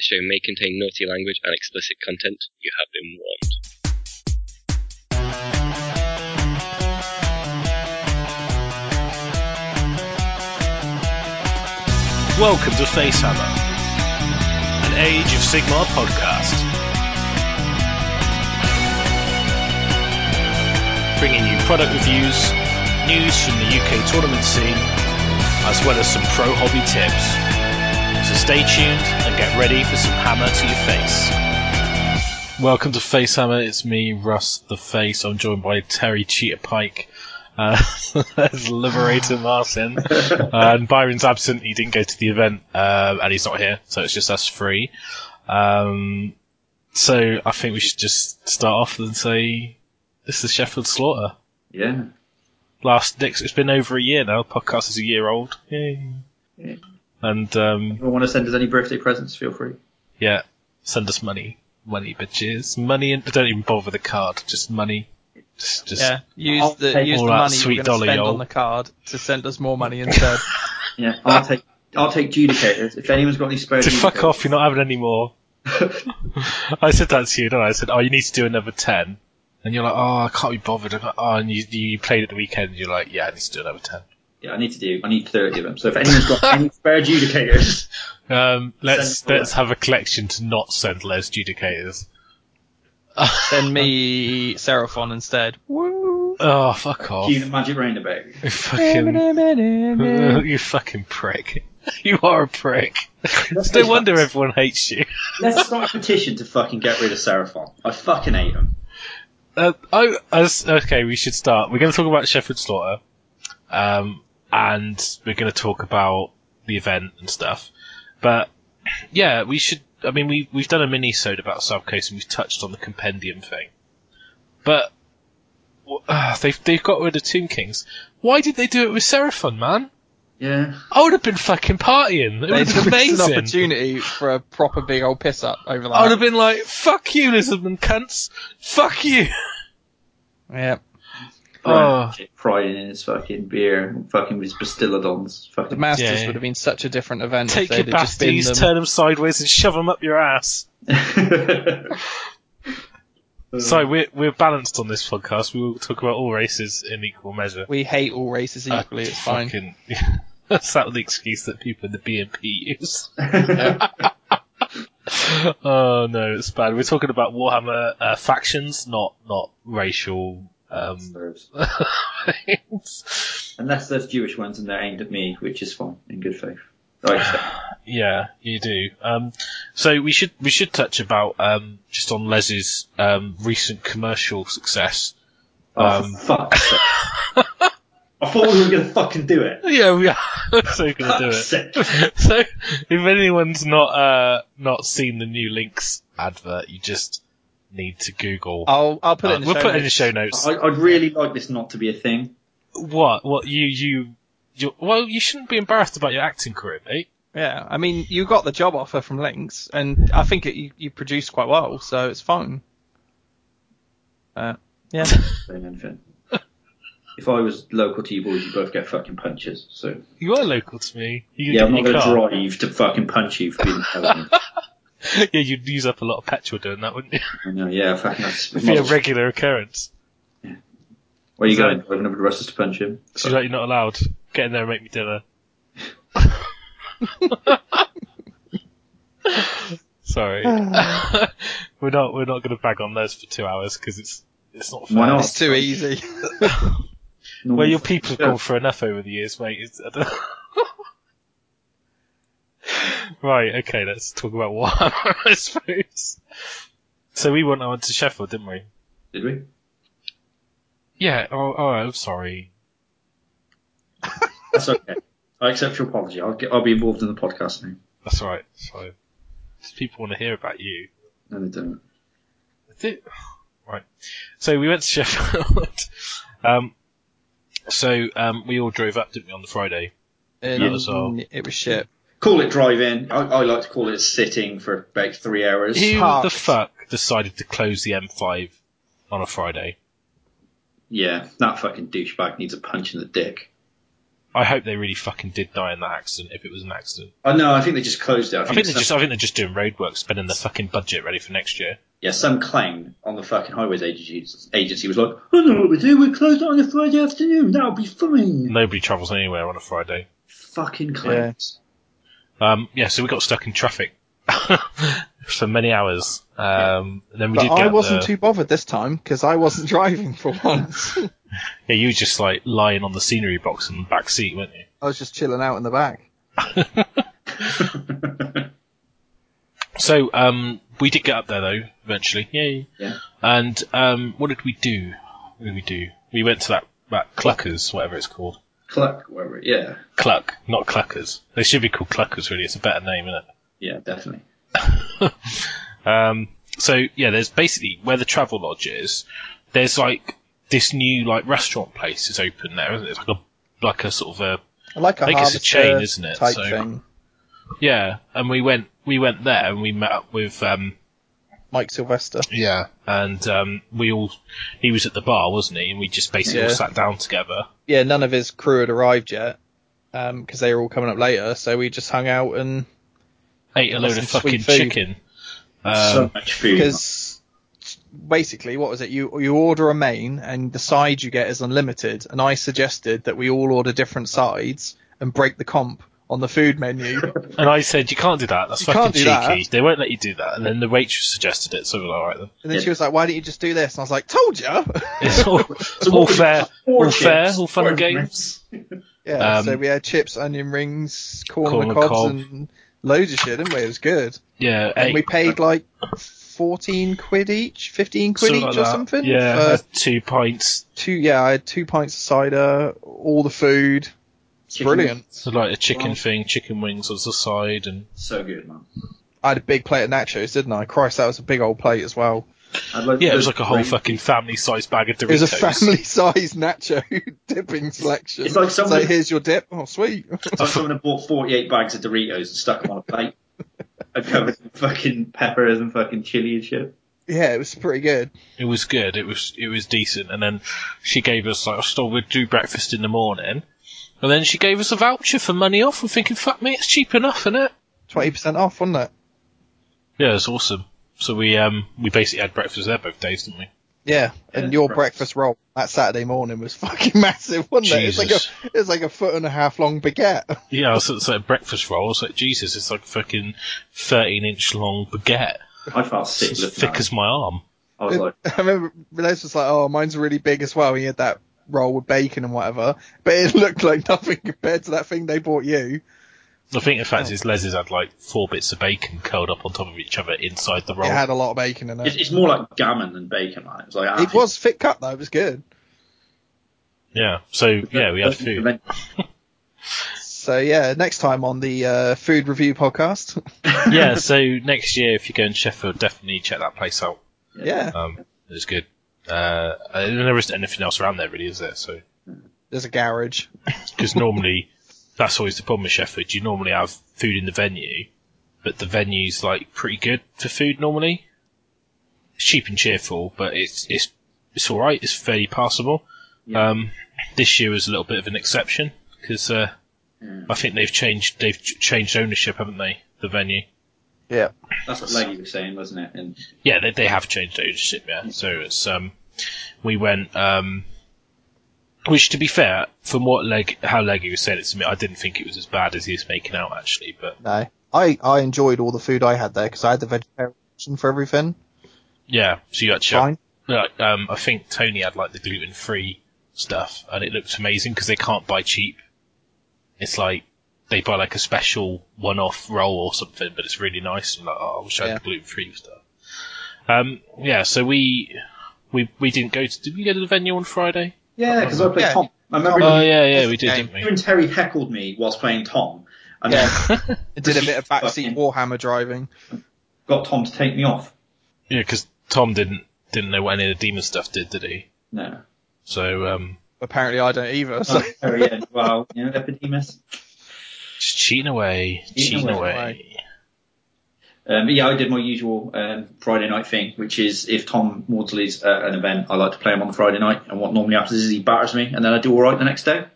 This show may contain naughty language and explicit content. You have been warned. Welcome to Facehammer, an Age of Sigmar podcast. Bringing you product reviews, news from the UK tournament scene, as well as some pro hobby tips. So stay tuned and get ready for some hammer to your face. Welcome to Facehammer. It's me, Russ the Face. I'm joined by Terry Cheetah Pike. There's Liberator Martin. And Byron's absent. He didn't go to the event, and he's not here, so it's just us three. So I think we should just start off and say this is Sheffield Slaughter. Yeah. It's been over a year now. Podcast is a year old. Yay. Yeah. And if you want to send us any birthday presents, feel free. Yeah, send us money, bitches, money, and don't even bother with a card, just money. Just yeah, use the money we're going to spend on the card to send us more money instead. Yeah, I'll take Judicators. If anyone's got any spare, to fuck off, you're not having any more. I said that to you, didn't I? I said, oh, you need to do another 10, and you're like, oh, I can't be bothered. I'm like, oh, and you played at the weekend, and you're like, yeah, I need to do another 10. Yeah, I need 30 of them. So if anyone's got any spare Judicators, let's have a collection to not send Les Judicators. Send me Seraphon instead. Woo! Oh, fuck off! Cute magic roundabout. You fucking prick. You are a prick. No wonder everyone hates you. Let's start a petition to fucking get rid of Seraphon. I fucking hate him. Okay, we should start. We're going to talk about Sheffield Slaughter. And we're going to talk about the event and stuff. But, yeah, we should... I mean, we've done a mini-sode about South Coast and we've touched on the compendium thing. But they've got rid of Tomb Kings. Why did they do it with Seraphon, man? Yeah. I would have been fucking partying. It would have been amazing. An opportunity for a proper big old piss-up over that. I would have been like, fuck you, Lisbon cunts. Fuck you. Yeah. Crying in his fucking beer, fucking with his Bastiladons. Fucking the Masters would have been such a different event. Take your Basties, turn them sideways, and shove them up your ass. Sorry, we're balanced on this podcast. We will talk about all races in equal measure. We hate all races equally. It's fine. That's not the excuse that people in the BNP use. Oh no, it's bad. We're talking about Warhammer factions, not racial. Unless there's Jewish ones and they're aimed at me, which is fine, in good faith. Yeah, you do. So we should touch about just on Les's recent commercial success. Fuck! I thought we were going to fucking do it. Yeah, we are. So going to do it. So if anyone's not seen the new Lynx advert, you just need to Google. I'll put it in the show notes. We'll put it in the show notes. I'd really like this not to be a thing. What? Well, you shouldn't be embarrassed about your acting career, mate. Yeah, I mean, you got the job offer from Lynx, and I think you produced quite well, so it's fine. Yeah. If I was local to you boys, you'd both get fucking punches, so... You are local to me. I'm not going to drive to fucking punch you for being a Yeah, you'd use up a lot of petrol doing that, wouldn't you? I know, yeah. It'd be a regular occurrence. Yeah. Where are you going? I'm going to arrest us to punch him. She's like, you're not allowed. Get in there and make me dinner. Sorry. We're not going to bag on those for 2 hours because it's not fair. Why not? It's too easy. Well, your people have gone for enough over the years, mate. Right, okay, let's talk about Warhammer, I suppose. So we went on to Sheffield, didn't we? Did we? Yeah, oh I'm sorry. That's okay. I accept your apology. I'll be involved in the podcast now. That's right. So, people want to hear about you. No, they don't. Right. So we went to Sheffield. We all drove up, didn't we, on the Friday? It was shit. Call it drive-in. I like to call it sitting for about 3 hours. Who the fuck decided to close the M5 on a Friday? Yeah, that fucking douchebag needs a punch in the dick. I hope they really fucking did die in that accident, if it was an accident. Oh no, I think they just closed it. I think they're just doing roadwork, spending the fucking budget ready for next year. Yeah, some clown on the fucking highways agency was like, "I know what we do. We close it on a Friday afternoon. That'll be fine." Nobody travels anywhere on a Friday. Fucking clowns. Yeah. So we got stuck in traffic for many hours. Then I wasn't too bothered this time because I wasn't driving for once. Yeah, you were just like lying on the scenery box in the back seat, weren't you? I was just chilling out in the back. So we did get up there though eventually. Yay! Yeah. And what did we do? What did we do? We went to that Cluckers, whatever it's called. Cluck, not Cluckers. They should be called Cluckers, really. It's a better name, isn't it? Yeah, definitely. There's basically where the Travelodge is. There's like this new like restaurant place is open now, isn't it? It's like a sort of a like a I think it's a chain, isn't it? Type thing. Yeah, and we went there and we met up with Mike Sylvester. Yeah, and he was at the bar, wasn't he? And we just basically all sat down together. Yeah, none of his crew had arrived yet because they were all coming up later. So we just hung out and ate a load of fucking chicken. So much food. Because basically, what was it? You order a main and the side you get is unlimited. And I suggested that we all order different sides and break the comp on the food menu. And I said, you can't do that. That's fucking cheeky. They won't let you do that. And then the waitress suggested it, so we were like, all right then. And then she was like, why don't you just do this? And I was like, told ya! It's all fair, all fun and games. Yeah, so we had chips, onion rings, corn on the cob, and loads of shit, didn't we? It was good. Yeah. And we paid like 14 quid each, 15 quid each or something. Yeah, for 2 pints. I had 2 pints of cider, all the food. Brilliant. So like a chicken thing, chicken wings was the side, and so good, man. I had a big plate of nachos, didn't I? Christ, that was a big old plate as well. It was like a whole fucking family-sized bag of Doritos. It was a family-sized nacho dipping selection. It's like someone. So here's your dip. Oh, sweet. It's like someone had bought 48 bags of Doritos and stuck them on a plate. I covered in fucking peppers and fucking chili and shit. Yeah, it was pretty good. It was good. It was decent. And then she gave us like, we'd do breakfast in the morning. And then she gave us a voucher for money off. I'm thinking, fuck me, it's cheap enough, isn't it? 20% off, wasn't it? Yeah, it's awesome. So we basically had breakfast there both days, didn't we? Yeah, and your breakfast roll that Saturday morning was fucking massive, wasn't it? It's like a 1.5 foot long baguette. Yeah, so it's like a breakfast roll. It's like, Jesus, it's like a fucking 13-inch long baguette. I felt sick. It's thick as my arm. I remember Les was like, oh, mine's really big as well. He had that roll with bacon and whatever, but it looked like nothing compared to that thing they bought you. I think the fact is Les's had like 4 bits of bacon curled up on top of each other inside the roll. It had a lot of bacon in it. It's more like gammon than bacon, right? It was thick cut though, it was good. Yeah, we had food. So yeah, next time on the food review podcast. Yeah, so next year if you go in Sheffield, definitely check that place out. Yeah. It was good. There isn't anything else around there really, is there? So there's a garage. Because normally, that's always the problem with Sheffield. You normally have food in the venue, but the venue's like pretty good for food normally. It's cheap and cheerful, but it's all right. It's fairly passable. Yeah. This year was a little bit of an exception because I think they've changed ownership, haven't they? The venue. Yeah, that's what Leggy was saying, wasn't it? And yeah, they have changed ownership. Yeah, so it's we went which to be fair, from what Leggy was saying it to me, I didn't think it was as bad as he was making out actually. But no, I enjoyed all the food I had there because I had the vegetarian option for everything. Yeah, so you actually fine. I think Tony had like the gluten-free stuff, and it looked amazing because they can't buy cheap. It's like they buy like a special one-off roll or something, but it's really nice. And like, oh, I wish I had the gluten-free stuff. So we didn't go to. Did we go to the venue on Friday? Yeah, because I played Tom. I remember. Oh yeah, we did. Didn't we? You and Terry heckled me whilst playing Tom. And did a bit of backseat Warhammer driving. Got Tom to take me off. Yeah, because Tom didn't know what any of the demon stuff did he? No. So apparently I don't either. So. Terry, yeah. Well, you know, Epidemus. Just cheating away. I did my usual Friday night thing, which is if Tom Maudsley's at an event, I like to play him on Friday night, and what normally happens is he batters me, and then I do all right the next day.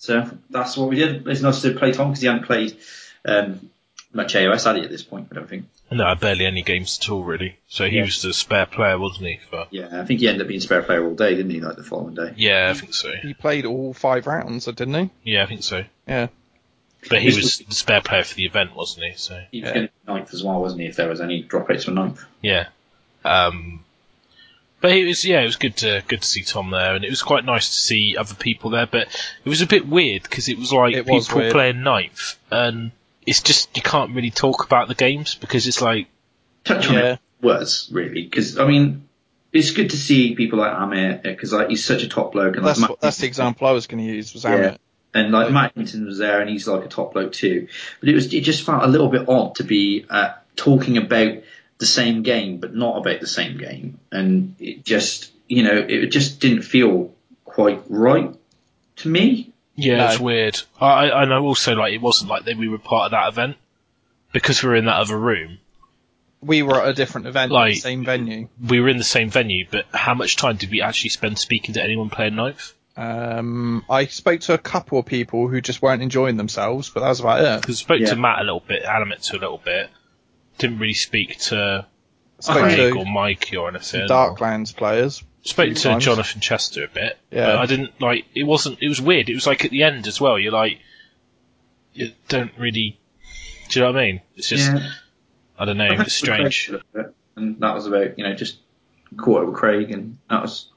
So that's what we did. It's nice to play Tom because he hadn't played much AOS had he at this point, I don't think. No, barely any games at all, really. So he was the spare player, wasn't he? But... yeah, I think he ended up being spare player all day, didn't he, like the following day? Yeah, I think so. He played all 5 rounds, didn't he? Yeah, I think so. Yeah. But he was the spare player for the event, wasn't he? So he was going to be 9th as well, wasn't he, if there was any dropouts for 9th. Yeah. But it was it was good to see Tom there, and it was quite nice to see other people there. But it was a bit weird because it was like people playing 9th, and it's just you can't really talk about the games because it's like touch on it was really because I mean it's good to see people like Amit because like he's such a top bloke, and that's like, that's the example I was going to use was Amit. Yeah. And like Matt Hinton was there, and he's like a top bloke too. But it just felt a little bit odd to be talking about the same game, but not about the same game, and it just, you know, it just didn't feel quite right to me. Yeah, no. It's weird. I know. Also, like, it wasn't like that we were part of that event because we were in that other room. We were at a different event, like, the same venue. We were in the same venue, but how much time did we actually spend speaking to anyone playing Ninth? I spoke to a couple of people who just weren't enjoying themselves, but that was about it. Because I spoke to Matt a little bit, Animate to a little bit. Didn't really speak to Craig or Mikey or anything. Darklands players. Spoke to times. Jonathan Chester a bit. Yeah. But I didn't like. It wasn't. It was weird. It was like at the end as well. You're like, you don't really. Do you know what I mean? It's just. Yeah. I don't know. It was strange. And that was about just caught up with Craig, and that was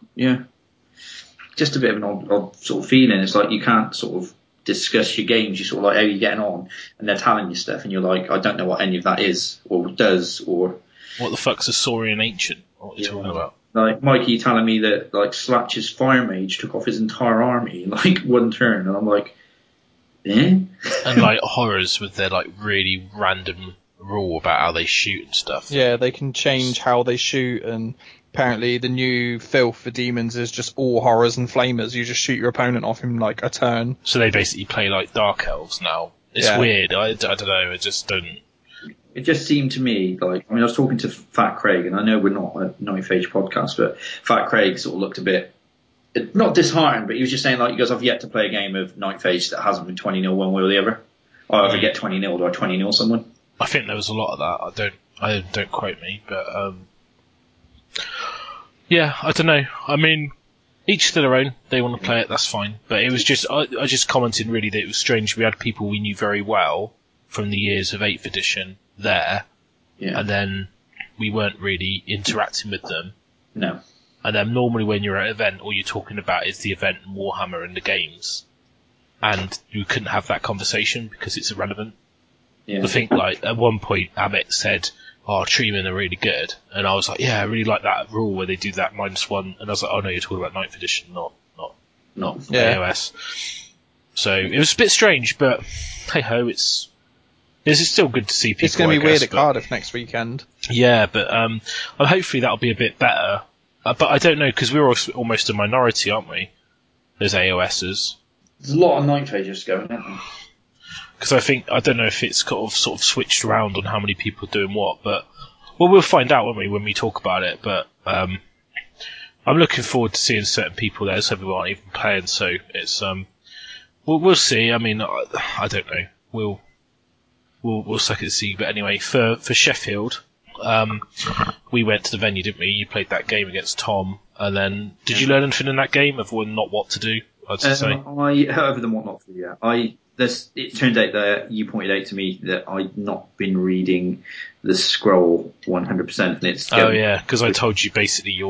just a bit of an odd sort of feeling. It's like you can't sort of discuss your games, you sort of like, how are you getting on? And they're telling you stuff, and you're like, I don't know what any of that is, or does, or... what the fuck's a Saurian Ancient? What are you talking about? Like, Mikey telling me that, like, Slatch's Fire Mage took off his entire army in, like, one turn, and I'm like, eh? And, like, horrors with their, like, really random rule about how they shoot and stuff. Yeah, they can change how they shoot, and apparently the new filth for demons is just all horrors and flamers. You just shoot your opponent off him like a turn. So they basically play like dark elves now. It's weird. I don't know. I just don't. It just seemed to me like, I mean, I was talking to Fat Craig, and I know we're not a Ninth Age podcast, but Fat Craig sort of looked a bit not disheartened, but he was just saying like, you guys have yet to play a game of Ninth Age that hasn't been 20-0 one way or the other. I either get 20-0 or I 20-0 someone. I think there was a lot of that. I don't quote me, but. Yeah, I don't know. I mean, each to their own. They want to play it, that's fine. But it was just, I just commented really that it was strange. We had people we knew very well from the years of 8th edition there, and then we weren't really interacting with them. No. And then normally when you're at an event, all you're talking about is the event and Warhammer and the games. And you couldn't have that conversation because it's irrelevant. Yeah. I think, like, at one point, Amit said, oh, Treemen are really good. And I was like, yeah, I really like that rule where they do that -1. And I was like, oh, no, you're talking about 9th edition, not AOS. So it was a bit strange, but hey-ho, it's still good to see people. It's going to be weird at Cardiff next weekend. Yeah, but hopefully that'll be a bit better. But I don't know, because we're almost a minority, aren't we? There's AOSs. There's a lot of 9th Agers going, aren't there? Because I think, I don't know if it's sort of switched around on how many people are doing what, but we'll find out, won't we, when we talk about it. But I'm looking forward to seeing certain people there, so we aren't even playing. So it's we'll see. I mean, I don't know. We'll suck it to see. But anyway, for Sheffield, we went to the venue, didn't we? You played that game against Tom, and then did you learn anything in that game of not what to do? I'd say other than what not to do. Yeah, it turned out that you pointed out to me that I'd not been reading the scroll 100%, and it's because I told you basically you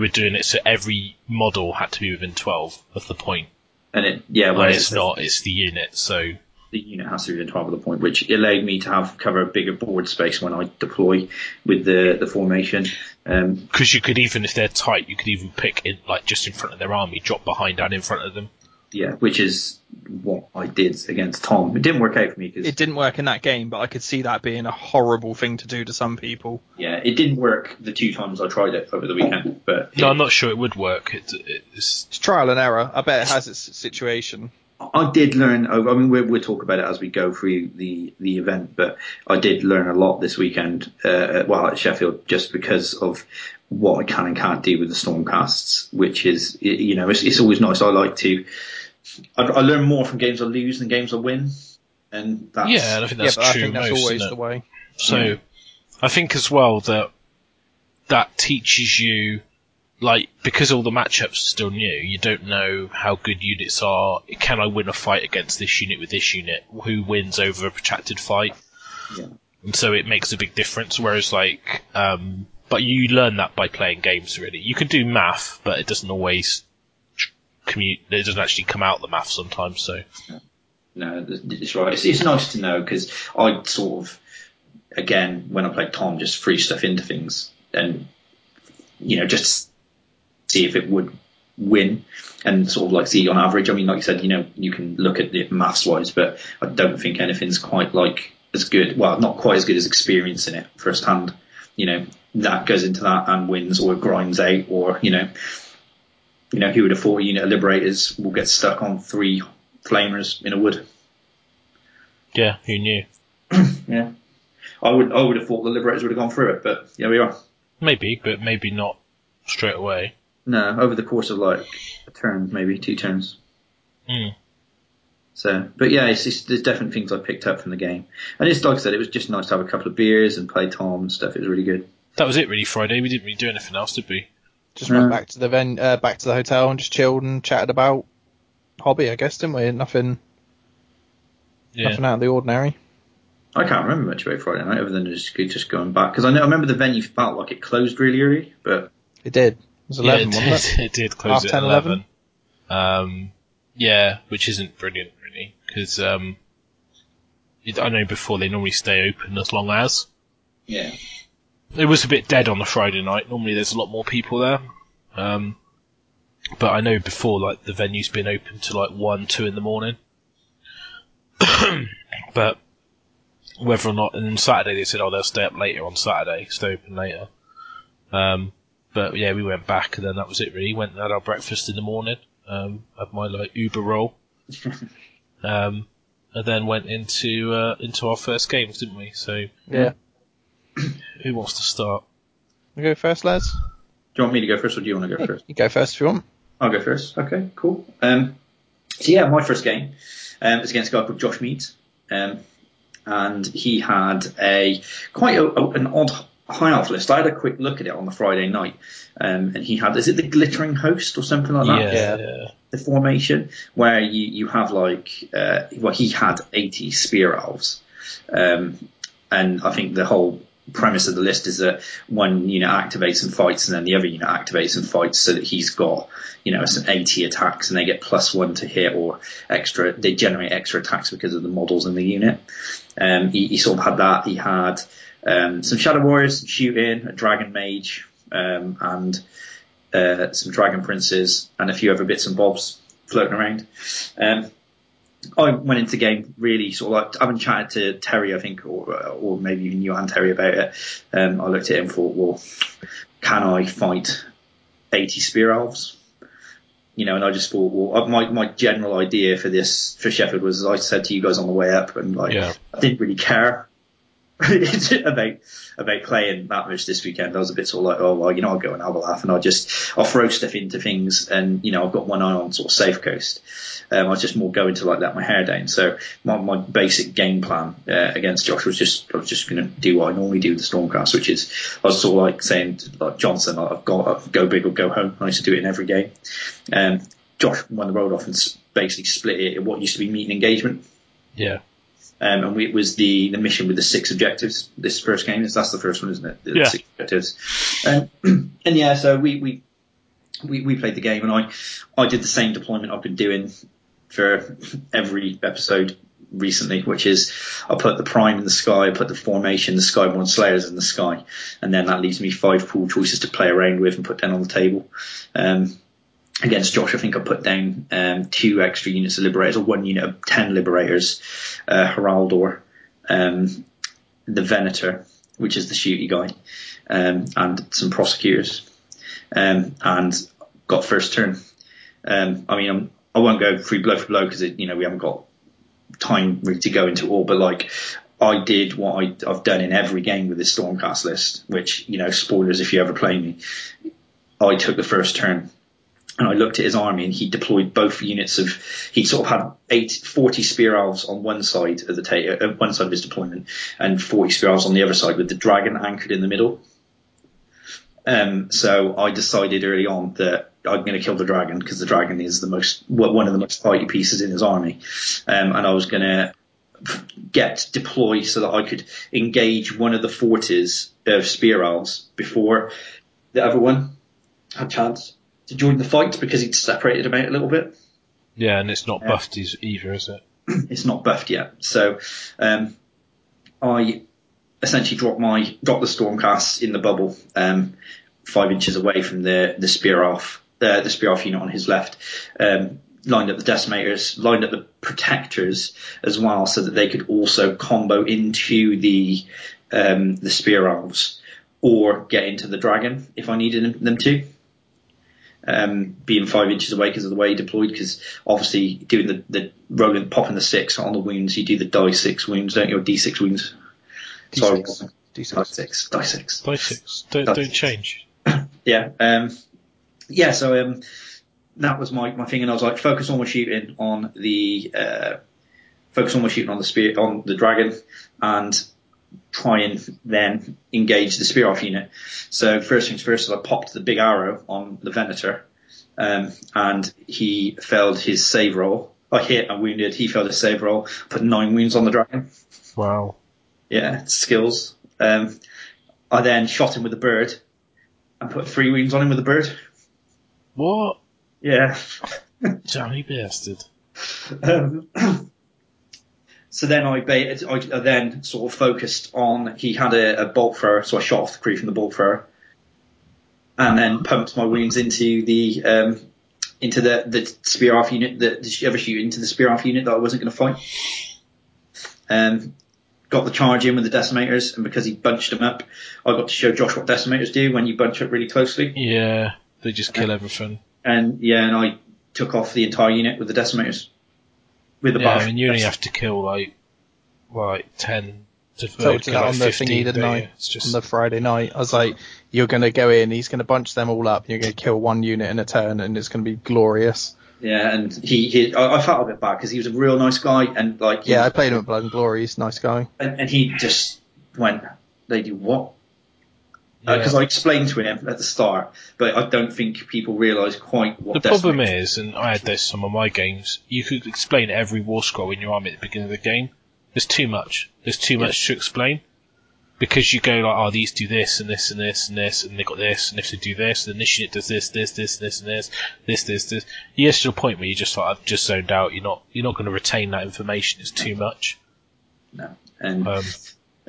were doing it so every model had to be within 12 of the point, and it's not. It's the unit, so the unit has to be within 12 of the point, which allowed me to cover a bigger board space when I deploy with the formation. Because you could even, if they're tight, you could even pick in, like just in front of their army, drop behind and in front of them. Yeah, which is what I did against Tom. It didn't work out for me. Cause it didn't work in that game, but I could see that being a horrible thing to do to some people. Yeah, it didn't work the 2 times I tried it over the weekend. But I'm not sure it would work. It's trial and error. I bet it has its situation. I did learn, I mean, we'll talk about it as we go through the event, but I did learn a lot this weekend at Sheffield, just because of what I can and can't do with the Stormcasts, which is, it's always nice. I like to I learn more from games I lose than games I win, and that's... Yeah, and I think that's true. I think that's always the way. So, yeah. I think as well that teaches you, like, because all the matchups are still new, you don't know how good units are. Can I win a fight against this unit with this unit? Who wins over a protracted fight? Yeah. And so it makes a big difference, whereas, like, but you learn that by playing games, really. You can do math, but it doesn't always it doesn't actually come out the math sometimes, so... No, it's right. It's nice to know, because I sort of, again, when I played Tom, just free stuff into things, and, you know, just see if it would win, and sort of, like, see on average. I mean, like you said, you know, you can look at it maths-wise, but I don't think anything's quite, like, as good, well, not quite as good as experiencing it firsthand. You know, that goes into that and wins or grinds out, or, you know, who would have thought a unit of Liberators will get stuck on 3 Flamers in a wood? Yeah, who knew? Yeah. I would have thought the Liberators would have gone through it, but yeah, we are. Maybe, but maybe not straight away. No, over the course of like a turn, maybe 2 turns. Mm. So, but yeah, it's just, there's definite things I picked up from the game. And it's, like I said, it was just nice to have a couple of beers and play Tom and stuff. It was really good. That was it, really, Friday. We didn't really do anything else, did we? Just went back to the hotel and just chilled and chatted about hobby, I guess, didn't we? Nothing out of the ordinary. I can't remember much about Friday night other than just going back, because I remember the venue felt like it closed really early, but it did. It was 11, wasn't it? It did close at 11. 11. Yeah, which isn't brilliant really, because I know before they normally stay open as long as. Yeah. It was a bit dead on the Friday night. Normally there's a lot more people there. But I know before, like, the venue's been open to like 1, 2 in the morning. But whether or not, and on Saturday they said, oh, they'll stay up later on Saturday, stay open later. But yeah, we went back and then that was it really. Went and had our breakfast in the morning, had my like Uber roll. And then went into our first games, didn't we? So yeah. Who wants to start? I'll go first, lads. Do you want me to go first, or do you want to go first? You go first if you want. I'll go first. Okay, cool. So yeah, my first game was against a guy called Josh Meads, and he had quite an odd high elf list. I had a quick look at it on the Friday night, and he had, is it the Glittering Host or something like that? Yeah. The formation where you have like he had 80 spear elves, and I think the whole premise of the list is that one unit activates and fights, and then the other unit activates and fights, so that he's got, you know, some 80 attacks, and they get +1 to hit, or extra, they generate extra attacks because of the models in the unit. He sort of had that. He had some Shadow Warriors, some shooting, a Dragon Mage, and some Dragon Princes, and a few other bits and bobs floating around. I went into game really sort of like, I haven't chatted to Terry, I think, or maybe even you and Terry about it. I looked at it and thought, well, can I fight 80 Spear Elves? You know, and I just thought, well, my general idea for Sheffield was, as I said to you guys on the way up, and like, yeah. I didn't really care about playing that much this weekend. I was a bit sort of like, oh, well, you know, I'll go and have a laugh, and I'll throw stuff into things, and, you know, I've got one eye on sort of Safe Coast. I was just more going to like let my hair down. So my basic game plan against Josh was just, I was just going to do what I normally do with the Stormcast, which is I was sort of like saying to, like, Johnson, like, I've got to go big or go home. I used to do it in every game. Josh won the roll off and basically split it at what used to be meeting engagement. Yeah. And it was the mission with the 6 objectives. This first game, that's the first one, isn't it? The 6 objectives. And yeah, so we played the game, and I did the same deployment I've been doing for every episode recently, which is I put the prime in the sky, I put the formation, the Skyborn Slayers in the sky, and then that leaves me 5 pool choices to play around with and put down on the table. Against Josh, I think I put down 2 extra units of Liberators, or 1 unit of 10 Liberators, Heraldor, the Venator, which is the shooty guy, and some Prosecutors, and got first turn. I mean, I won't go through blow for blow, because, you know, we haven't got time really to go into all, but like, I did what I've done in every game with this Stormcast list, which, you know, spoilers if you ever play me, I took the first turn. And I looked at his army, and he deployed both units of. He sort of had 40 spear elves on one side of one side of his deployment, and 40 spear elves on the other side, with the dragon anchored in the middle. So I decided early on that I'm going to kill the dragon, because the dragon is the most one of the most fighty pieces in his army, and I was going to deploy so that I could engage one of the 40s of spear elves before the other one had a chance to join the fight, because he'd separated him out a little bit. Yeah, and it's not buffed either, is it? It's not buffed yet. So I essentially dropped the Stormcast in the bubble, 5 inches away from the spear off unit on his left. Lined up the Decimators, lined up the Protectors as well, so that they could also combo into the spear elves or get into the dragon if I needed them to. Being 5 inches away because of the way he deployed, because obviously doing the rolling, popping the six on the wounds, you do the die six wounds, don't you? Or D6 wounds. Die six. Don't change. Yeah. Yeah. So that was my thing, and I was like, focus on my shooting on the dragon, and try and then engage the spear off unit. So first things first, I popped the big arrow on the Venator, and he failed his save roll. I hit and wounded. He failed his save roll. Put 9 wounds on the dragon. Wow. Yeah, skills. I then shot him with a bird and put 3 wounds on him with a bird. What? Yeah. Johnny bastard. So then I then sort of focused on, he had a bolt thrower, so I shot off the crew from the bolt thrower, and then pumped my wounds into the spear half unit, into the spear half unit that I wasn't going to fight. Got the charge in with the Decimators, and because he bunched them up, I got to show Josh what Decimators do when you bunch up really closely. Yeah, they just kill everything. And I took off the entire unit with the Decimators. I mean, you only have to kill like 10 to 30. So on the 15, thingy the night, just... on the Friday night, I was like, "You're going to go in. He's going to bunch them all up. And you're going to kill one unit in a turn, and it's going to be glorious." Yeah, and I felt a bit bad because he was a real nice guy, and I played him at Blood and Glory. He's a nice guy, and he just went, "They do what?" Because I explained to him at the start, but I don't think people realise quite what the problem is. And I had this in some of my games. You could explain every war scroll in your army at the beginning of the game. There's too much. There's too much to explain, because you go like, "Oh, these do this and this and this and this, and they got this, and if they do this, then this unit does this, this, this, this, and this, this, this, this." You get to a point where you're just like, "I've just zoned out. You're not going to retain that information. It's too much." No, and.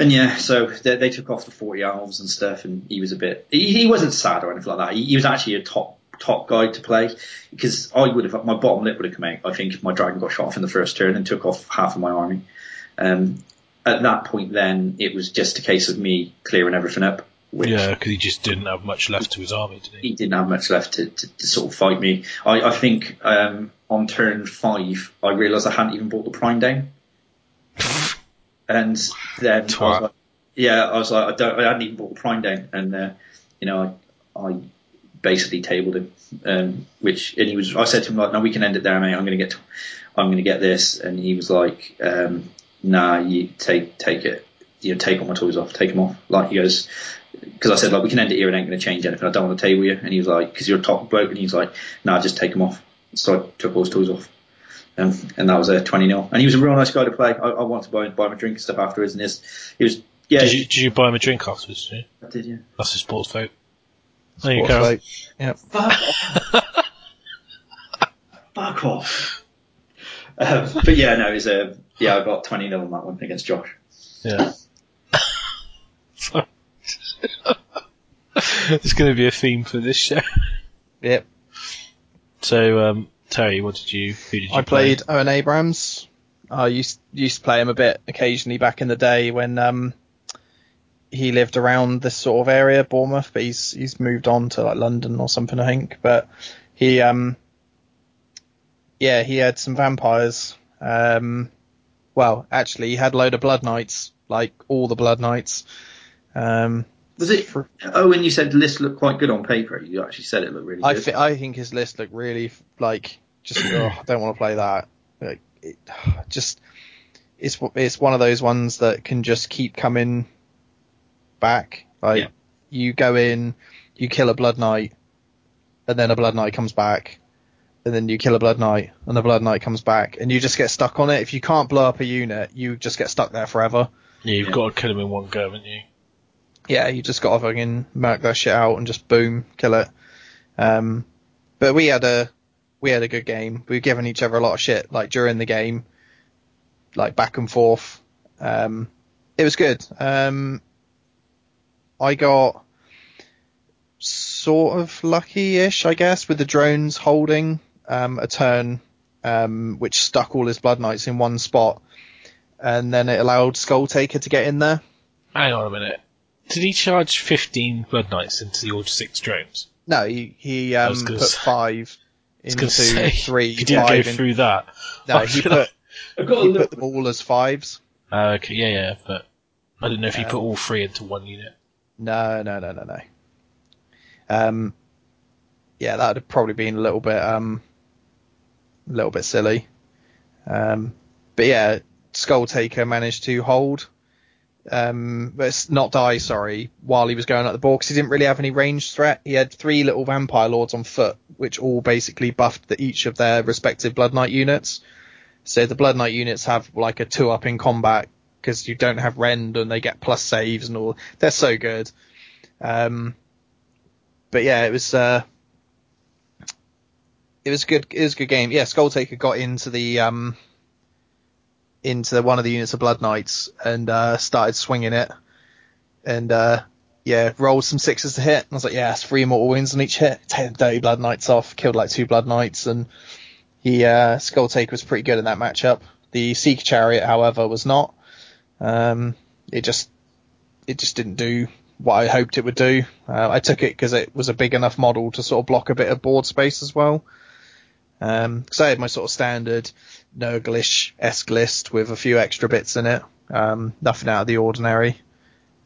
And yeah, so they took off the 40 elves and stuff, and he was a bit... He wasn't sad or anything like that. He was actually a top guy to play, because my bottom lip would have come out, I think, if my dragon got shot off in the first turn and took off half of my army. At that point then, it was just a case of me clearing everything up. Because he just didn't have much left to his army, did he? He didn't have much left to sort of fight me. I think on turn 5, I realised I hadn't even brought the prime down. And then I was like, I hadn't even brought the prime down, and I basically tabled him. I said to him like, "No, we can end it there, mate. I'm going to get this," and he was like, "Nah, you take it. You know, take all my toys off. Take them off." Like he goes, because I said like, "We can end it here. It ain't going to change anything. I don't want to table you." And he was like, "Because you're a top bloke," and he was like, "Nah, just take them off." So I took all his toys off. And that was a 20-0. And he was a real nice guy to play. I wanted to buy him a drink and stuff afterwards. And he was, yeah. Did you buy him a drink afterwards? Did you? I did, yeah. That's his sports vote. There you go. Yep. Fuck off. But yeah, no, I got 20-0 on that one against Josh. Yeah. It's going to be a theme for this show. Yep. So, Terry, who did you play? I played Owen Abrams. I used to play him a bit occasionally back in the day when he lived around this sort of area, Bournemouth, but he's moved on to like London or something, I think. But he had some vampires. Well, actually, he had a load of Blood Knights, like all the Blood Knights. Was it? Owen, you said list looked quite good on paper. You actually said it looked really good. I think his list looked really like just. I don't want to play that. Like, it just it's one of those ones that can just keep coming back. Like you go in, you kill a Blood Knight, and then a Blood Knight comes back, and then you kill a Blood Knight, and a Blood Knight comes back, and you just get stuck on it. If you can't blow up a unit, you just get stuck there forever. Yeah, you've got to kill him in one go, haven't you? Yeah, you just got to fucking mark that shit out and just boom, kill it. But we had a good game. We've given each other a lot of shit, like during the game, like back and forth. It was good. I got sort of lucky-ish, I guess, with the drones holding a turn, which stuck all his Blood Knights in one spot, and then it allowed Skulltaker to get in there. Hang on a minute. Did he charge 15 Blood Knights into the order 6 drones? No, he put 5 into 3. He didn't go through that. No, he put them all as 5s. Okay, yeah, but I didn't know if he put all 3 into one unit. No. Yeah, that would have probably been a little bit silly. But yeah, Skulltaker managed to hold. While he was going at the board, because he didn't really have any range threat. He had 3 little vampire lords on foot, which all basically buffed each of their respective Blood Knight units. So the Blood Knight units have like a 2+ in combat, because you don't have rend and they get plus saves and all. They're so good. But yeah, it was a good game. Yeah, Skulltaker got into one of the units of Blood Knights and started swinging it, and rolled some 6s to hit. And I was like, yeah, it's 3 mortal wounds on each hit. 10 dirty Blood Knights off, killed like 2 Blood Knights, and he Skulltaker was pretty good in that matchup. The Seeker Chariot, however, was not. It just didn't do what I hoped it would do. I took it because it was a big enough model to sort of block a bit of board space as well. Because I had my sort of standard Nurgle-esque list with a few extra bits in it, nothing out of the ordinary.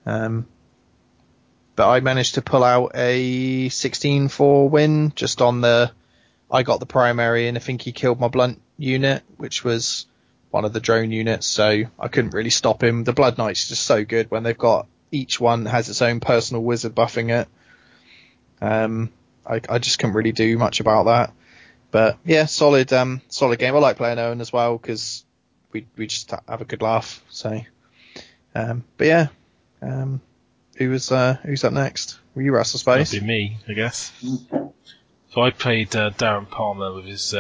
But I managed to pull out a 16-4 win just on the. I got the primary, and I think he killed my blunt unit, which was one of the drone units, so I couldn't really stop him. The Blood Knights are just so good when they've got each one has its own personal wizard buffing it. I just couldn't really do much about that. But yeah, solid game. I like playing Owen as well because we just have a good laugh. So, but yeah, who's up next? Were you Russell Space? That'd be me, I guess. So I played Darren Palmer with his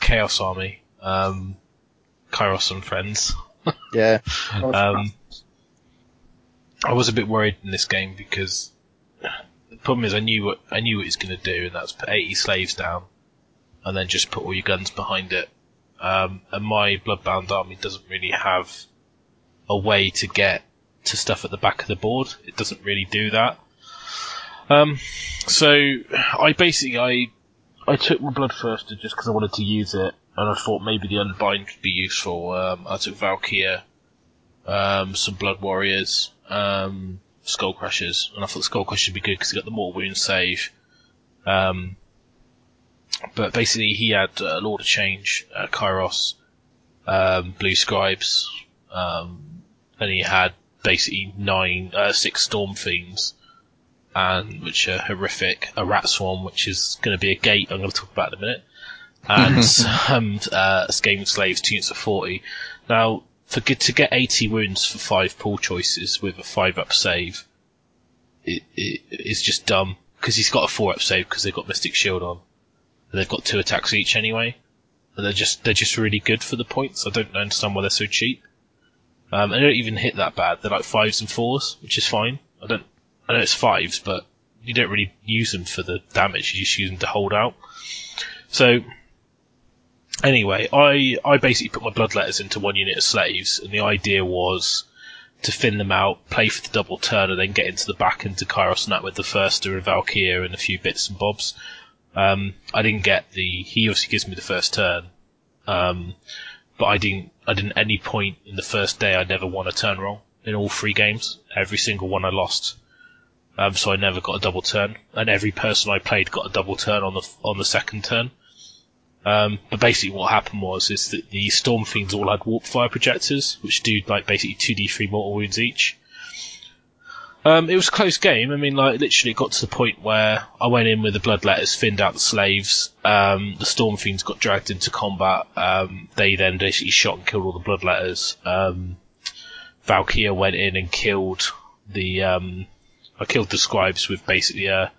Chaos Army, Kairos and friends. Yeah. I was a bit worried in this game because. The problem is I knew what it was going to do, and that's put 80 slaves down and then just put all your guns behind it. And my Bloodbound army doesn't really have a way to get to stuff at the back of the board. It doesn't really do that. So I took my Bloodthirster just because I wanted to use it, and I thought maybe the Unbind would be useful. I took Valkyrie, some Blood Warriors, Skullcrushers, and I thought Skullcrushers would be good because he got the mortal wound save. But basically, he had Lord of Change, Kairos, Blue Scribes, and he had basically 6 Storm Fiends, and which are horrific. A Rat Swarm, which is going to be a gate I'm going to talk about in a minute, and Scaven Slaves, 2 units of 40. Now. To get 80 wounds for 5 pull choices with a 5+ save, it's just dumb. Because he's got a 4+ save because they've got Mystic Shield on. And they've got 2 attacks each anyway. And they're just really good for the points. I don't understand why they're so cheap. They don't even hit that bad. They're like 5s and 4s, which is fine. I know it's 5s, but you don't really use them for the damage. You just use them to hold out. So. Anyway, I basically put my Bloodletters into one unit of slaves, and the idea was to thin them out, play for the double turn, and then get into the back into Kairos and that with the Thirster and Valkyrie and a few bits and bobs. I didn't get he obviously gives me the first turn, but I didn't at any point in the first day I never won a turn roll. in all three games. Every single one I lost. So I never got a double turn, and every person I played got a double turn on the second turn. But basically what happened was is that the Storm Fiends all had warp fire projectors, which do like basically 2d3 mortal wounds each. It was a close game. I mean, like, literally it got to the point where I went in with the Bloodletters, thinned out the slaves, the Storm Fiends got dragged into combat, they then basically shot and killed all the Bloodletters, Valkyrie went in and killed I killed the scribes with basically a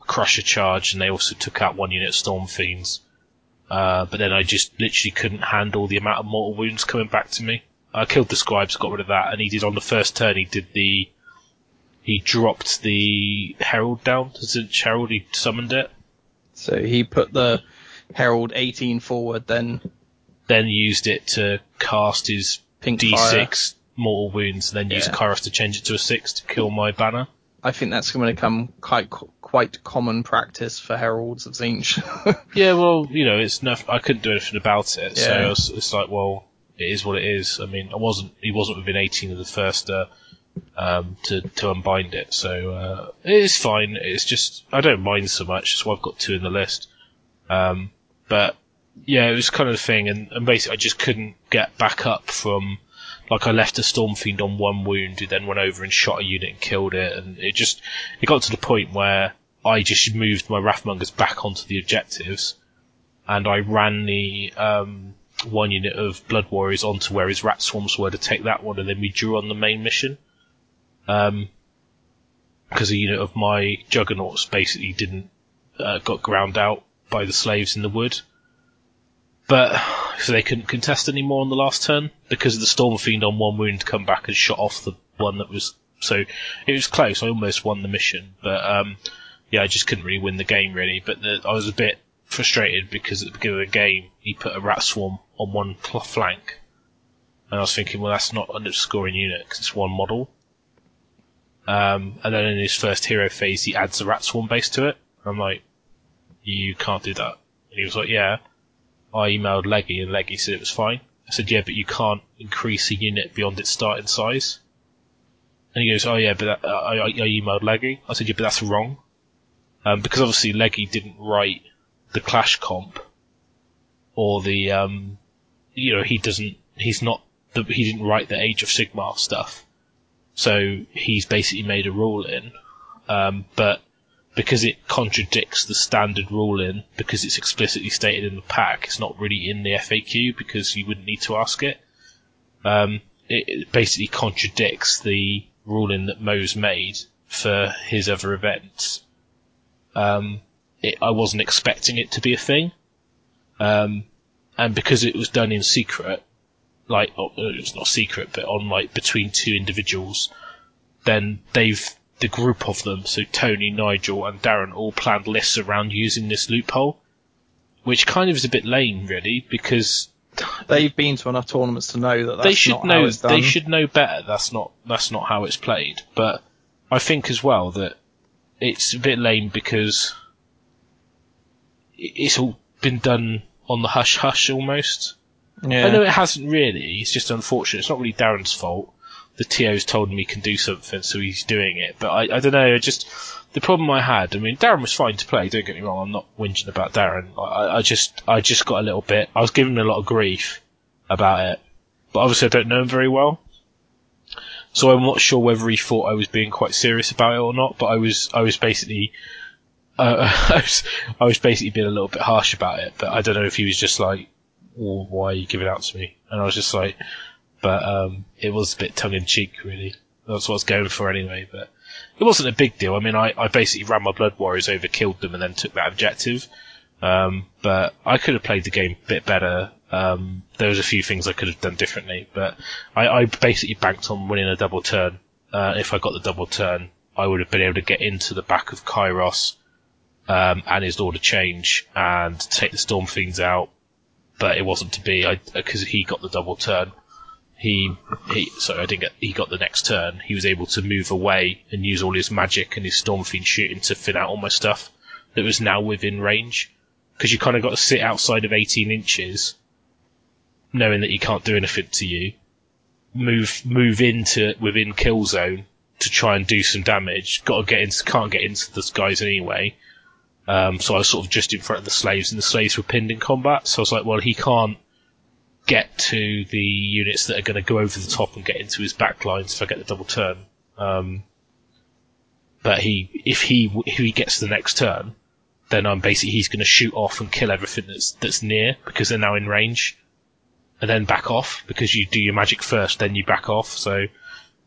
crusher charge, and they also took out one unit of Storm Fiends. But then I just literally couldn't handle the amount of mortal wounds coming back to me. I killed the scribes, got rid of that, and he did on the first turn, he dropped the Herald down. He summoned it. So he put the Herald 18 forward, then used it to cast his Pink D6 fire. Mortal Wounds, and then used Kairos to change it to a 6 to kill my banner. I think that's going to become quite common practice for Heralds of Change. Yeah, well, you know, it's enough. I couldn't do anything about it, so it's like, well, it is what it is. I mean, he wasn't within 18 of the first. To unbind it, so it is fine. It's just I don't mind so much. That's why I've got 2 in the list. But yeah, it was kind of the thing, and basically I just couldn't get back up from, like, I left a Storm Fiend on one wound, who then went over and shot a unit and killed it, and it got to the point where I just moved my Wrathmongers back onto the objectives, and I ran the one unit of Blood Warriors onto where his Rat Swarms were to take that one, and then we drew on the main mission. Because a unit of my Juggernauts basically got ground out by the slaves in the wood. But, so they couldn't contest anymore on the last turn, because of the Storm Fiend on one wound come back and shot off the one that was, so it was close, I almost won the mission, but, yeah, I just couldn't really win the game really, but I was a bit frustrated because at the beginning of the game, he put a Rat Swarm on one flank, and I was thinking, well, that's not an scoring unit, because it's one model. And then in his first hero phase, he adds the Rat Swarm base to it. I'm like, you can't do that. And he was like, yeah. I emailed Leggy, and Leggy said it was fine. I said, yeah, but you can't increase a unit beyond its starting size. And he goes, oh yeah, but I emailed Leggy. I said, yeah, but that's wrong. Because obviously Leggy didn't write the Clash comp, or the, you know, he didn't write the Age of Sigmar stuff. So he's basically made a ruling, but because it contradicts the standard ruling, because it's explicitly stated in the pack, it's not really in the FAQ because you wouldn't need to ask it. It basically contradicts the ruling that Mo's made for his other events. I wasn't expecting it to be a thing, and because it was done in secret. Like, it's not secret, but on, like, between two individuals, then the group of them, so Tony, Nigel, and Darren, all planned lists around using this loophole, which kind of is a bit lame, really, because they've been to enough tournaments to know that that's not how it's done. They should know better. That's not how it's played. But I think as well that it's a bit lame because it's all been done on the hush hush almost. Yeah. I know it hasn't really, it's just unfortunate. It's not really Darren's fault. The TO's told him he can do something, so he's doing it. But I don't know, the problem I had, I mean, Darren was fine to play, don't get me wrong, I'm not whinging about Darren. I just got a little bit, I was giving him a lot of grief about it. But obviously I don't know him very well. So I'm not sure whether he thought I was being quite serious about it or not, but I was basically being a little bit harsh about it. But I don't know if he was just like, or why are you giving out to me? And I was just like, but it was a bit tongue-in-cheek, really. That's what I was going for anyway, but it wasn't a big deal. I mean, I basically ran my Blood Warriors over, killed them, and then took that objective. But I could have played the game a bit better. There was a few things I could have done differently, but I basically banked on winning a double turn. If I got the double turn, I would have been able to get into the back of Kairos and his Lord of Change and take the Storm Fiends out. But it wasn't to be, because he got the double turn. He got the next turn. He was able to move away and use all his magic and his Storm Fiend shooting to thin out all my stuff that was now within range. Because you kind of got to sit outside of 18 inches, knowing that he can't do anything to you, move into it within kill zone to try and do some damage. Can't get into those guys anyway. So I was sort of just in front of the slaves, and the slaves were pinned in combat. So I was like, well, he can't get to the units that are going to go over the top and get into his back lines if I get the double turn. But if he gets the next turn, then he's going to shoot off and kill everything that's near, because they're now in range, and then back off, because you do your magic first, then you back off. So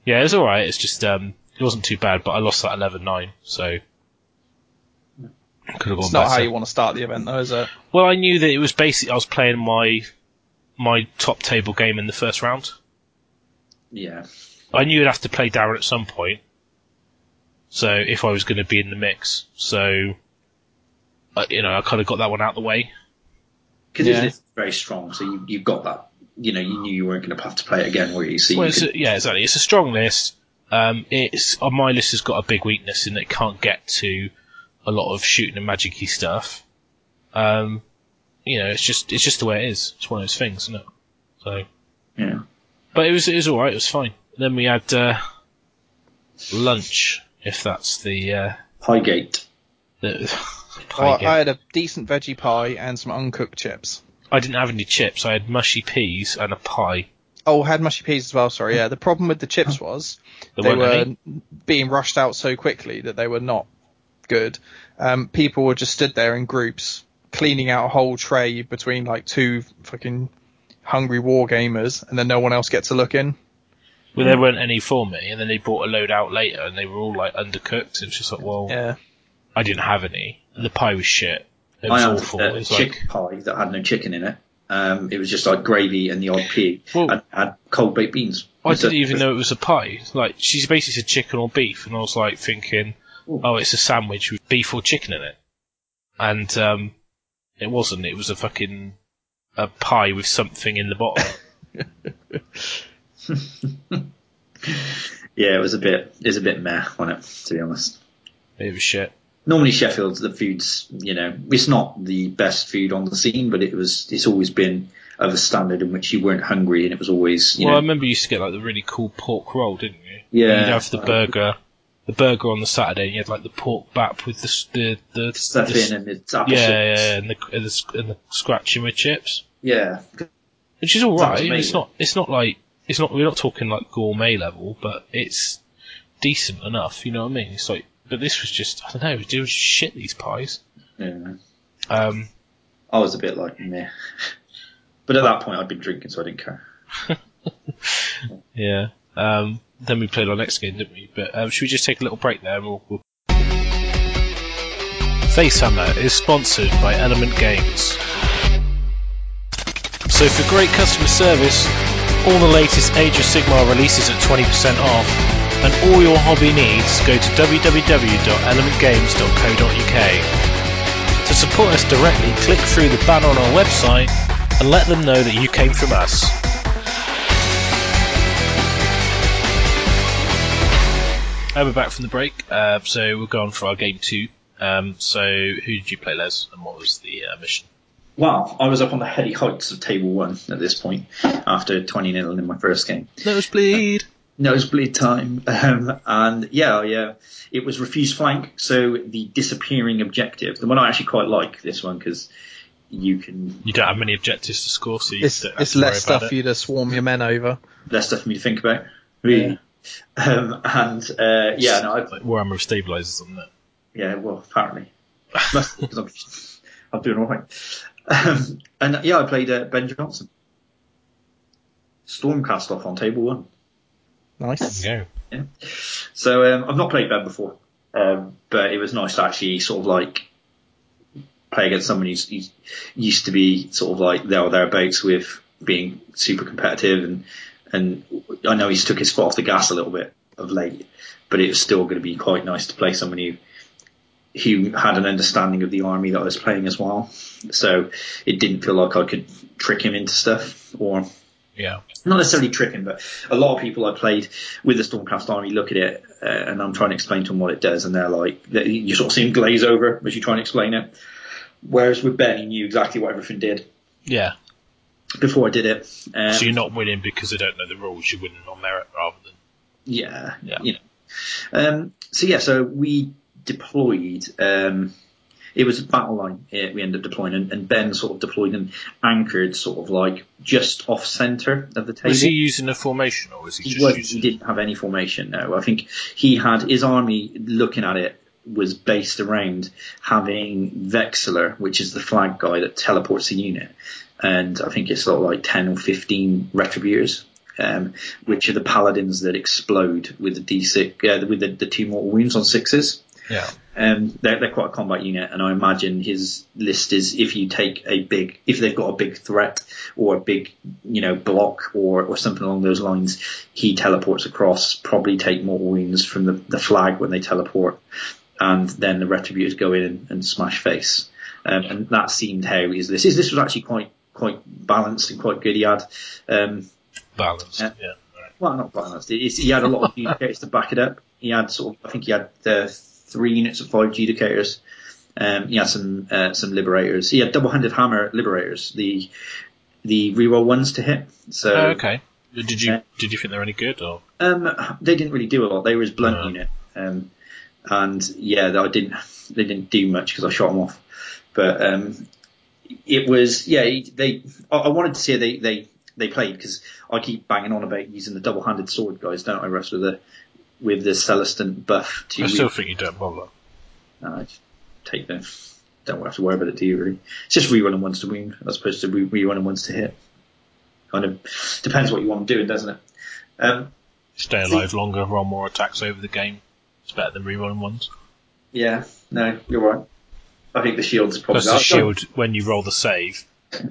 yeah, it's all right. It's just it wasn't too bad, but I lost that 11-9, so could have gone. It's not better. How you want to start the event, though, is it? Well, I knew that it was basically I was playing my top table game in the first round. Yeah, I knew I'd have to play Darren at some point, so if I was going to be in the mix, so. I kind of got that one out of the way. Because it's very strong, so you've got that. You knew you weren't going to have to play it again, were you? So yeah, exactly. It's a strong list. My list has got a big weakness in that it can't get to a lot of shooting and magic-y stuff. It's just the way it is. It's one of those things, isn't it? So yeah. But it was all right. It was fine. Then we had lunch, if that's the Highgate. I had a decent veggie pie and some uncooked chips. I didn't have any chips. I had mushy peas and a pie. Oh, I had mushy peas as well, sorry. Yeah, the problem with the chips was they were being rushed out so quickly that they were not good. People were just stood there in groups cleaning out a whole tray between like two fucking hungry war gamers, and then no one else gets a look in. Well, there weren't any for me, and then they brought a load out later, and they were all like undercooked. It was just like, well, yeah. I didn't have any. The pie was shit. It was awful. I had a chicken pie that had no chicken in it. It was just like gravy and the odd pig. Well, and had cold baked beans. I didn't even know it was a pie. Like, she's basically said chicken or beef, and I was like thinking, oh, it's a sandwich with beef or chicken in it. And it wasn't. It was a fucking pie with something in the bottom. Yeah, it was a bit meh on it, to be honest. It was shit. Normally Sheffield, the food's, it's not the best food on the scene, but it's always been of a standard in which you weren't hungry, and it was always, I remember you used to get, like, the really cool pork roll, didn't you? Yeah. You'd have the burger on the Saturday, and you had, like, the pork bap with the stuff in and the apple chips. Yeah, and the scratching with chips. Yeah. Which is all right. We're not talking, like, gourmet level, but it's decent enough, you know what I mean? It's like, but this was just, I don't know, it was shit, these pies. Yeah. I was a bit like, meh. But at that point, I'd been drinking, so I didn't care. Yeah. Then we played our next game, didn't we? But should we just take a little break there? We'll... Facehammer is sponsored by Element Games. So for great customer service, all the latest Age of Sigmar releases at 20% off. And all your hobby needs, go to www.elementgames.co.uk. To support us directly, click through the banner on our website and let them know that you came from us. And we're back from the break, so we'll go on for our game 2. So who did you play, Les, and what was the mission? Wow, I was up on the heady heights of table 1 at this point, after 20-0 in my first game. Nosebleed! Nosebleed time. It was refused flank, so the disappearing objective, the one I actually quite like, this one, because you don't have many objectives to score, so it's less stuff for you to swarm your men over, less stuff for me to think about, really. Yeah. Like Warhammer of Stabilizers on that. Yeah, well, apparently. Because I'm doing all right. I played Ben Johnson, Stormcast off on table 1. Nice. Yeah. So I've not played Ben before, but it was nice to actually sort of like play against someone who's used to be sort of like there or thereabouts with being super competitive, and I know he's took his foot off the gas a little bit of late, but it was still going to be quite nice to play someone who had an understanding of the army that I was playing as well. So it didn't feel like I could trick him into stuff or. Yeah. Not necessarily tricking, but a lot of people I played with the Stormcast army look at it, and I'm trying to explain to them what it does, and they're like, you sort of see them glaze over as you try and explain it. Whereas with Ben, he knew exactly what everything did. Yeah. before I did it. So you're not winning because they don't know the rules. You're winning on merit rather than... Yeah. You know. So we deployed... It was a battle line we ended up deploying, and Ben sort of deployed and anchored sort of like just off centre of the table. Was he using a formation, or was he just using... He didn't have any formation, no. I think he had... His army, looking at it, was based around having Vexler, which is the flag guy that teleports a unit. And I think it's sort of like 10 or 15 Retributors, which are the paladins that explode with the D6, with the two mortal wounds on sixes. Yeah. They're quite a combat unit, and I imagine his list is if they've got a big threat or a big, block or something along those lines, he teleports across, probably take more wounds from the flag when they teleport, and then the Retributors go in and smash face. And that seemed how his list is. This was actually quite balanced and quite good. He had balanced, yeah. Right. Well, not balanced. He had a lot of Judicators to back it up. He had I think he had 3 units of 5 Judicators. He had some Liberators. He had double-handed hammer Liberators, the reroll ones to hit. So okay. Did you think they were any good? Or they didn't really do a lot. They were his blunt unit, they didn't do much because I shot them off. But it was I wanted to see how they played, because I keep banging on about using the double-handed sword guys, don't I, Russ, with the Celestin buff. I still think you don't bother. No, take them. Don't have to worry about it, do you, really? It's just rerunning ones to wound as opposed to rerunning ones to hit. Kind of depends what you want them doing, doesn't it? Stay alive longer, run more attacks over the game. It's better than rerunning ones. Yeah, no, you're right. I think the shield's probably... Because the shield, when you roll the save,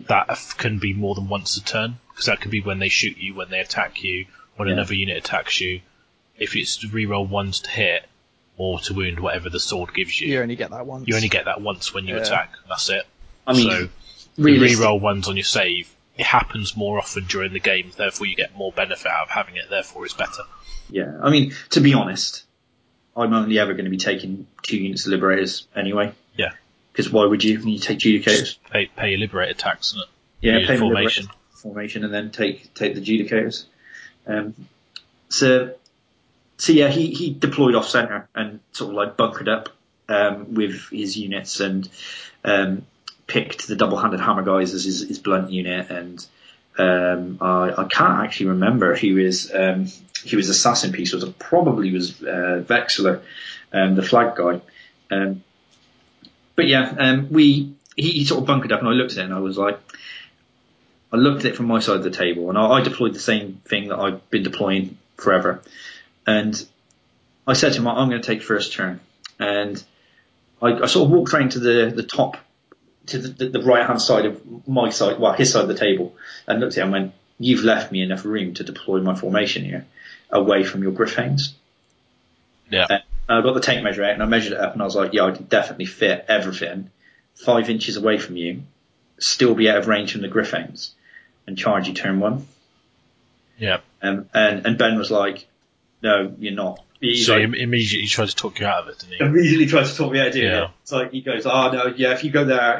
that can be more than once a turn, because that could be when they shoot you, when they attack you, when another unit attacks you. If it's to reroll ones to hit or to wound, whatever the sword gives you. You only get that once. When you attack. That's it. I mean, so really reroll ones on your save. It happens more often during the game, therefore you get more benefit out of having it, therefore it's better. Yeah, I mean, to be honest, I'm only ever going to be taking 2 units of Liberators anyway. Yeah. Because why would you? When you take Judicators. Pay your Liberator tax, isn't it? Yeah, pay formation and then take the Judicators. So yeah, he deployed off centre and sort of like bunkered up with his units, and picked the double-handed hammer guys as his blunt unit, and I can't actually remember who his assassin piece was. It probably was Vexler, the flag guy. He sort of bunkered up, and I looked at it and I was like, I looked at it from my side of the table, and I deployed the same thing that I've been deploying forever. And I said to him, I'm going to take first turn. And I sort of walked around to the top, to the right-hand side of my side, well, his side of the table, and looked at him and went, you've left me enough room to deploy my formation here, away from your Griffhounds. Yeah. And I got the tape measure out, and I measured it up, and I was like, yeah, I can definitely fit everything 5 inches away from you, still be out of range from the Griffhounds, and charge you turn 1. Yeah. And Ben was like, no, you're not. He immediately tried to talk you out of it, didn't he? Immediately tried to talk me out of it. Yeah. It's like he goes, if you go there,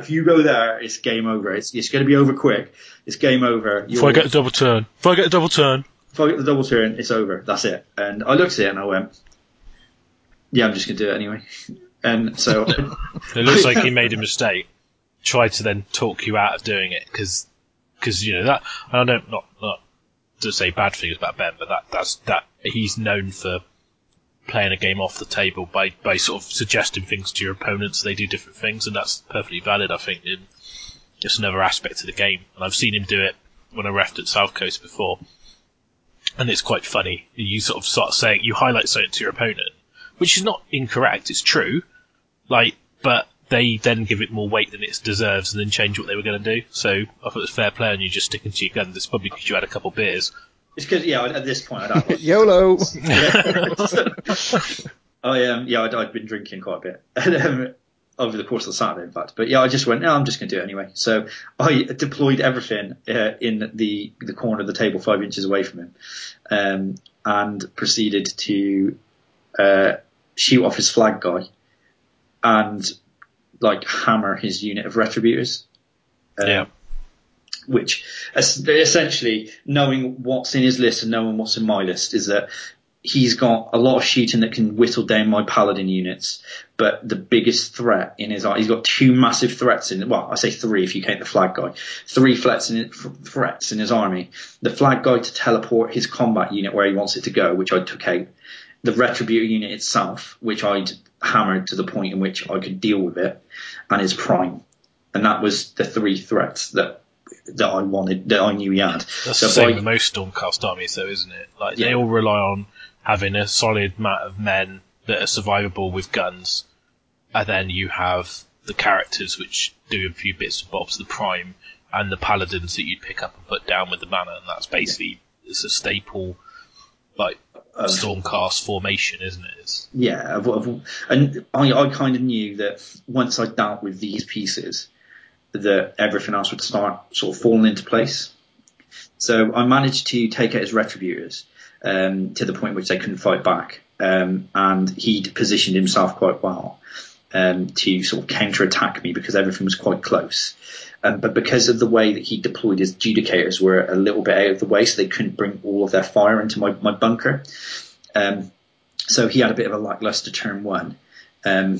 it's game over. It's going to be over quick. It's game over. If I get the double turn, it's over. That's it. And I looked at it and I went, yeah, I'm just going to do it anyway. And so... It looks like he made a mistake. Tried to then talk you out of doing it because that... I don't... Not to say bad things about Ben, but that's he's known for playing a game off the table by sort of suggesting things to your opponents. They do different things, and that's perfectly valid, I think, in just another aspect of the game. And I've seen him do it when I reffed at South Coast before, and it's quite funny. You sort of start saying, you highlight something to your opponent, which is not incorrect, it's true, but they then give it more weight than it deserves and then change what they were going to do. So I thought it was fair play on you just sticking to your guns. It's probably because you had a couple of beers. It's because, at this point, I don't... YOLO! I'd been drinking quite a bit over the course of the Saturday, in fact. But, I just went, no, I'm just going to do it anyway. So I deployed everything in the corner of the table 5 inches away from him, and proceeded to shoot off his flag guy and hammer his unit of Retributors. which essentially knowing what's in his list and knowing what's in my list is that he's got a lot of shooting that can whittle down my paladin units, but the biggest threat in his eye, he's got two massive threats in, well, I say three if you count the flag guy, three threats in his army. The flag guy to teleport his combat unit where he wants it to go, which I took out. The Retributor unit itself, which I'd hammered to the point in which I could deal with it, and his prime. And that was the three threats that I wanted, that I knew he had. That's the same with most Stormcast armies, though, isn't it? Like, they all rely on having a solid amount of men that are survivable with guns, and then you have the characters which do a few bits and bobs, the prime, and the paladins that you pick up and put down with the banner, and that's basically it's a staple, like, Stormcast formation, isn't it? It's... Yeah, and I kind of knew that once I dealt with these pieces, that everything else would start sort of falling into place. So I managed to take out his Retributors to the point which they couldn't fight back, and he'd positioned himself quite well to sort of counter-attack me because everything was quite close. But because of the way that he deployed, his Judicators were a little bit out of the way, so they couldn't bring all of their fire into my bunker. So he had a bit of a lackluster turn one. And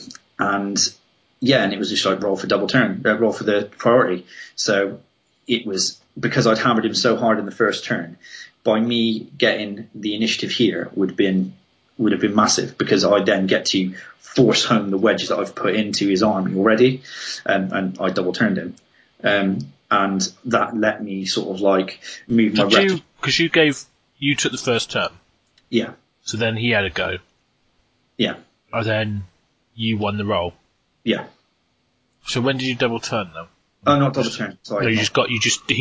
it was just like roll for the priority. So it was because I'd hammered him so hard in the first turn, by me getting the initiative here would have been massive, because I then get to force home the wedges that I've put into his army already. And I double turned him. And that let me sort of like move my rep. Because you took the first turn. Yeah. So then he had a go. Yeah. And then you won the roll. Yeah. So when did you double turn though? Oh, not double turn. Sorry. No, he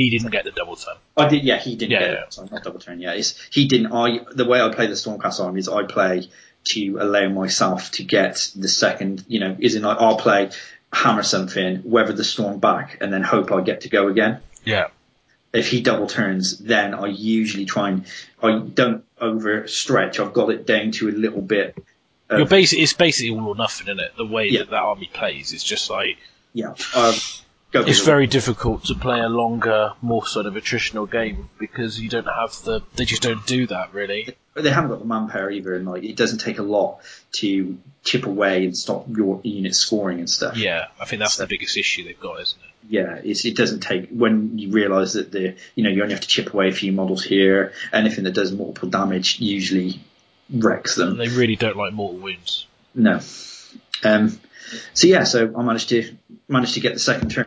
didn't get the double turn. I did. Yeah, he didn't get it. Sorry, not double turn. Yeah, he didn't. The way I play the Stormcast army is I play to allow myself to get the second. You know, isn't like I'll play. Hammer something, weather the storm back, and then hope I get to go again. Yeah. If he double turns, then I usually try and I don't overstretch. I've got it down to a little bit. It's basically all or nothing, isn't it? The way that army plays, it's just like it's very difficult to play a longer, more sort of attritional game because you don't have they just don't do that really. They haven't got the manpower either, and like it doesn't take a lot to chip away and stop your unit scoring and stuff. Yeah, I think that's the biggest issue they've got, isn't it? Yeah, it doesn't take when you realise that you only have to chip away a few models here. Anything that does mortal damage usually wrecks them. They really don't like mortal wounds. No. So I managed to get the second turn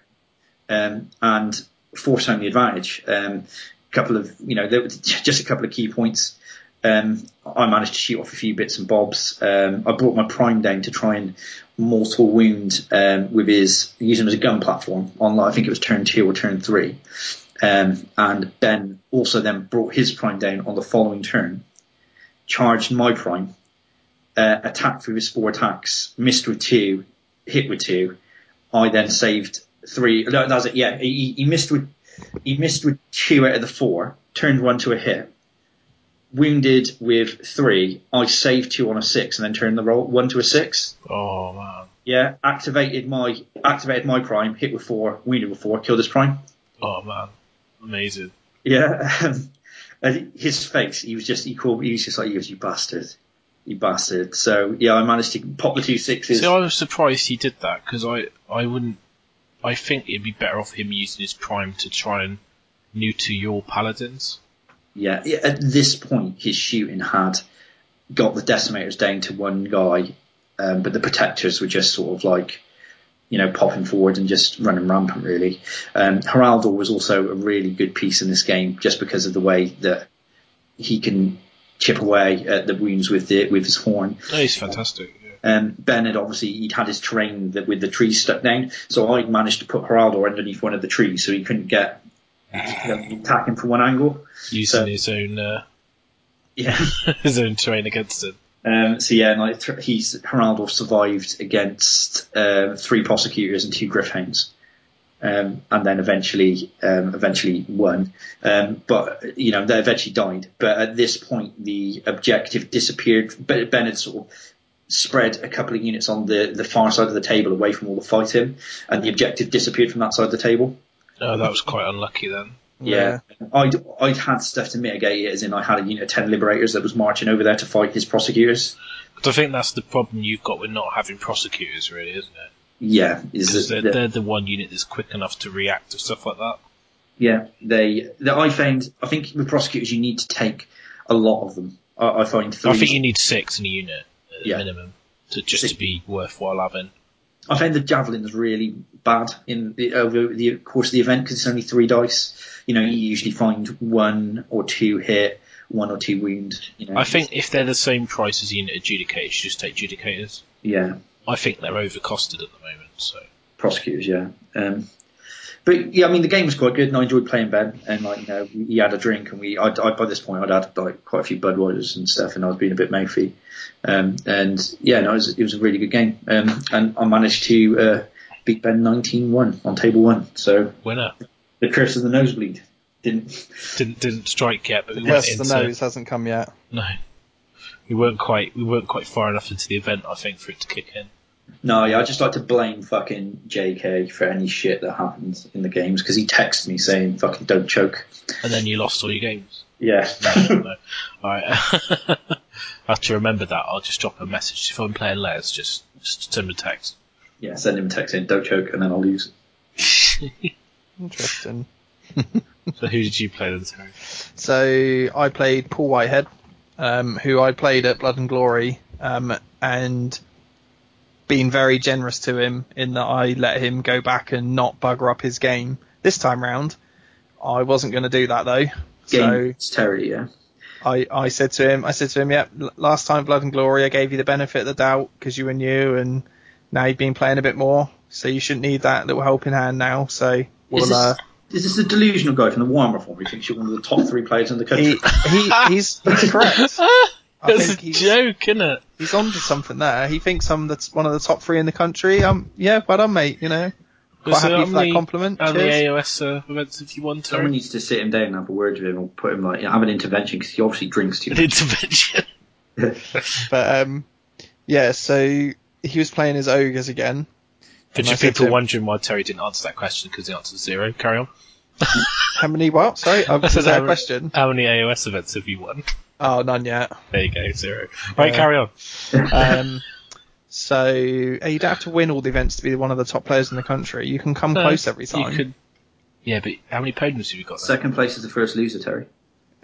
and force home the advantage. Just a couple of key points. I managed to shoot off a few bits and bobs. I brought my prime down to try and mortal wound with using him as a gun platform on, I think it was turn 2 or turn 3. And Ben also then brought his prime down on the following turn, charged my prime, attacked through his 4 attacks, missed with 2, hit with 2. I then saved 3. No, that was it. Yeah, he missed with 2 out of the 4, turned 1 to a hit. Wounded with 3, I saved 2 on a 6 and then turned the roll 1 to a 6. Oh man! Yeah, activated my prime, hit with 4, wounded with 4, killed his prime. Oh man, amazing! Yeah, and his face—he was just he was, "You bastard, you bastard." So yeah, I managed to pop the 2 6s. So I was surprised he did that because I wouldn't. I think it'd be better off him using his prime to try and neuter your paladins. Yeah, at this point, his shooting had got the Decimators down to one guy, but the Protectors were just sort of like, popping forward and just running rampant, really. Heraldor was also a really good piece in this game, just because of the way that he can chip away at the wounds with his horn. Oh, he's fantastic. Yeah. Ben had he'd had his terrain with the trees stuck down, so I managed to put Heraldor underneath one of the trees so he couldn't get... attacking from one angle, using his own his own terrain against him. Heraldor survived against 3 Prosecutors and 2 Griffhounds, and then eventually won. But they eventually died. But at this point, the objective disappeared. But Ben had sort of spread a couple of units on the far side of the table away from all the fighting, and the objective disappeared from that side of the table. Oh, that was quite unlucky then. Yeah. I'd had stuff to mitigate it, as in I had 10 Liberators that was marching over there to fight his Prosecutors. But I think that's the problem you've got with not having Prosecutors, really, isn't it? Yeah. Because they're the one unit that's quick enough to react to stuff like that. Yeah, I think with Prosecutors you need to take a lot of them. I find three. I think you need 6 in a unit at minimum to be worthwhile having. I found the javelins really bad over the course of the event because it's only 3 dice. You usually find 1 or 2 hit, 1 or 2 wound. I think if they're the same price as unit adjudicators, you just take Judicators. Yeah, I think they're overcosted at the moment. So Prosecutors, yeah. But yeah, the game was quite good, and I enjoyed playing Ben. And he had a drink, and I by this point I'd had quite a few Budweisers and stuff, and I was being a bit mouthy. It was a really good game, and I managed to beat Ben 19-1 on table 1. So winner. The curse of the nosebleed didn't strike yet, but the nose hasn't come yet. No, we weren't quite far enough into the event, I think, for it to kick in. No, yeah, I just like to blame fucking JK for any shit that happens in the games, because he texted me saying, fucking don't choke. And then you lost all your games. Yeah. No. Alright. I have to remember that. I'll just drop a message. If I'm playing Les, just send him a text. Yeah, send him a text saying, don't choke, and then I'll lose. Interesting. So who did you play then, Terry? So I played Paul Whitehead, who I played at Blood and Glory, and been very generous to him in that I let him go back and not bugger up his game this time round. I wasn't going to do that though. It's Terry, yeah. I said to him, yeah, last time Blood and Glory, I gave you the benefit of the doubt because you were new, and now you've been playing a bit more, so you shouldn't need that little helping hand now. So we'll. Is this the delusional guy from the Warhammer Reform who thinks you're one of the top 3 players in the country? He's correct. That's a joke, isn't it? He's onto something there. He thinks I'm one of the top 3 in the country. Yeah, well done, mate. Quite happy for that compliment. And the AOS events, if you want to. Someone needs to sit him down and have a word with him, or put him have an intervention, because he obviously drinks too much. An intervention. But so he was playing his ogres again. For you people wondering why Terry didn't answer that question, because the answer is 0. Carry on. How many? What? Sorry, was that a question? How many AOS events have you won? Oh, none yet. There you go, 0. Right, carry on. So you don't have to win all the events to be one of the top players in the country. You can come close every time. Yeah, but how many podiums have you got there? Second place is the first loser, Terry.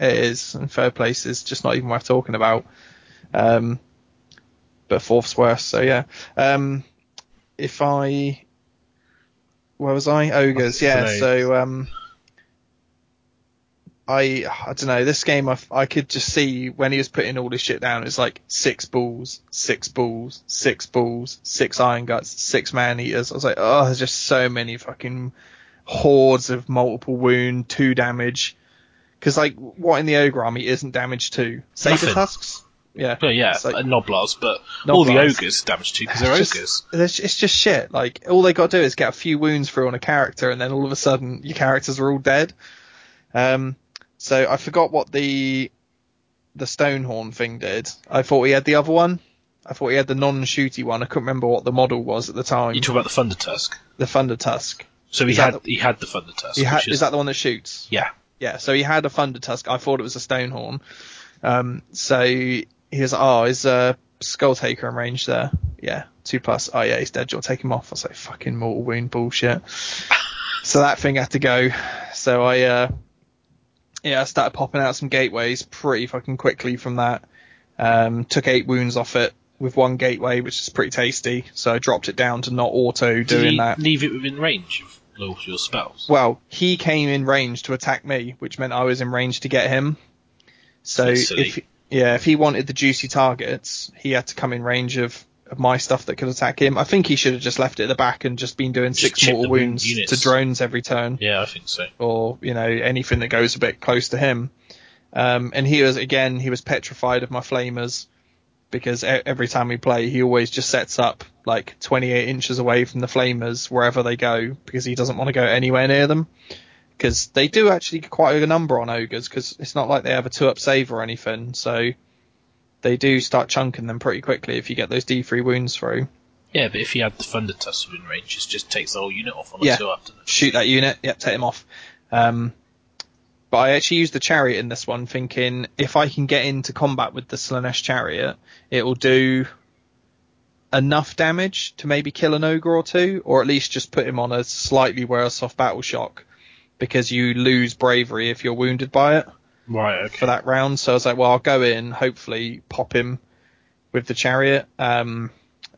It is, and third place is just not even worth talking about. But fourth's worse, so yeah. Where was I? Ogres, yeah. So I don't know, this game I could just see when he was putting all this shit down, it's like 6 balls, 6 iron guts, 6 man eaters. I was like, oh, there's just so many fucking hordes of multiple wound, 2 damage. Because what in the ogre army isn't damage 2? Saber tusks? Yeah, well, yeah, Noblars, but all the ogres damage to you because they're ogres. It's just shit. All they got to do is get a few wounds through on a character, and then all of a sudden your characters are all dead. So I forgot what the Stonehorn thing did. I thought he had the other one. I thought he had the non-shooty one. I couldn't remember what the model was at the time. You talk about the Thunder Tusk. The Thunder Tusk. So he had the Thunder Tusk. Is that the one that shoots? Yeah. Yeah. So he had a Thunder Tusk. I thought it was a Stonehorn. So. He was like, is Skulltaker in range there? Yeah, 2+. Oh, yeah, he's dead. You'll take him off. I was like, fucking mortal wound bullshit. So that thing had to go. So I started popping out some gateways pretty fucking quickly from that. Took 8 wounds off it with 1 gateway, which is pretty tasty. So I dropped it down to not auto doing that. Did he leave it within range of your spells? Well, he came in range to attack me, which meant I was in range to get him. So if he wanted the juicy targets, he had to come in range of my stuff that could attack him. I think he should have just left it at the back and just been doing 6 mortal wounds to drones every turn. Yeah, I think so. Or, anything that goes a bit close to him. And he was petrified of my Flamers, because every time we play, he always just sets up 28 inches away from the Flamers wherever they go, because he doesn't want to go anywhere near them. Because they do actually quite a number on ogres, because it's not like they have a 2-up save or anything, so they do start chunking them pretty quickly if you get those D3 wounds through. Yeah, but if you had the Thunder Tusk in range, it just takes the whole unit off on a 2 after that. Shoot that unit, yep, take him off. But I actually used the Chariot in this one, thinking if I can get into combat with the Slaanesh Chariot, it will do enough damage to maybe kill an ogre or two, or at least just put him on a slightly worse off battle shock, because you lose bravery if you're wounded by it. Right, okay. For that round. So I was like, well, I'll go in, hopefully pop him with the Chariot.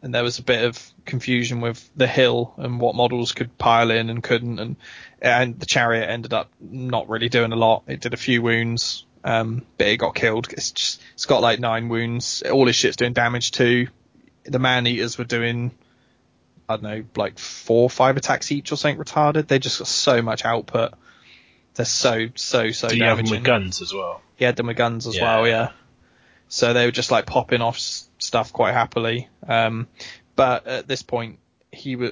And there was a bit of confusion with the hill and what models could pile in and couldn't, and the Chariot ended up not really doing a lot. It did a few wounds, but it got killed. It's got like 9 wounds. All his shit's doing damage too. The Man Eaters were doing, I don't know, like 4 or 5 attacks each or something retarded. They just got so much output. They're so damaging. You had them with guns as well. He had them with guns as well, yeah. So they were just like popping off stuff quite happily. But at this point,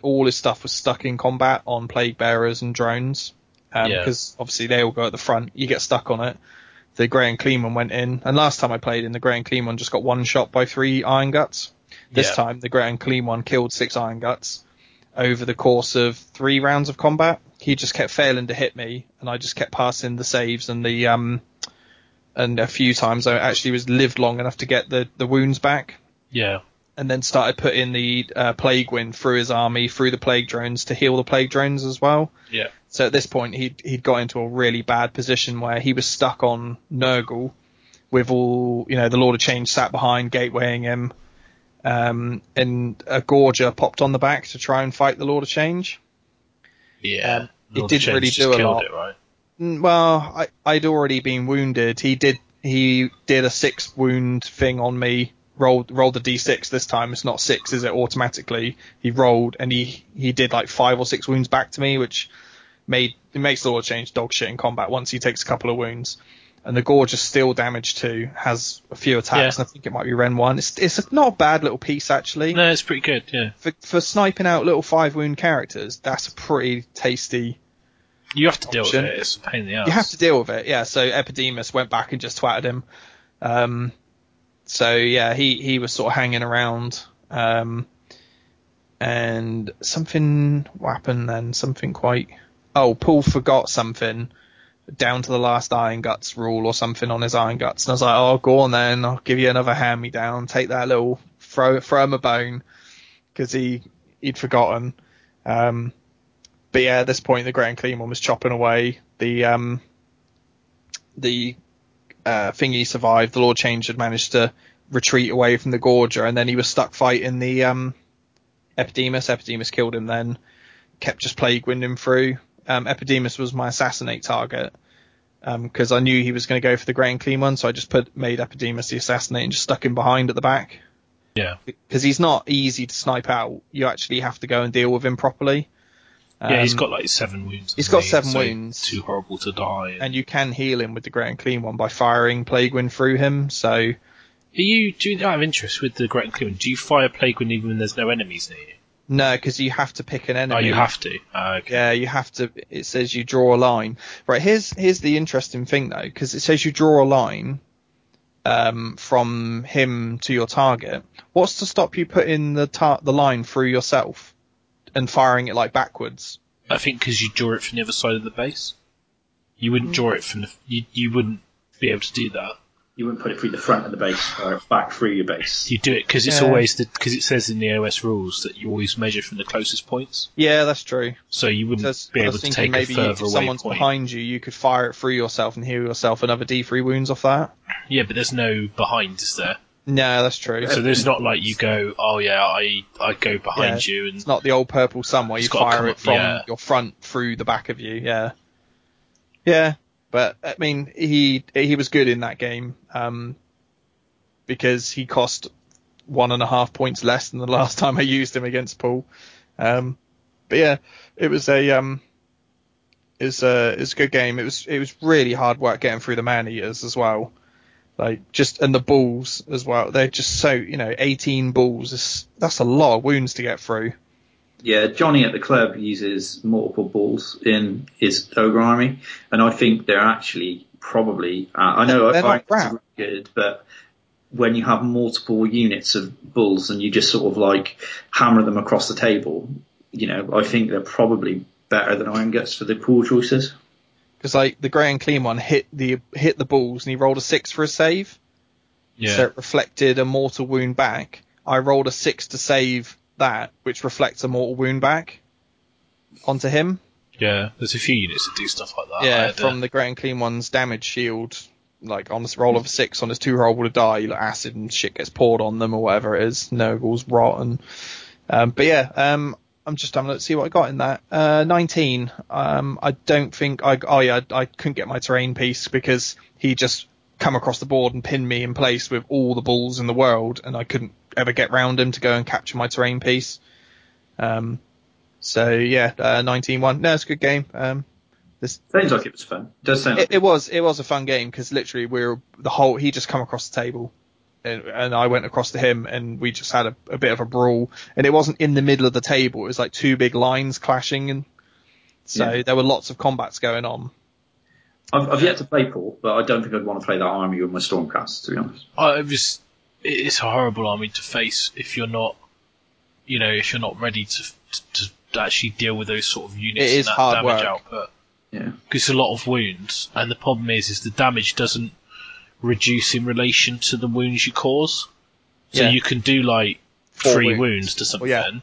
all his stuff was stuck in combat on Plague Bearers and drones, because obviously they all go at the front. You get stuck on it. The Grey and Clean One went in, and last time I played in, the Grey and Clean One just got one shot by 3 Iron Guts. This time, the Grey and Clean One killed 6 Iron Guts over the course of 3 rounds of combat. He just kept failing to hit me, and I just kept passing the saves and the and a few times I actually lived long enough to get the wounds back. Yeah. And then started putting the Plague Wind through his army, through the Plague Drones, to heal the Plague Drones as well. Yeah. So at this point, he'd got into a really bad position where he was stuck on Nurgle with all, the Lord of Change sat behind, gatewaying him. And a Gorger popped on the back to try and fight the Lord of Change. Yeah. It didn't really do a lot. It, right? Well, I'd already been wounded. He did a 6 wound thing on me. Rolled the D6 this time. It's not 6, is it? Automatically, he rolled and he did like 5 or 6 wounds back to me, which makes the Lord of Change dog shit in combat once he takes a couple of wounds. And the Gorge is still damaged too. Has a few attacks, and I think it might be Ren 1. It's not a bad little piece actually. No, it's pretty good. Yeah. For sniping out little 5 wound characters, that's a pretty tasty. You have to deal with it. It's a pain in the ass. You have to deal with it, yeah. So Epidemus went back and just twatted him. So yeah, he was sort of hanging around, and something happened then. Something quite. Oh, Paul forgot something down to the last Iron Guts rule or something on his Iron Guts, and I was like, oh, go on then. I'll give you another hand me down. Take that little throw him a bone, because he'd forgotten. But yeah, at this point, the Grey and Clean One was chopping away. The thingy survived. The Lord Change had managed to retreat away from the Gorger, and then he was stuck fighting the Epidemus. Epidemus killed him then, kept just Plague Winding him through. Epidemus was my assassinate target, because I knew he was going to go for the Grey and Clean One, so I just made Epidemus the assassinate and just stuck him behind at the back. Yeah. Because he's not easy to snipe out. You actually have to go and deal with him properly. Yeah, he's got like 7 wounds. He's got 7 wounds. Too horrible to die. And you can heal him with the Grey and Clean One by firing Plague Wind through him. So, do you out of interest with the Grey and Clean One, do you fire Plague Wind even when there's no enemies near you? No, because you have to pick an enemy. Oh, you have to. Okay. Yeah, you have to. It says you draw a line. Right, here's the interesting thing though, because it says you draw a line from him to your target. What's to stop you putting the line through yourself and firing it like backwards? I think because you draw it from the other side of the base. You wouldn't draw it from you wouldn't be able to do that. You wouldn't put it through the front of the base or back through your base. You do it because it's always because it says in the OS rules that you always measure from the closest points. Yeah, that's true. So you wouldn't be able to take maybe a further away point. If someone's behind you, you could fire it through yourself and heal yourself another D3 wounds off that. Yeah, but there's no behind, is there? No, that's true. So there's not like you go, oh yeah, I go behind you. And it's not the old purple sun where you fire it from your front through the back of you. Yeah. Yeah. But I mean, he was good in that game, because he cost 1.5 points less than the last time I used him against Paul. But yeah, it was a good game. It was really hard work getting through the Man Eaters as well. Like and the balls as well. They're just so, 18 balls. That's a lot of wounds to get through. Yeah, Johnny at the club uses multiple balls in his ogre army, and I think they're actually probably. I know they're not good, but when you have multiple units of bulls and you just sort of like hammer them across the table, you know, I think they're probably better than Iron Guts for the pool choices. Because like the Grey and Clean One hit the bulls and he rolled a 6 for a save. Yeah. So it reflected a mortal wound back. I rolled a 6 to save that, which reflects a mortal wound back onto him. Yeah, there's a few units that do stuff like that. Yeah, from the Grey and Clean One's damage shield, like on this roll of a 6, on his 2 roll would have died, like acid and shit gets poured on them or whatever it is. Nurgle's rotten. But yeah, I'm just having a look to see what I got in that. 19. I don't think I couldn't get my terrain piece because he just come across the board and pinned me in place with all the balls in the world, and I couldn't ever get round him to go and capture my terrain piece. So yeah, 19-1. No, it's a good game. This sounds like it was fun. Does sound like it was. It was a fun game because literally he just come across the table, and I went across to him, and we just had a bit of a brawl. And it wasn't in the middle of the table; it was like two big lines clashing, and so yeah, there were lots of combats going on. I've yet to play Paul, but I don't think I'd want to play that army with my Stormcast, to be honest. It's a horrible army to face if you're not, you know, if you're not ready to actually deal with those sort of units. It is and that hard damage work. Output. Yeah, because a lot of wounds, and the problem is the damage doesn't reduce in relation to the wounds you cause. So yeah, you can do like 4 wounds to something, well, yeah,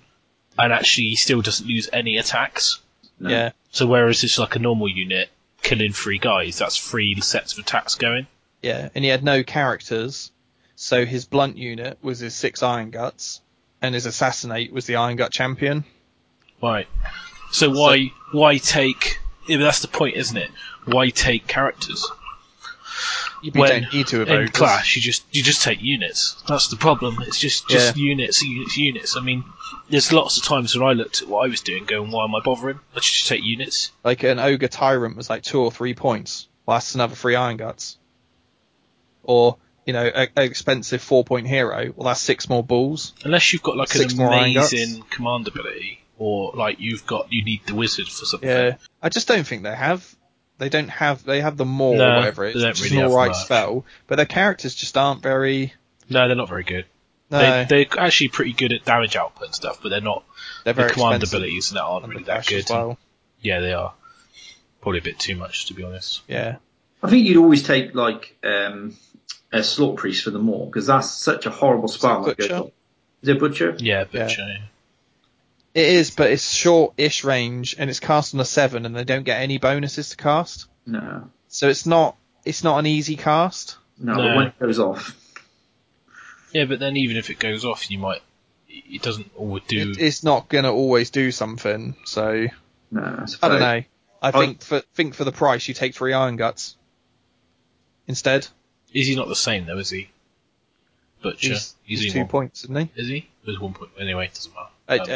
and actually he still doesn't lose any attacks. No. Yeah. So whereas it's like a normal unit killing 3 guys, that's 3 sets of attacks going. Yeah, and he had no characters, so his blunt unit was his 6 Iron Guts, and his assassinate was the Iron Gut champion. Right. So why take? Yeah, but that's the point, isn't it? Why take characters? You don't need to in clash. You just take units. That's the problem. It's just units. I mean, there's lots of times when I looked at what I was doing, going, why am I bothering? I should just take units. Like an ogre tyrant was like 2 or 3 points. Well, that's another 3 Iron Guts. Or, you know, an expensive 4-point hero. Well, that's 6 more balls. Unless you've got like 6 an amazing command ability, or like you need the wizard for something. Yeah, I just don't think they have. They have the maul or whatever it is, which really is an alright spell, but their characters just aren't very... No, they're not very good. No. They're actually pretty good at damage output and stuff, but they're not... They're very expensive. The command abilities and that aren't really that good. Well. Yeah, they are. Probably a bit too much, to be honest. Yeah. I think you'd always take, like, a Slaughter Priest for the maul, because that's such a horrible spell. Is it Butcher? Yeah, Butcher, yeah. It is, but it's short-ish range, and it's cast on a 7, and they don't get any bonuses to cast. No. So it's not an easy cast. No, but when it goes off. Yeah, but then even if it goes off, it doesn't always do... It's not going to always do something, so... No, I don't know. I think for the price, you take 3 Iron Guts instead. Is he not the same, though, is he? Butcher. He's 2 points, isn't he? Is he? There's 1 point. Anyway, it doesn't matter.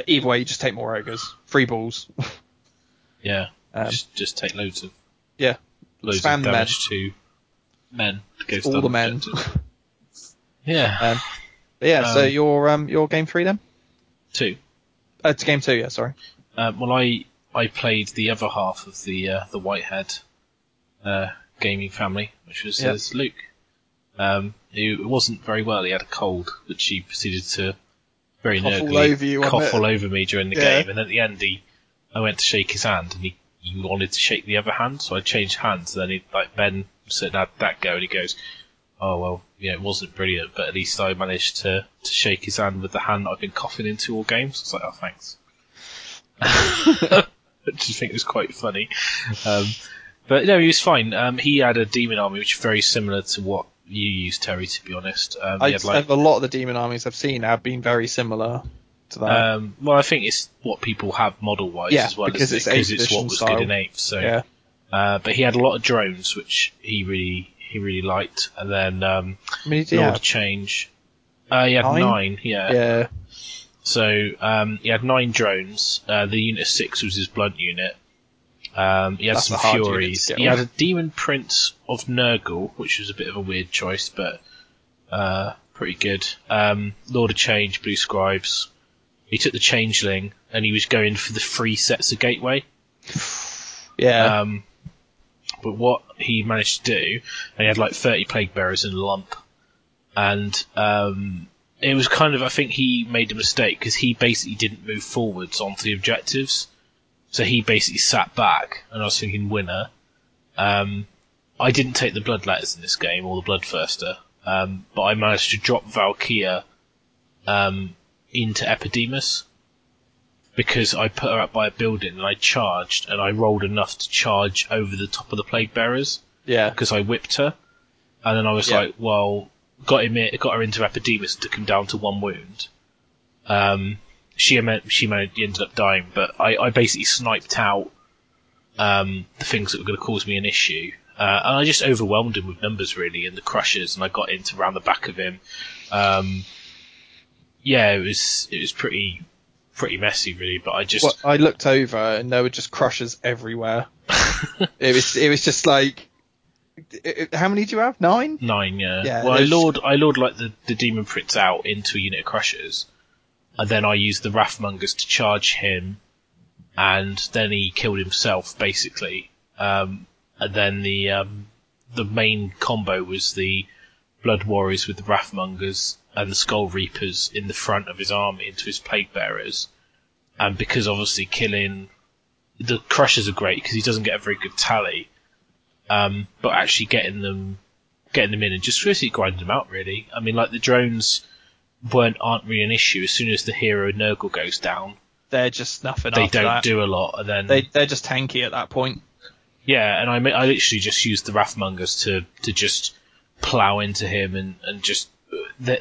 Either way, you just take more ogres. 3 balls. Yeah. Just take loads of... Yeah. Loads of damage to men. To go all the men. Yeah. So your game 3 then? 2. It's game 2, yeah, sorry. Well, I played the other half of the Whitehead gaming family, which was Luke. Who wasn't very well. He had a cold, which he proceeded to... very nerdily cough all over me during the game, and at the end I went to shake his hand and he wanted to shake the other hand, so I changed hands, and then Ben said had that go, and he goes, oh well, yeah, it wasn't brilliant, but at least I managed to shake his hand with the hand that I've been coughing into all games. So I was like, oh thanks. Which I think was quite funny. But no, he was fine. He had a demon army which is very similar to what you use, Terry, to be honest. A lot of the demon armies I've seen have been very similar to that. Well, I think it's what people have model-wise as well, because it's what was good in 8th. So. Yeah. But he had a lot of drones, which he really liked. And then Lord of Change. He had 9, yeah. So he had 9 drones. The unit 6 was his blunt unit. He had some Furies. He had a Demon Prince of Nurgle, which was a bit of a weird choice, but pretty good. Lord of Change, Blue Scribes. He took the Changeling, and he was going for the 3 sets of Gateway. Yeah. But what he managed to do, and he had like 30 Plague Bearers in a lump, and it was kind of, I think he made a mistake because he basically didn't move forwards onto the objectives, so he basically sat back, and I was thinking winner. I didn't take the Bloodletters in this game, or the Bloodthirster, but I managed to drop Valkyrie into Epidemus, because I put her up by a building and I charged, and I rolled enough to charge over the top of the Plague Bearers. Yeah. Because I whipped her, and then I was like, well, got her into Epidemus and took him down to one wound. She ended up dying, but I basically sniped out the things that were going to cause me an issue. And I just overwhelmed him with numbers, really, and the crushes, and I got into round the back of him. It was pretty messy, really. But I looked over, and there were just crushes everywhere. it was just like, how many do you have? Nine, yeah. Well, I lured like the demon prince out into a unit of crushes, and then I used the Wrathmongers to charge him, and then he killed himself, basically. And then the main combo was the Blood Warriors with the Wrathmongers and the Skull Reapers in the front of his army into his Plague Bearers. And because obviously killing... The Crushers are great because he doesn't get a very good tally. But actually getting them in and just really grinding them out, really. I mean, like, the drones aren't really an issue. As soon as the hero Nurgle goes down... They're just nothing after that. They don't do a lot. And then they're just tanky at that point. Yeah, and I literally just used the Wrathmongers to just plough into him and just...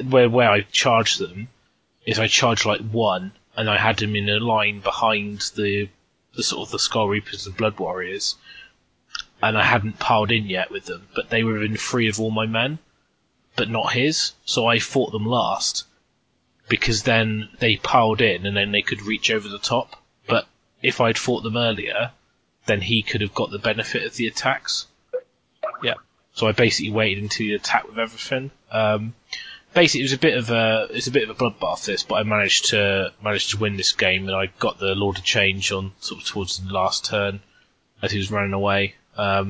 Where I charged them is I charged like one, and I had him in a line behind the sort of the Skull Reapers and Blood Warriors, and I hadn't piled in yet with them, but they were within three of all my men, but not his, so I fought them last, because then they piled in and then they could reach over the top, but if I'd fought them earlier... then he could have got the benefit of the attacks. Yeah. So I basically waited until he attacked with everything. Basically, it was a bit of a bloodbath, this, but I managed to win this game, and I got the Lord of Change on sort of towards the last turn as he was running away. I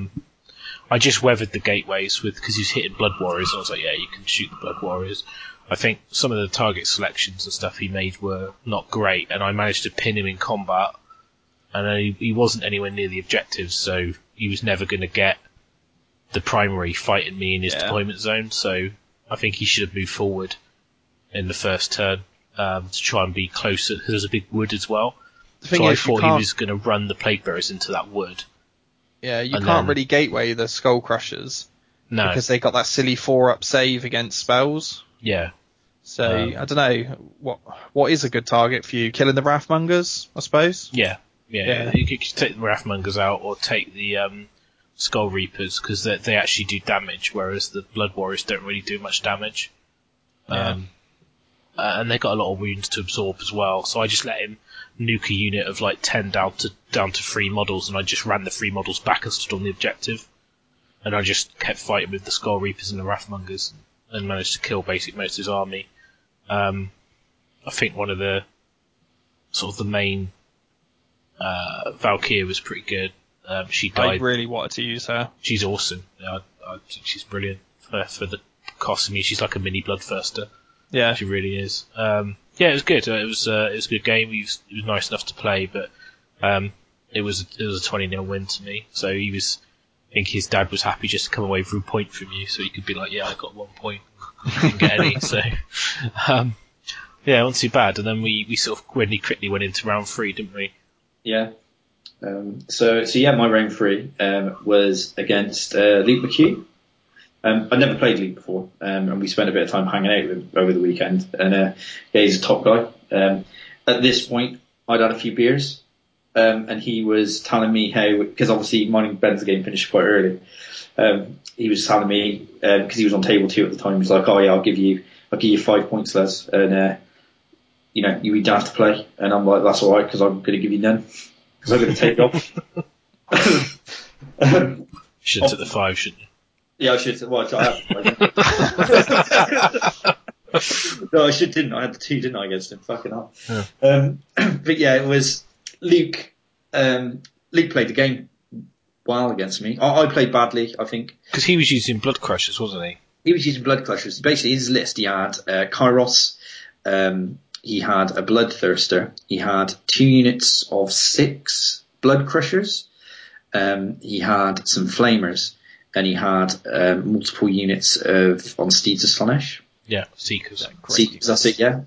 just weathered the gateways because he was hitting Blood Warriors, and I was like, yeah, you can shoot the Blood Warriors. I think some of the target selections and stuff he made were not great, and I managed to pin him in combat. And he wasn't anywhere near the objectives, so he was never going to get the primary fighting me in his deployment zone. So I think he should have moved forward in the first turn to try and be closer. There was a big wood as well, so I thought he was going to run the Plague Bearers into that wood. Yeah, you can't really gateway the Skull Crushers. No, because they got that silly 4+ save against spells. Yeah. So I don't know what is a good target for you. Killing the Wrathmongers, I suppose. Yeah. Yeah, you could take the Wrathmongers out or take the Skull Reapers, because they actually do damage, whereas the Blood Warriors don't really do much damage. And they got a lot of wounds to absorb as well, so I just let him nuke a unit of like 10 down to 3 models, and I just ran the 3 models back and stood on the objective. And I just kept fighting with the Skull Reapers and the Wrathmongers, and managed to kill basically most of his army. I think one of the sort of the main... Valkyrie was pretty good. She died. I really wanted to use her. She's awesome. I think she's brilliant for the cost. I mean, she's like a mini Bloodthirster. Yeah, she really is. It was good. It was a good game. He was nice enough to play, but it was a 20-0 win to me. So he was. I think his dad was happy just to come away with a point from you, so he could be like, "Yeah, I got 1 point. I didn't get any." So. It wasn't too bad. And then we sort of really quickly went into round 3, didn't we? Yeah. My round 3 was against Luke McHugh. I'd never played Luke before, and we spent a bit of time hanging out with him over the weekend. And he's a top guy. At this point, I'd had a few beers, and he was telling me how, because obviously mine and Ben's game finished quite early. He was telling me, because he was on table 2 at the time, he was like, "Oh yeah, I'll give you 5 points less," and you know, you don't have to play. And I'm like, "That's all right, because I'm going to give you none, because I'm going to take off." Should have took the 5, shouldn't you? Yeah, I should. Well, I have. No, I should. Didn't I had the 2, didn't I, against him? Fucking hell. Yeah. But yeah, it was Luke. Luke played the game well against me. I played badly, I think, because he was using Blood Crushers, wasn't he? he was using Blood Clutchers. Basically, his list, he had Kairos, he had a Bloodthirster, he had 2 units of 6 Blood Crushers, he had some Flamers, and he had multiple units of on Steeds of Slanesh. Yeah, Seekers. Seekers, that's it, yeah.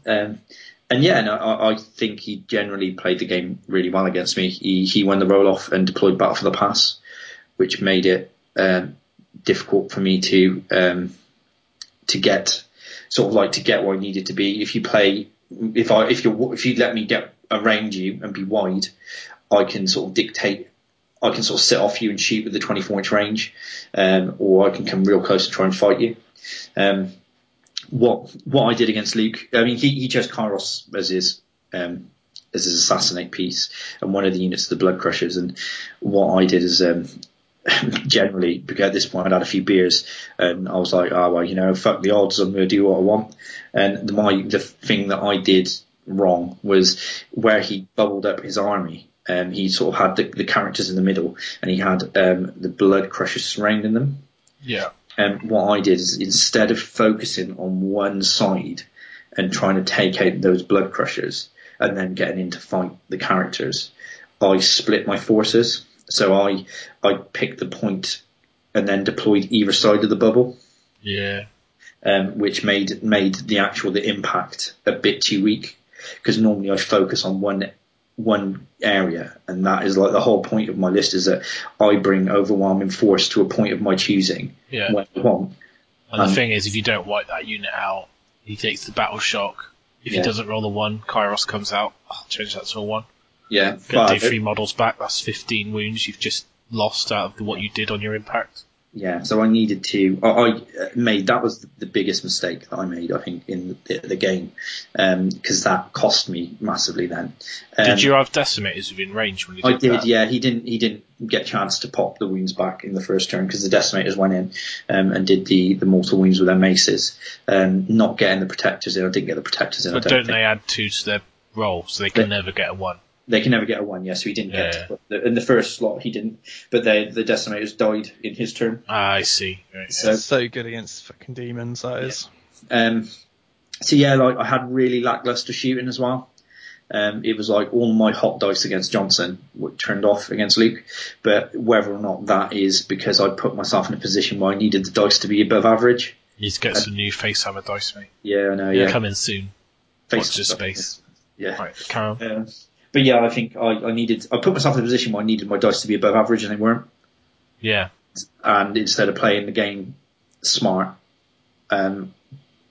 And yeah, no, I think he generally played the game really well against me. He won the roll-off and deployed Battle for the Pass, which made it difficult for me to get sort of like to get where I needed to be. If you play, if you let me get around you and be wide, I can sort of dictate. I can sort of sit off you and shoot with the 24-inch range, or I can come real close and try and fight you. What I did against Luke, I mean, he chose Kairos as his assassinate piece and one of the units of the Blood Crushers. And what I did is generally, because at this point I'd had a few beers and I was like, oh well, you know, fuck the odds, I'm going to do what I want. And the thing that I did wrong was where he bubbled up his army. He sort of had the characters in the middle, and he had the Blood Crushers surrounding them. Yeah. What I did is instead of focusing on one side and trying to take out those Blood Crushers and then getting in to fight the characters, I split my forces. So I picked the point and then deployed either side of the bubble. Yeah. Which made the impact a bit too weak, because normally I focus on one area, and that is like the whole point of my list is that I bring overwhelming force to a point of my choosing when I want. And the thing is, if you don't wipe that unit out, he takes the battle shock. If he doesn't roll the 1, Kairos comes out. I'll change that to a 1. Yeah, get 3 models back. That's 15 wounds you've just lost out of what you did on your impact. Yeah, so I needed to. That was the biggest mistake that I made, I think, in the game, because that cost me massively. Then, did you have Decimators within range when you did that? I did. Yeah, he didn't get a chance to pop the wounds back in the first turn because the Decimators went in and did the mortal wounds with their maces, not getting the Protectors in. I didn't get the Protectors in. But don't they add 2 to their roll, so they can never get a 1? They can never get a 1, yeah, so he didn't get it. In the first slot, he didn't. But the Decimators died in his turn. Ah, I see. Right. So good against fucking demons, that is. So, yeah, like I had really lackluster shooting as well. It was like all my hot dice against Johnson turned off against Luke. But whether or not that is because I put myself in a position where I needed the dice to be above average. You need to get some new Facehammer dice, mate. Yeah, I know, yeah. Coming soon. Watch this space. Yeah. Right, Carol. But yeah, I think I put myself in a position where I needed my dice to be above average, and they weren't. Yeah. And instead of playing the game smart, I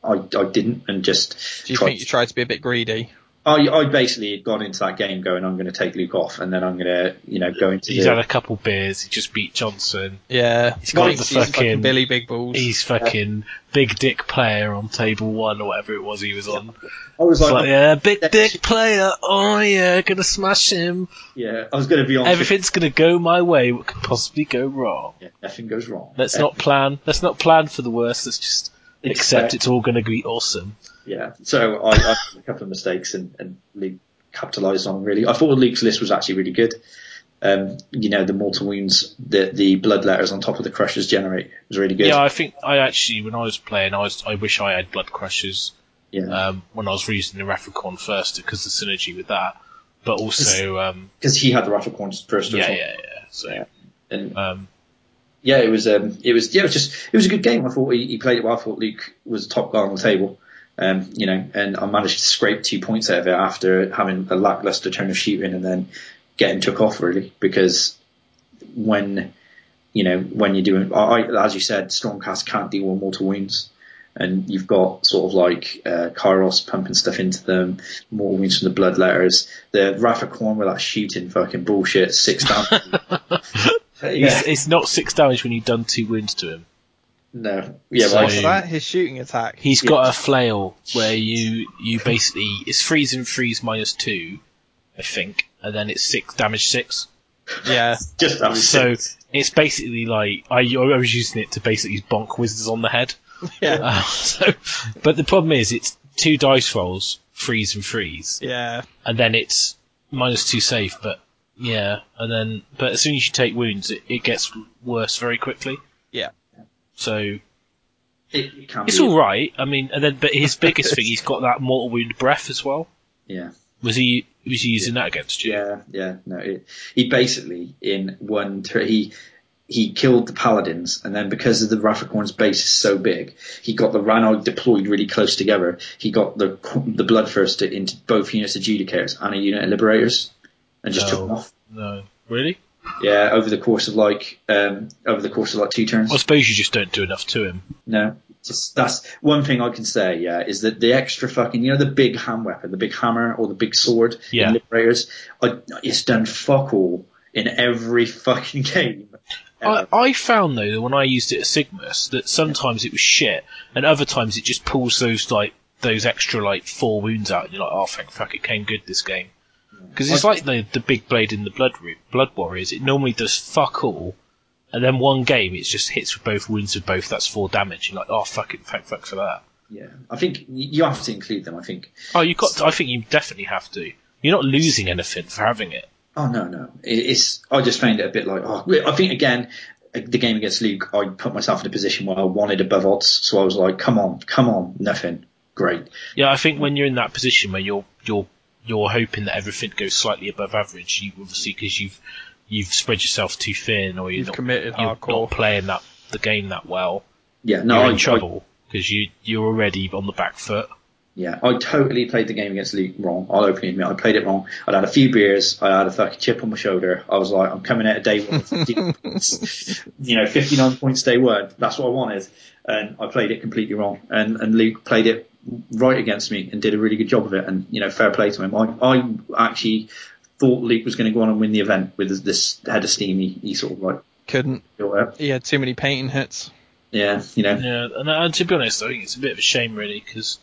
didn't, and just. Do you think you tried to be a bit greedy? I basically had gone into that game going, I'm going to take Luke off, and then I'm going to, go into. He's had a couple beers. He just beat Johnson. Yeah. He's got the fucking Billy Big Balls. He's fucking big dick player on table 1 or whatever it was he was on. I was like, big dick player. Oh yeah, gonna smash him. Yeah, I was gonna be on. Everything's gonna go my way. What could possibly go wrong? Yeah, nothing goes wrong. Let's not plan for the worst. Let's just accept it's all gonna be awesome. Yeah, so I made a couple of mistakes and Luke capitalised on, really. I thought Luke's list was actually really good. The mortal wounds that the Bloodletters on top of the Crushers generate was really good. Yeah, I think when I was playing, I wish I had Blood Crushers when I was using the Rathmongers first, because the synergy with that, but also... Because he had the Rathmongers first. Yeah. So, yeah. And, it was a good game. I thought he played it well. I thought Luke was top guy on the table. And I managed to scrape 2 points out of it after having a lackluster turn of shooting and then getting took off, really, because when you're doing, as you said, Stormcast can't deal with mortal wounds, and you've got sort of like Kairos pumping stuff into them, mortal wounds from the Bloodletters, the Wrathmongers with that shooting fucking bullshit, 6 damage. It's not 6 damage when you've done 2 wounds to him. No. Yeah, so for that, his shooting attack. He's got a flail where you basically it's freeze and freeze -2, I think, and then it's 6 damage 6. Yeah. Just damage so 6. It's basically like I was using it to basically bonk wizards on the head. Yeah. But the problem is it's 2 dice rolls, freeze and freeze. Yeah. And then it's -2 save, but yeah, and then but as soon as you take wounds it gets worse very quickly. Yeah. So It can it's be. All right. I mean, and then but his biggest thing, he's got that mortal wound breath as well. Yeah. Was he using that against you? Yeah. No, he basically in one he killed the paladins, and then because of the Wrathmongers' base is so big, he got the Rannog deployed really close together. He got the Bloodthirster into both units of Judicators and a unit of Liberators, and just took them off. No, really? Yeah, over the course of like 2 turns. I suppose you just don't do enough to him. No, just, that's one thing I can say. Yeah, is that the extra fucking the big hand weapon, the big hammer or the big sword in Liberators, it's done fuck all in every fucking game. I found though that when I used it at Sigmas that sometimes it was shit and other times it just pulls those extra 4 wounds out and you're like, oh fuck, it came good this game, because it's like the big blade in the Blood Warriors. It normally does fuck all, and then one game it just hits with both wounds with both. That's 4 damage. You're like, oh fuck it, fuck for that. Yeah, I think you have to include them. I think. Oh, you got. I think you definitely have to. You're not losing anything for having it. Oh, no. I just found it a bit like... Oh, I think, again, the game against Luke, I put myself in a position where I wanted above odds, so I was like, come on, nothing. Great. Yeah, I think when you're in that position where you're hoping that everything goes slightly above average, you obviously, because you've spread yourself too thin, or you're not playing the game that well, you're in trouble, because you're already on the back foot. Yeah, I totally played the game against Luke wrong. I'll openly admit I played it wrong. I'd had a few beers. I had a fucking chip on my shoulder. I was like, I'm coming out of day one. 59 points day one. That's what I wanted. And I played it completely wrong. And Luke played it right against me and did a really good job of it. And, fair play to him. I actually thought Luke was going to go on and win the event with this head of steam. He sort of couldn't. He had too many painting hits. Yeah, Yeah, and to be honest, I think it's a bit of a shame, really, because...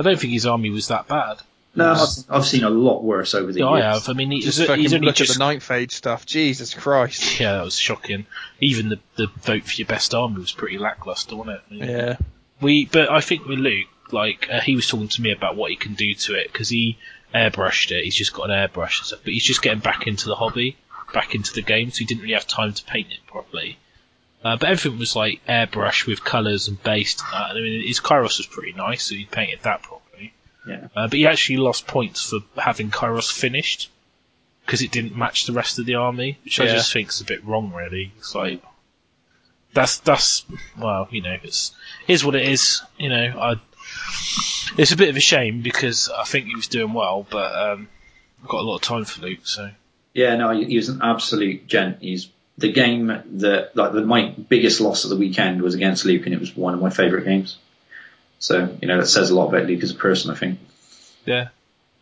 I don't think his army was that bad. No, I've seen a lot worse over the years. I have. I mean, he's only just... at the Ninth Age stuff. Jesus Christ. Yeah, that was shocking. Even the vote for your best army was pretty lacklustre, wasn't it? Yeah. But I think with Luke, he was talking to me about what he can do to it, because he airbrushed it. He's just got an airbrush and stuff, but he's just getting back into the hobby, back into the game, so he didn't really have time to paint it properly. But everything was airbrush with colours and based. I mean, his Kairos was pretty nice, so he painted that properly. Yeah. But he actually lost points for having Kairos finished because it didn't match the rest of the army, which I just think is a bit wrong, really. It's like that's well, it is what it is. It's a bit of a shame because I think he was doing well, but I've got a lot of time for Luke. So yeah, no, he was an absolute gent. The game that my biggest loss of the weekend was against Luke, and it was one of my favourite games. So that says a lot about Luke as a person, I think. Yeah,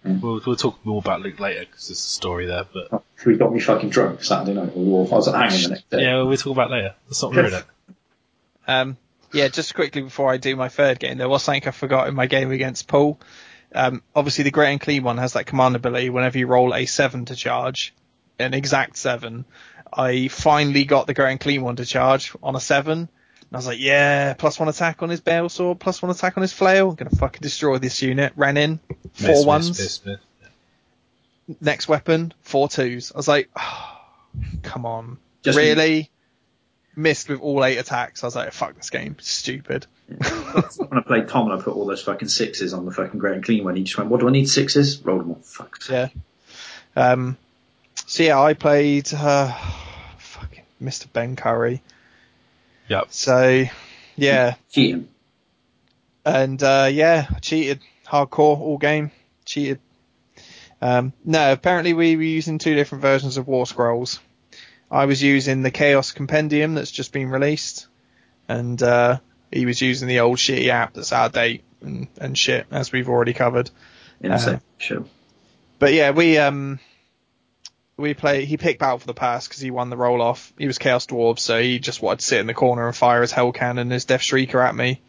We'll talk more about Luke later because there's a story there. But we got me fucking drunk Saturday night. I was like, hanging the next day. Yeah, we'll talk about it later. That's not rude. Yeah, just quickly before I do my third game, there was something I forgot in my game against Paul. Obviously, the Grey and Clean one has that command ability. Whenever you roll a 7 to charge, an exact 7. I finally got the Grey and Clean one to charge on a 7. And I was like, yeah, +1 attack on his Bale Sword, +1 attack on his Flail. I'm going to fucking destroy this unit. Ran in, 4 ones. Miss. Next weapon, 4 2s. I was like, oh, come on. Just really? Missed with all 8 attacks. I was like, fuck this game. Stupid. Yeah. When I played Tom and I put all those fucking 6s on the fucking Grey and Clean one, he just went, what do I need 6s? Roll them all. Fuck. Yeah. So yeah, I played fucking Mr. Ben Curry. Yep. So yeah, cheating. And I cheated hardcore all game. Cheated. No, apparently we were using 2 different versions of War Scrolls. I was using the Chaos Compendium that's just been released, and he was using the old shitty app that's out of date and shit, as we've already covered. In a second, sure. But yeah, he picked Battle for the Past because he won the roll off. He was Chaos Dwarves, so he just wanted to sit in the corner and fire his Hell Cannon and his Death Shrieker at me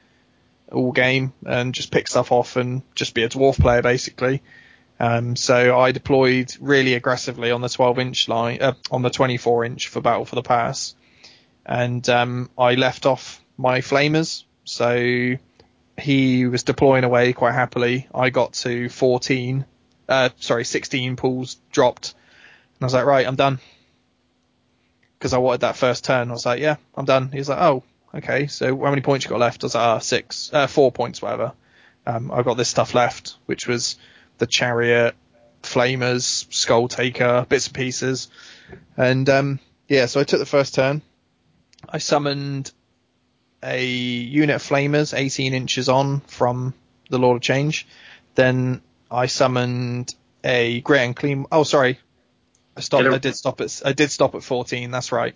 all game and just pick stuff off and just be a Dwarf player, basically. So I deployed really aggressively on the 12-inch line, on the 24-inch for Battle for the Past. And I left off my Flamers, so he was deploying away quite happily. I got to 16 pools dropped. And I was like, right, I'm done. Because I wanted that first turn. I was like, yeah, I'm done. He was like, oh, okay, so how many points you got left? I was like, 4 points, whatever. I've got this stuff left, which was the Chariot, Flamers, Skulltaker, bits and pieces. And so I took the first turn. I summoned a unit of Flamers, 18 inches on from the Lord of Change. Then I summoned a Grey and Clean... Oh, sorry. I did stop at 14, that's right.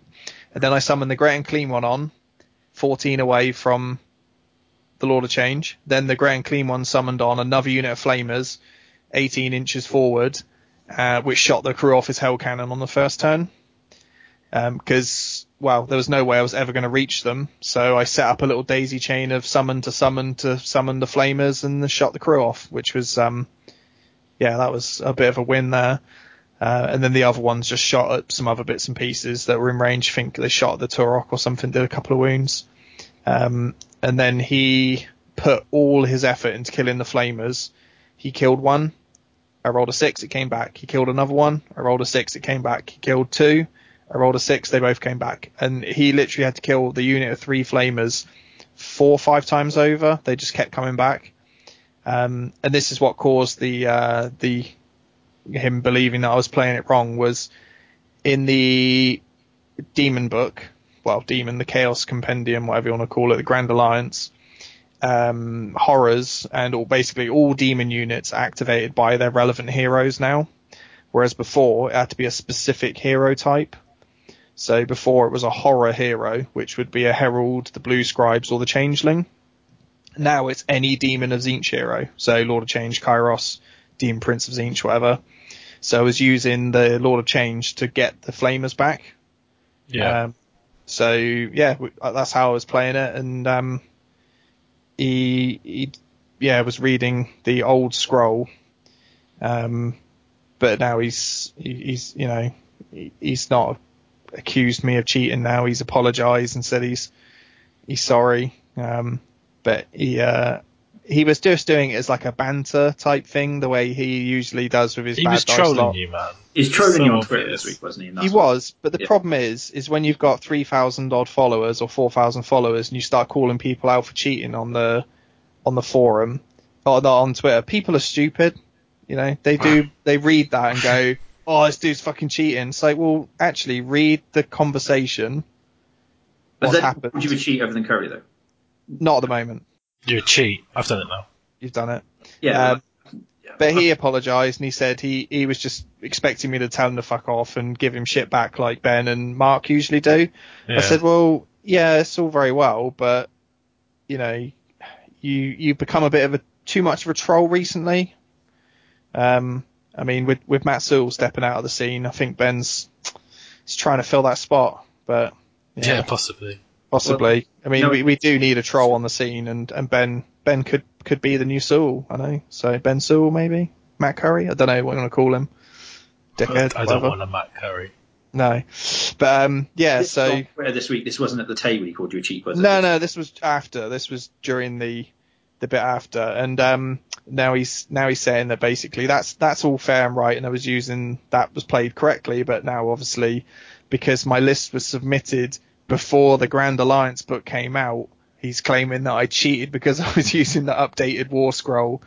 And then I summoned the Grey and Clean One on, 14 away from the Lord of Change. Then the Grey and Clean One summoned on another unit of Flamers, 18 inches forward, which shot the crew off his Hell Cannon on the first turn. Because... well, there was no way I was ever going to reach them, so I set up a little daisy chain of summon the Flamers and shot the crew off, which was, that was a bit of a win there. And then the other ones just shot at some other bits and pieces that were in range. I think they shot at the Turok or something, did a couple of wounds. And then he put all his effort into killing the Flamers. He killed one. I rolled a 6, it came back. He killed another one. I rolled a 6, it came back. He killed 2. I rolled a 6, they both came back. And he literally had to kill the unit of 3 Flamers 4 or 5 times over. They just kept coming back. And this is what caused him believing that I was playing it wrong, was in the Demon book, the Chaos Compendium, whatever you want to call it, the Grand Alliance, horrors, and basically all Demon units activated by their relevant heroes now. Whereas before, it had to be a specific hero type. So before, it was a horror hero, which would be a Herald, the Blue Scribes, or the Changeling. Now it's any Demon of Tzeentch hero. So Lord of Change, Kairos, Demon Prince of Tzeentch, whatever. So I was using the Lord of Change to get the Flamers back. Yeah. That's how I was playing it. And he was reading the old scroll. But now he's not accused me of cheating. Now he's apologized and said he's sorry. But he was just doing it as like a banter type thing, the way he usually does with his bad dice lot. He was trolling you, man. He's trolling you on Twitter this week, wasn't he? But the problem is when you've got 3,000 odd followers or 4,000 followers and you start calling people out for cheating on the forum or on Twitter, people are stupid. You know, they read that and go, oh, this dude's fucking cheating. It's like, well, actually, read the conversation. Happened. Would you cheat other than Curry, though? Not at the moment. You would cheat. I've done it now. You've done it. Yeah. But he apologised and he said he was just expecting me to tell him to fuck off and give him shit back like Ben and Mark usually do. Yeah. I said, well, yeah, it's all very well, but, you know, you've become too much of a troll recently. I mean, with Matt Sewell stepping out of the scene, I think Ben's trying to fill that spot. But yeah, possibly. Well, I mean, we do need a troll on the scene, and Ben could be the new Sewell. I know. So Ben Sewell, maybe Matt Curry. I don't know what you want to call him. Dickhead. I don't want a Matt Curry. No, but so this week, this wasn't at the Tay week or do you cheat? Was it? No, this was after. This was during the bit after, and now he's saying that basically that's all fair and right, and I was using that was played correctly, but now obviously because my list was submitted before the Grand Alliance book came out, he's claiming that I cheated because I was using the updated War Scroll.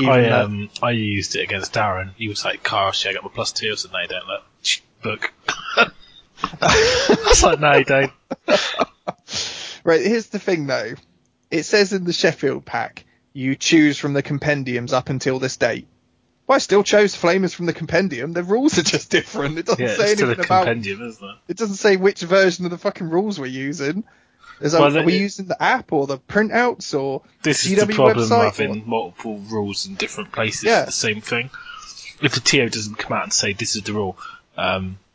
I used it against Darren. He was like, "Gosh, yeah, I got my +2," I said, "No, you don't look book." I was like, "No, you don't." Right, here's the thing though. It says in the Sheffield pack, you choose from the compendiums up until this date. Well, I still chose Flamers from the compendium. The rules are just different. It doesn't say anything about compendium, isn't it? It doesn't say which version of the fucking rules we're using. Are we using the app or the printouts or this is the problem of having multiple rules in different places. Yeah. The same thing. If the TO doesn't come out and say this is the rule,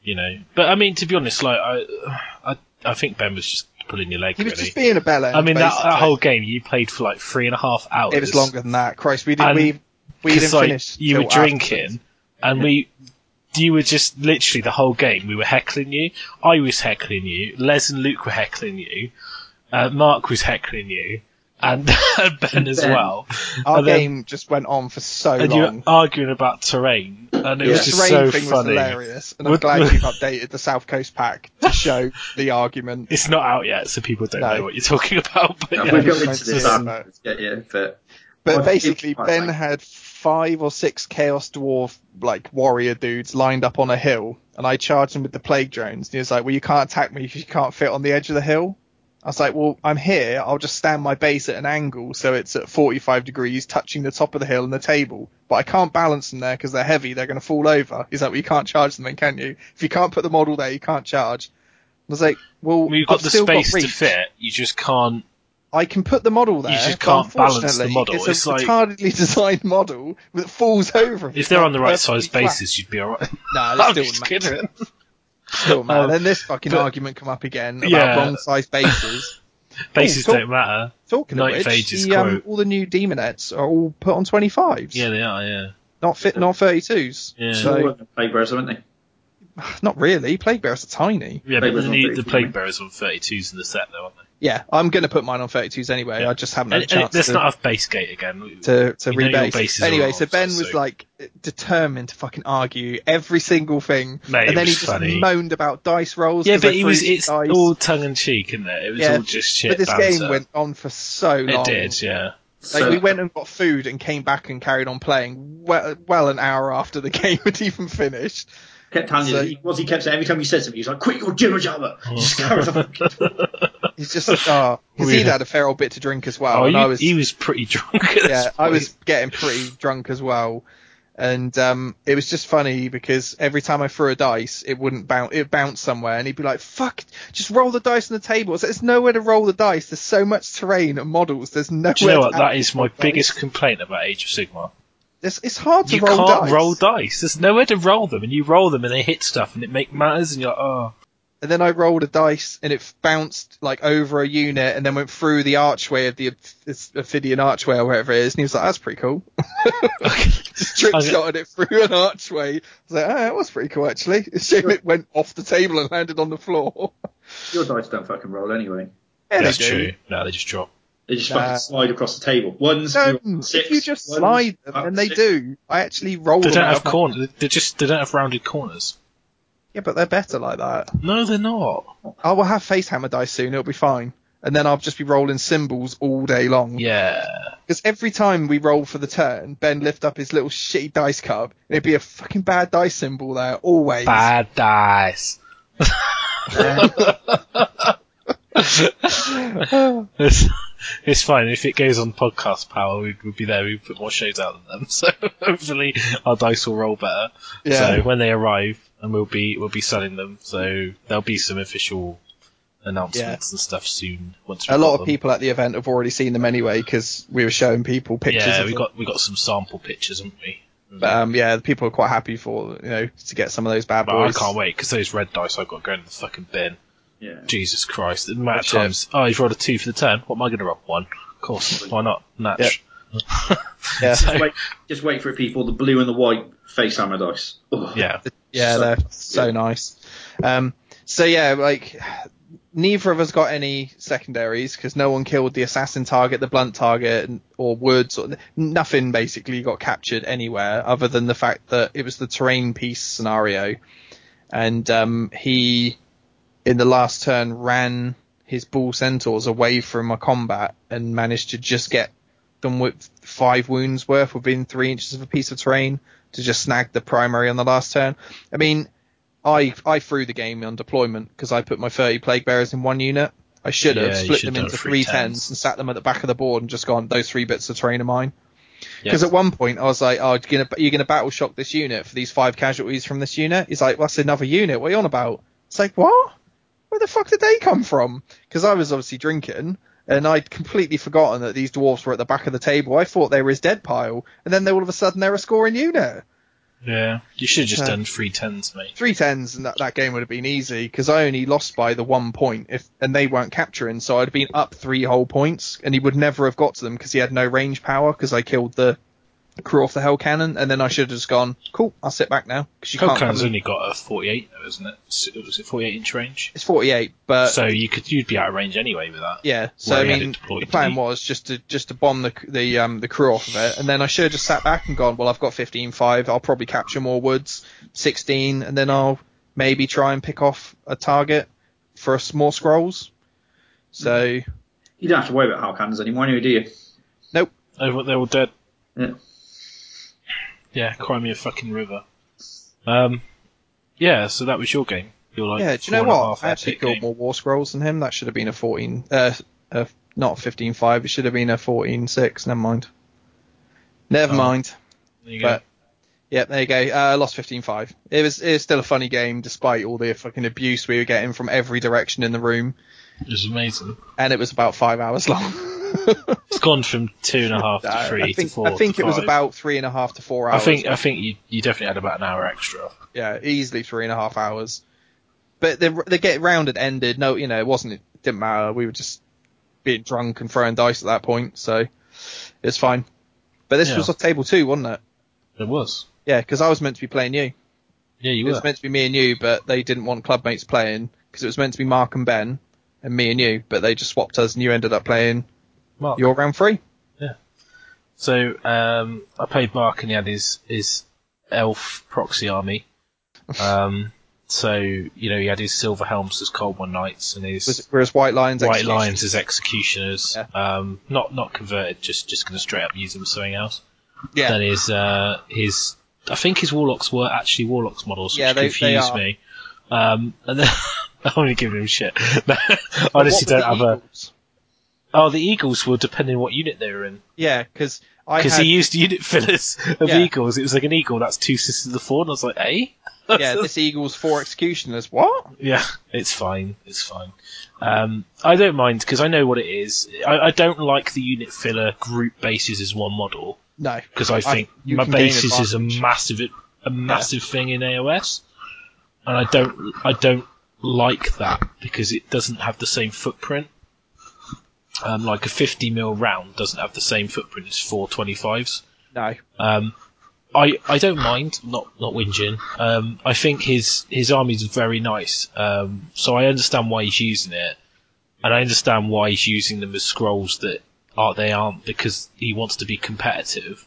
you know. But I mean, to be honest, like I think Ben was just pulling your leg. He was just being a bellend. I mean, that whole game you played for like 3.5 hours. It was longer than that. Christ, we didn't finish. You were drinking, and you were just literally the whole game. We were heckling you. I was heckling you. Les and Luke were heckling you. Mark was heckling you. and Ben as well. Our game just went on for so long. You were arguing about terrain, and it was just so funny. The terrain thing was hilarious, and I'm glad you've updated the South Coast pack to show the argument. It's not out yet, so people don't know what you're talking about. But no, we're going to this but basically, Ben had 5 or 6 Chaos Dwarf like warrior dudes lined up on a hill, and I charged him with the Plague Drones. And he was like, "Well, you can't attack me because you can't fit on the edge of the hill." I was like, well, I'm here. I'll just stand my base at an angle so it's at 45 degrees, touching the top of the hill and the table. But I can't balance them there because they're heavy. They're going to fall over. He's like, well, you can't charge them then, can you? If you can't put the model there, you can't charge. I was like, well you've got the space to fit. You just can't... I can put the model there. You just can't balance the model. It's a retardedly designed model that falls over. If they're on the right size bases, you'd be all right. No, that's still just kidding. Still, man. Then this fucking argument come up again about wrong size bases. Bases don't matter. Talking of which, all the new Demonettes are all put on 25s. Yeah, they are. Yeah, not fitting on 32s. Yeah, so, Plague Bearers, haven't they? Not really. Plague Bearers are tiny. Yeah, but the Plague Bearers on 32s in the set, though, aren't they? Yeah, I'm going to put mine on 32s anyway. Yeah. I just haven't had a chance. Let's not have base gate again. To rebase. Anyway, so Ben was like determined to fucking argue every single thing. Mate, and then he just moaned about dice rolls. Yeah, but it's all tongue in cheek, isn't it? It was all just shit. But this game went on for so long. It did, yeah. Like, we went and got food and came back and carried on playing well an hour after the game had even finished. Kept he kept saying every time you said something, he was like, "Quit your jibber jabber!" He's just because he'd had a fair old bit to drink as well, and he was pretty drunk. I was getting pretty drunk as well, and it was just funny because every time I threw a dice, it wouldn't bounce. It bounced somewhere, and he'd be like, "Fuck, just roll the dice on the table." So there's nowhere to roll the dice. There's so much terrain and models. There's nowhere. Do you know what? That is my biggest complaint about Age of Sigmar. It's hard to roll dice. You can't roll dice. There's nowhere to roll them, and you roll them, and they hit stuff, and it makes matters, and you're like, oh. And then I rolled a dice, and it bounced like over a unit, and then went through the archway of the Ophidian archway or wherever it is, and he was like, "That's pretty cool." Just trick-shotted it through an archway. I was like, "Oh, that was pretty cool, actually." Assume it went off the table and landed on the floor. Your dice don't fucking roll anyway. Yeah, that's true. No, they just drop. They just fucking slide across the table. If you just slide them, and they do. I actually roll them. They don't have corners. They don't have rounded corners. Yeah, but they're better like that. No, they're not. I will have Facehammer dice soon. It'll be fine. And then I'll just be rolling symbols all day long. Yeah. Because every time we roll for the turn, Ben lift up his little shitty dice cub, and it'd be a fucking bad dice symbol there, always. Bad dice. It's fine. If it goes on Podcast Power, we'd be there. We'd put more shows out than them, so hopefully our dice will roll better. Yeah. So when they arrive, and we'll be selling them. So there'll be some official announcements and stuff soon. Once a lot of people at the event have already seen them anyway, because we were showing people pictures. Yeah, we got some sample pictures, haven't we? But the people are quite happy to get some of those bad boys. I can't wait because those red dice I've got to go in the fucking bin. Yeah. Jesus Christ, the amount of times, he's rolled a 2 for the turn, what am I going to roll? 1. Of course, why not? Natch. Yep. Yeah. So, just wait for it, people, the blue and the white Facehammer dice. Ugh. Yeah. Yeah, they're so nice. Neither of us got any secondaries because no one killed the assassin target, the blunt target, or woods. Or nothing basically got captured anywhere other than the fact that it was the terrain piece scenario. And he... in the last turn ran his bull centaurs away from a combat and managed to just get them with 5 wounds worth within 3 inches of a piece of terrain to just snag the primary on the last turn. I mean, I threw the game on deployment because I put my 30 Plague Bearers in one unit. I should have split them into 3 tens and sat them at the back of the board and just gone, those 3 bits of terrain are mine. Because at one point I was like, "Oh, you're going to battle shock this unit for these 5 casualties from this unit?" He's like, "Well, that's another unit. What are you on about?" It's like, what? Where the fuck did they come from? Because I was obviously drinking, and I'd completely forgotten that these dwarves were at the back of the table. I thought they were his dead pile, and then all of a sudden they're a scoring unit. Yeah, you should have just done 3 tens, mate. 3 tens, and that game would have been easy, because I only lost by the 1 point, and they weren't capturing, so I'd have been up 3 whole points, and he would never have got to them, because he had no range power, because I killed the crew off the Hell Cannon, and then I should have just gone, cool, I'll sit back now. Cause you Hell Cannon's only got a 48, though, isn't it? Was it 48-inch range? It's 48, but... So you'd be out of range anyway with that. Yeah, so I mean, the plan was just to bomb the crew off of it, and then I should have just sat back and gone, well, I've got 15-5, I'll probably capture more woods, 16, and then I'll maybe try and pick off a target for more scrolls. So... You don't have to worry about Hell Cannons anymore, do you? Nope. They're all dead. Yeah. Yeah, cry me a fucking river. Yeah, so that was your game. You're like, yeah, do you know what? I actually killed more War Scrolls than him. That should have been a 14... not 15-5. It should have been a 14-6. Never mind. There you go. But, yeah, there you go. I lost 15-5. It was still a funny game, despite all the fucking abuse we were getting from every direction in the room. It was amazing. And it was about 5 hours long. It's gone from 2.5 to 3 to 4. I think it was about 3.5 to 4 hours. I think you definitely had about an hour extra. Yeah, easily 3.5 hours. But the get round had ended. No, you know, it didn't matter. We were just being drunk and throwing dice at that point, so it's fine. But this was on table 2, wasn't it? It was. Yeah, because I was meant to be playing you. Yeah, it was meant to be me and you, but they didn't want clubmates playing because it was meant to be Mark and Ben and me and you, but they just swapped us and you ended up playing. Mark. You're round 3? Yeah. So, I played Mark and he had his elf proxy army. So, you know, he had his Silver Helms as Cold One Knights and whereas White Lions as Executioners. Yeah. Not converted, just going to straight up use them for something else. Yeah. Then his I think his Warlocks were actually Warlocks models, which confused me. And then I'm only giving him shit. Honestly, don't have Eagles? Oh, the Eagles were depending on what unit they were in. Yeah, because he used unit fillers of Eagles. It was like an Eagle, that's 2 Sisters of the Four, and I was like, eh? Yeah, this Eagle's 4 Executioners, what? Yeah, it's fine. I don't mind, because I know what it is. I don't like the unit filler group bases as one model. No. Because I think my bases is a massive thing in AOS, and I don't like that, because it doesn't have the same footprint. Like a 50mm round doesn't have the same footprint as 4 25s. No. I don't mind, not whinging. I think his army's very nice. So I understand why he's using it, and I understand why he's using them as scrolls that aren't because he wants to be competitive.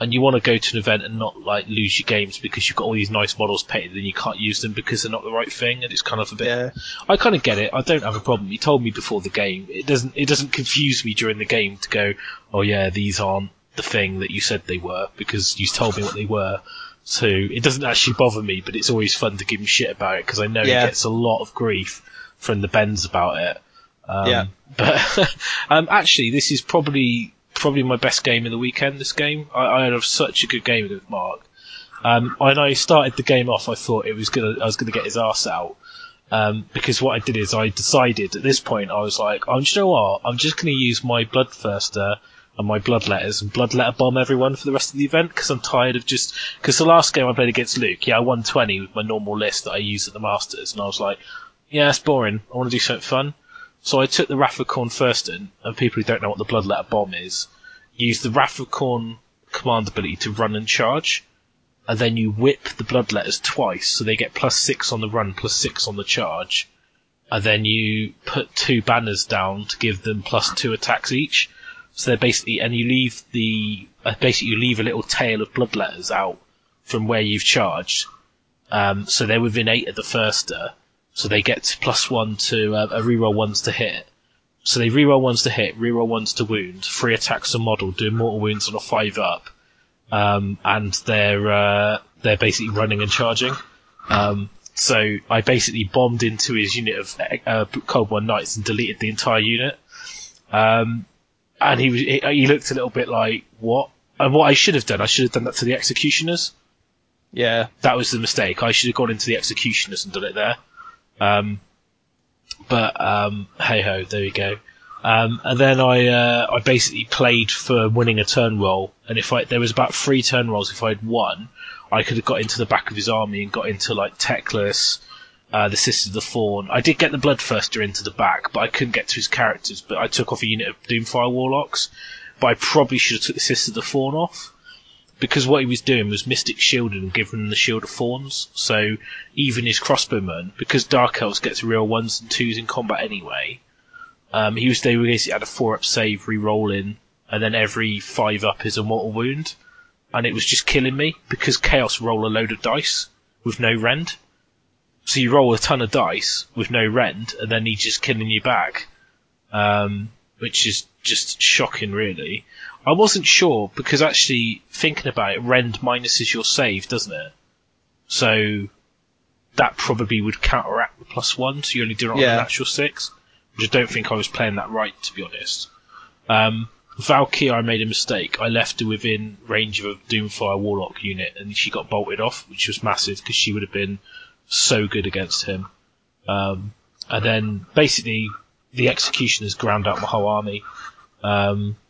And you want to go to an event and not like lose your games because you've got all these nice models painted and you can't use them because they're not the right thing, and it's kind of a bit. Yeah. I kind of get it. I don't have a problem. You told me before the game. It doesn't confuse me during the game to go, oh yeah, these aren't the thing that you said they were because you told me what they were. So it doesn't actually bother me, but it's always fun to give him shit about it because I know he gets a lot of grief from the Bens about it. But actually, this is probably my best game of the weekend, this game. I had such a good game with Mark. And I started the game off, I thought I was going to get his arse out. Because what I did is I decided at this point, I was like, oh, you know what? I'm just going to use my Bloodthirster and my Bloodletters and Bloodletter bomb everyone for the rest of the event, because I'm tired of just... Because the last game I played against Luke, I won 20 with my normal list that I use at the Masters, and I was like, yeah, that's boring. I want to do something fun. So I took the Wrath of Khorne Thurston, and people who don't know what the Bloodletter Bomb is, use the Wrath of Khorne command ability to run and charge, and then you whip the Bloodletters twice, so they get +6 on the run, +6 on the charge, and then you put 2 banners down to give them +2 attacks each. So they're basically, and you leave a little tail of Bloodletters out from where you've charged, so they're within 8 of the Thirster. So they get +1 to reroll ones to hit. So they reroll ones to hit, reroll ones to wound, 3 attacks a model, do mortal wounds on a 5-up, and they're basically running and charging. So I basically bombed into his unit of Cold One Knights and deleted the entire unit. And he looked a little bit like what? And what I should have done that to the Executioners. Yeah, that was the mistake. I should have gone into the Executioners and done it there. Hey ho, there we go. And then I basically played for winning a turn roll, and there was about 3 turn rolls. If I'd won, I could have got into the back of his army and got into like Teclis, the Sisters of the Fawn. I did get the Bloodthirster into the back, but I couldn't get to his characters. But I took off a unit of Doomfire Warlocks, but I probably should have took the Sisters of the Fawn off. because what he was doing was Mystic Shield and giving them the Shield of Thorns, so even his crossbowmen, because Dark Elves gets real 1s and 2s in combat anyway, they basically had a 4-up save, re-rolling, and then every 5-up is a mortal wound, and it was just killing me, because Chaos roll a load of dice with no rend, so you roll a ton of dice with no rend, and then he's just killing you back, which is just shocking, really. I wasn't sure, because actually, thinking about it, rend minuses your save, doesn't it? So, that probably would counteract the +1, so you only do it on a natural 6. Which I don't think I was playing that right, to be honest. Valkyrie, I made a mistake. I left her within range of a Doomfire Warlock unit, and she got bolted off, which was massive, because she would have been so good against him. And then, basically, the Executioners ground out my whole army,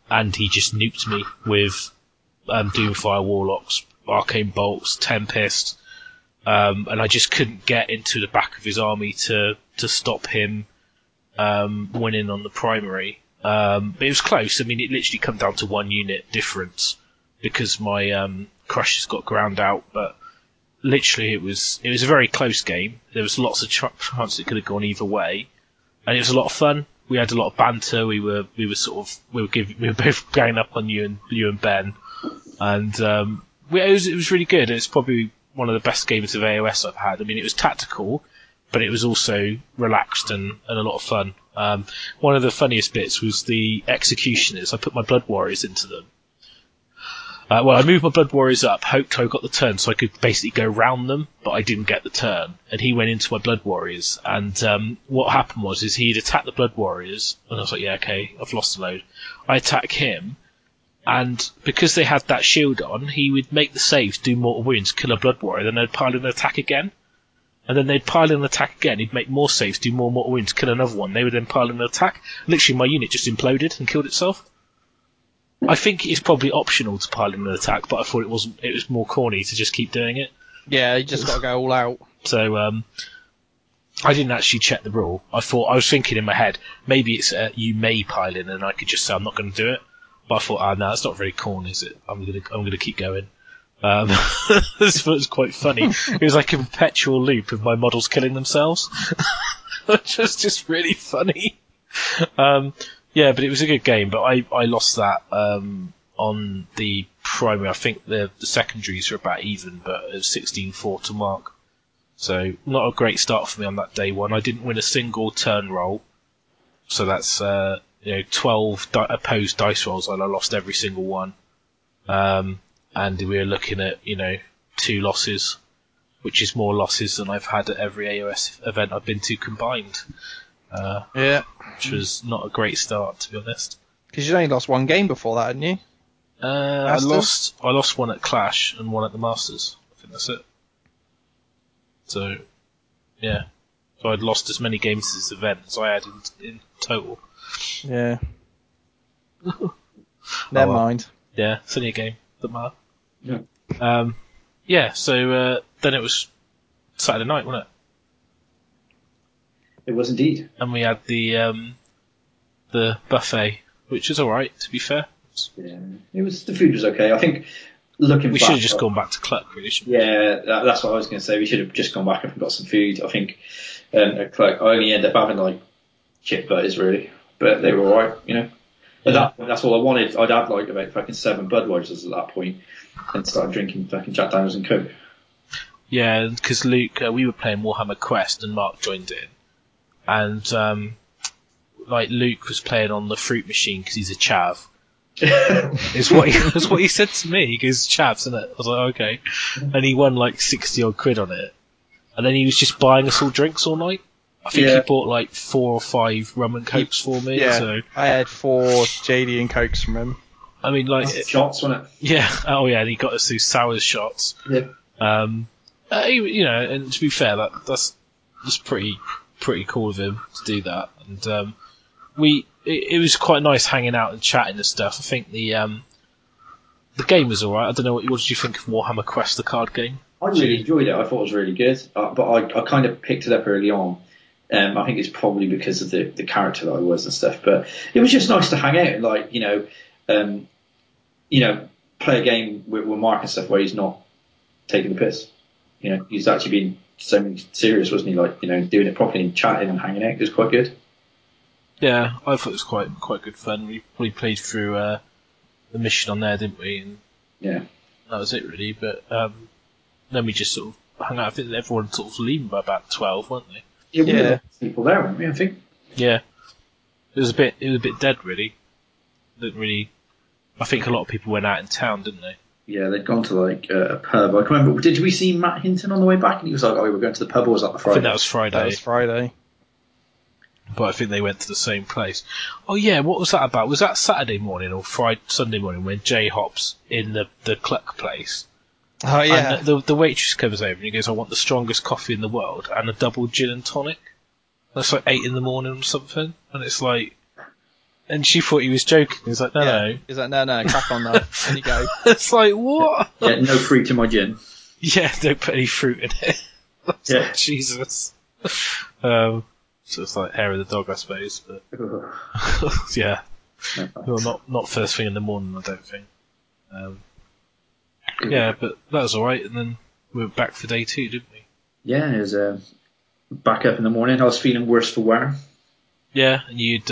and he just nuked me with Doomfire Warlocks, Arcane Bolts, Tempest, and I just couldn't get into the back of his army to stop him winning on the primary. But it was close. I mean, it literally come down to 1 unit difference because my Crushers got ground out. But literally, it was a very close game. There was lots of chance it could have gone either way, and it was a lot of fun. We had a lot of banter. We were both ganging up on you and Ben, and it was really good. It's probably one of the best games of AOS I've had. I mean, it was tactical, but it was also relaxed and a lot of fun. One of the funniest bits was the Executioners. I put my Blood Warriors into them. I moved my Blood Warriors up, hoped I got the turn so I could basically go round them, but I didn't get the turn. And he went into my Blood Warriors, and what happened was he'd attack the Blood Warriors, and I was like, yeah, okay, I've lost a load. I attack him, and because they had that shield on, he would make the saves, do mortal wounds, kill a Blood Warrior, then they'd pile in an attack again. And then they'd pile in an attack again, he'd make more saves, do more mortal wounds, kill another one, they would then pile in an attack. Literally, my unit just imploded and killed itself. I think it's probably optional to pile in an attack, but I thought it was more corny to just keep doing it. Yeah, you just gotta go all out. So, I didn't actually check the rule. I was thinking in my head, maybe it's you may pile in, and I could just say I'm not gonna do it. But I thought, it's not very corny, is it? I'm gonna keep going. This was quite funny. It was like a perpetual loop of my models killing themselves, which was just really funny. But it was a good game. But I lost that on the primary. I think the secondaries were about even, but it was 16-4 to Mark. So not a great start for me on that day one. I didn't win a single turn roll, so that's 12 opposed dice rolls, and I lost every single one. And we were looking at, 2 losses, which is more losses than I've had at every AOS event I've been to combined. Which was not a great start, to be honest. Because you only lost 1 game before that, hadn't you? I lost 1 at Clash and 1 at the Masters. I think that's it. So, yeah. So I'd lost as many games at this event as I had in total. Yeah. Never mind. Yeah, it's only a game. Yeah. So then it was Saturday night, wasn't it? It was indeed. And we had the buffet, which was all right, to be fair. Yeah, the food was okay. I think we should have just gone back to Cluck, really. Yeah, that's what I was going to say. We should have just gone back and got some food. I think at Cluck, I only ended up having chip burgers, really, but they were all right, At that point, that's all I wanted. I'd had about fucking 7 Budweisers at that point and started drinking fucking Jack Daniels and Coke. Yeah, because Luke, we were playing Warhammer Quest and Mark joined in. And, Luke was playing on the fruit machine because he's a chav. That's what he said to me. He goes, chavs, isn't it? I was like, okay. And he won 60 odd quid on it. And then he was just buying us all drinks all night. I think he bought 4 or 5 rum and cokes for me. Yeah, so. I had 4 JD and cokes from him. I mean, shots, wasn't it? Yeah. Oh, yeah. And he got us these sour shots. Yeah. And to be fair, that's pretty cool of him to do that. And it was quite nice hanging out and chatting and stuff. I think the game was all right. I don't know what did you think of Warhammer Quest, the card game? I really enjoyed it. I thought it was really good, but I kind of picked it up early on. I think it's probably because of the character that I was and stuff, but it was just nice to hang out and play a game with Mark and stuff where he's not taking the piss. You know, he's actually been so serious, wasn't he? Like, you know, doing it properly and chatting and hanging out. It was quite good. Yeah, I thought it was quite good fun. We played through the mission on there, didn't we? And yeah, that was it really. But then we just sort of hung out. I think everyone sort of was leaving by about 12, weren't they? Yeah, we were people there, weren't we? I think. Yeah, it was a bit dead really. Didn't really. I think a lot of people went out in town, didn't they? Yeah, they'd gone to like a pub. I can remember. Did we see Matt Hinton on the way back? And he was like, "Oh, we were going to the pub." Or was that the Friday? I think that was Friday. That was Friday. But I think they went to the same place. Oh yeah, what was that about? Was that Saturday morning or Friday, Sunday morning when Jay hops in the Cluck place? Oh yeah. And the waitress comes over and he goes, "I want the strongest coffee in the world and a double gin and tonic." That's like 8 a.m. or something, and it's like. And she thought he was joking. He's like, no. He's like, no, crack on that. And you go. It's like, what? Yeah, no fruit in my gin. Yeah, don't put any fruit in it. Yeah. Like, Jesus. So it's like hair of the dog, I suppose. But yeah. No, well, not first thing in the morning, I don't think. Yeah, but that was alright. And then we were back for day 2, didn't we? Yeah, it was back up in the morning. I was feeling worse for wear. Yeah, and you'd...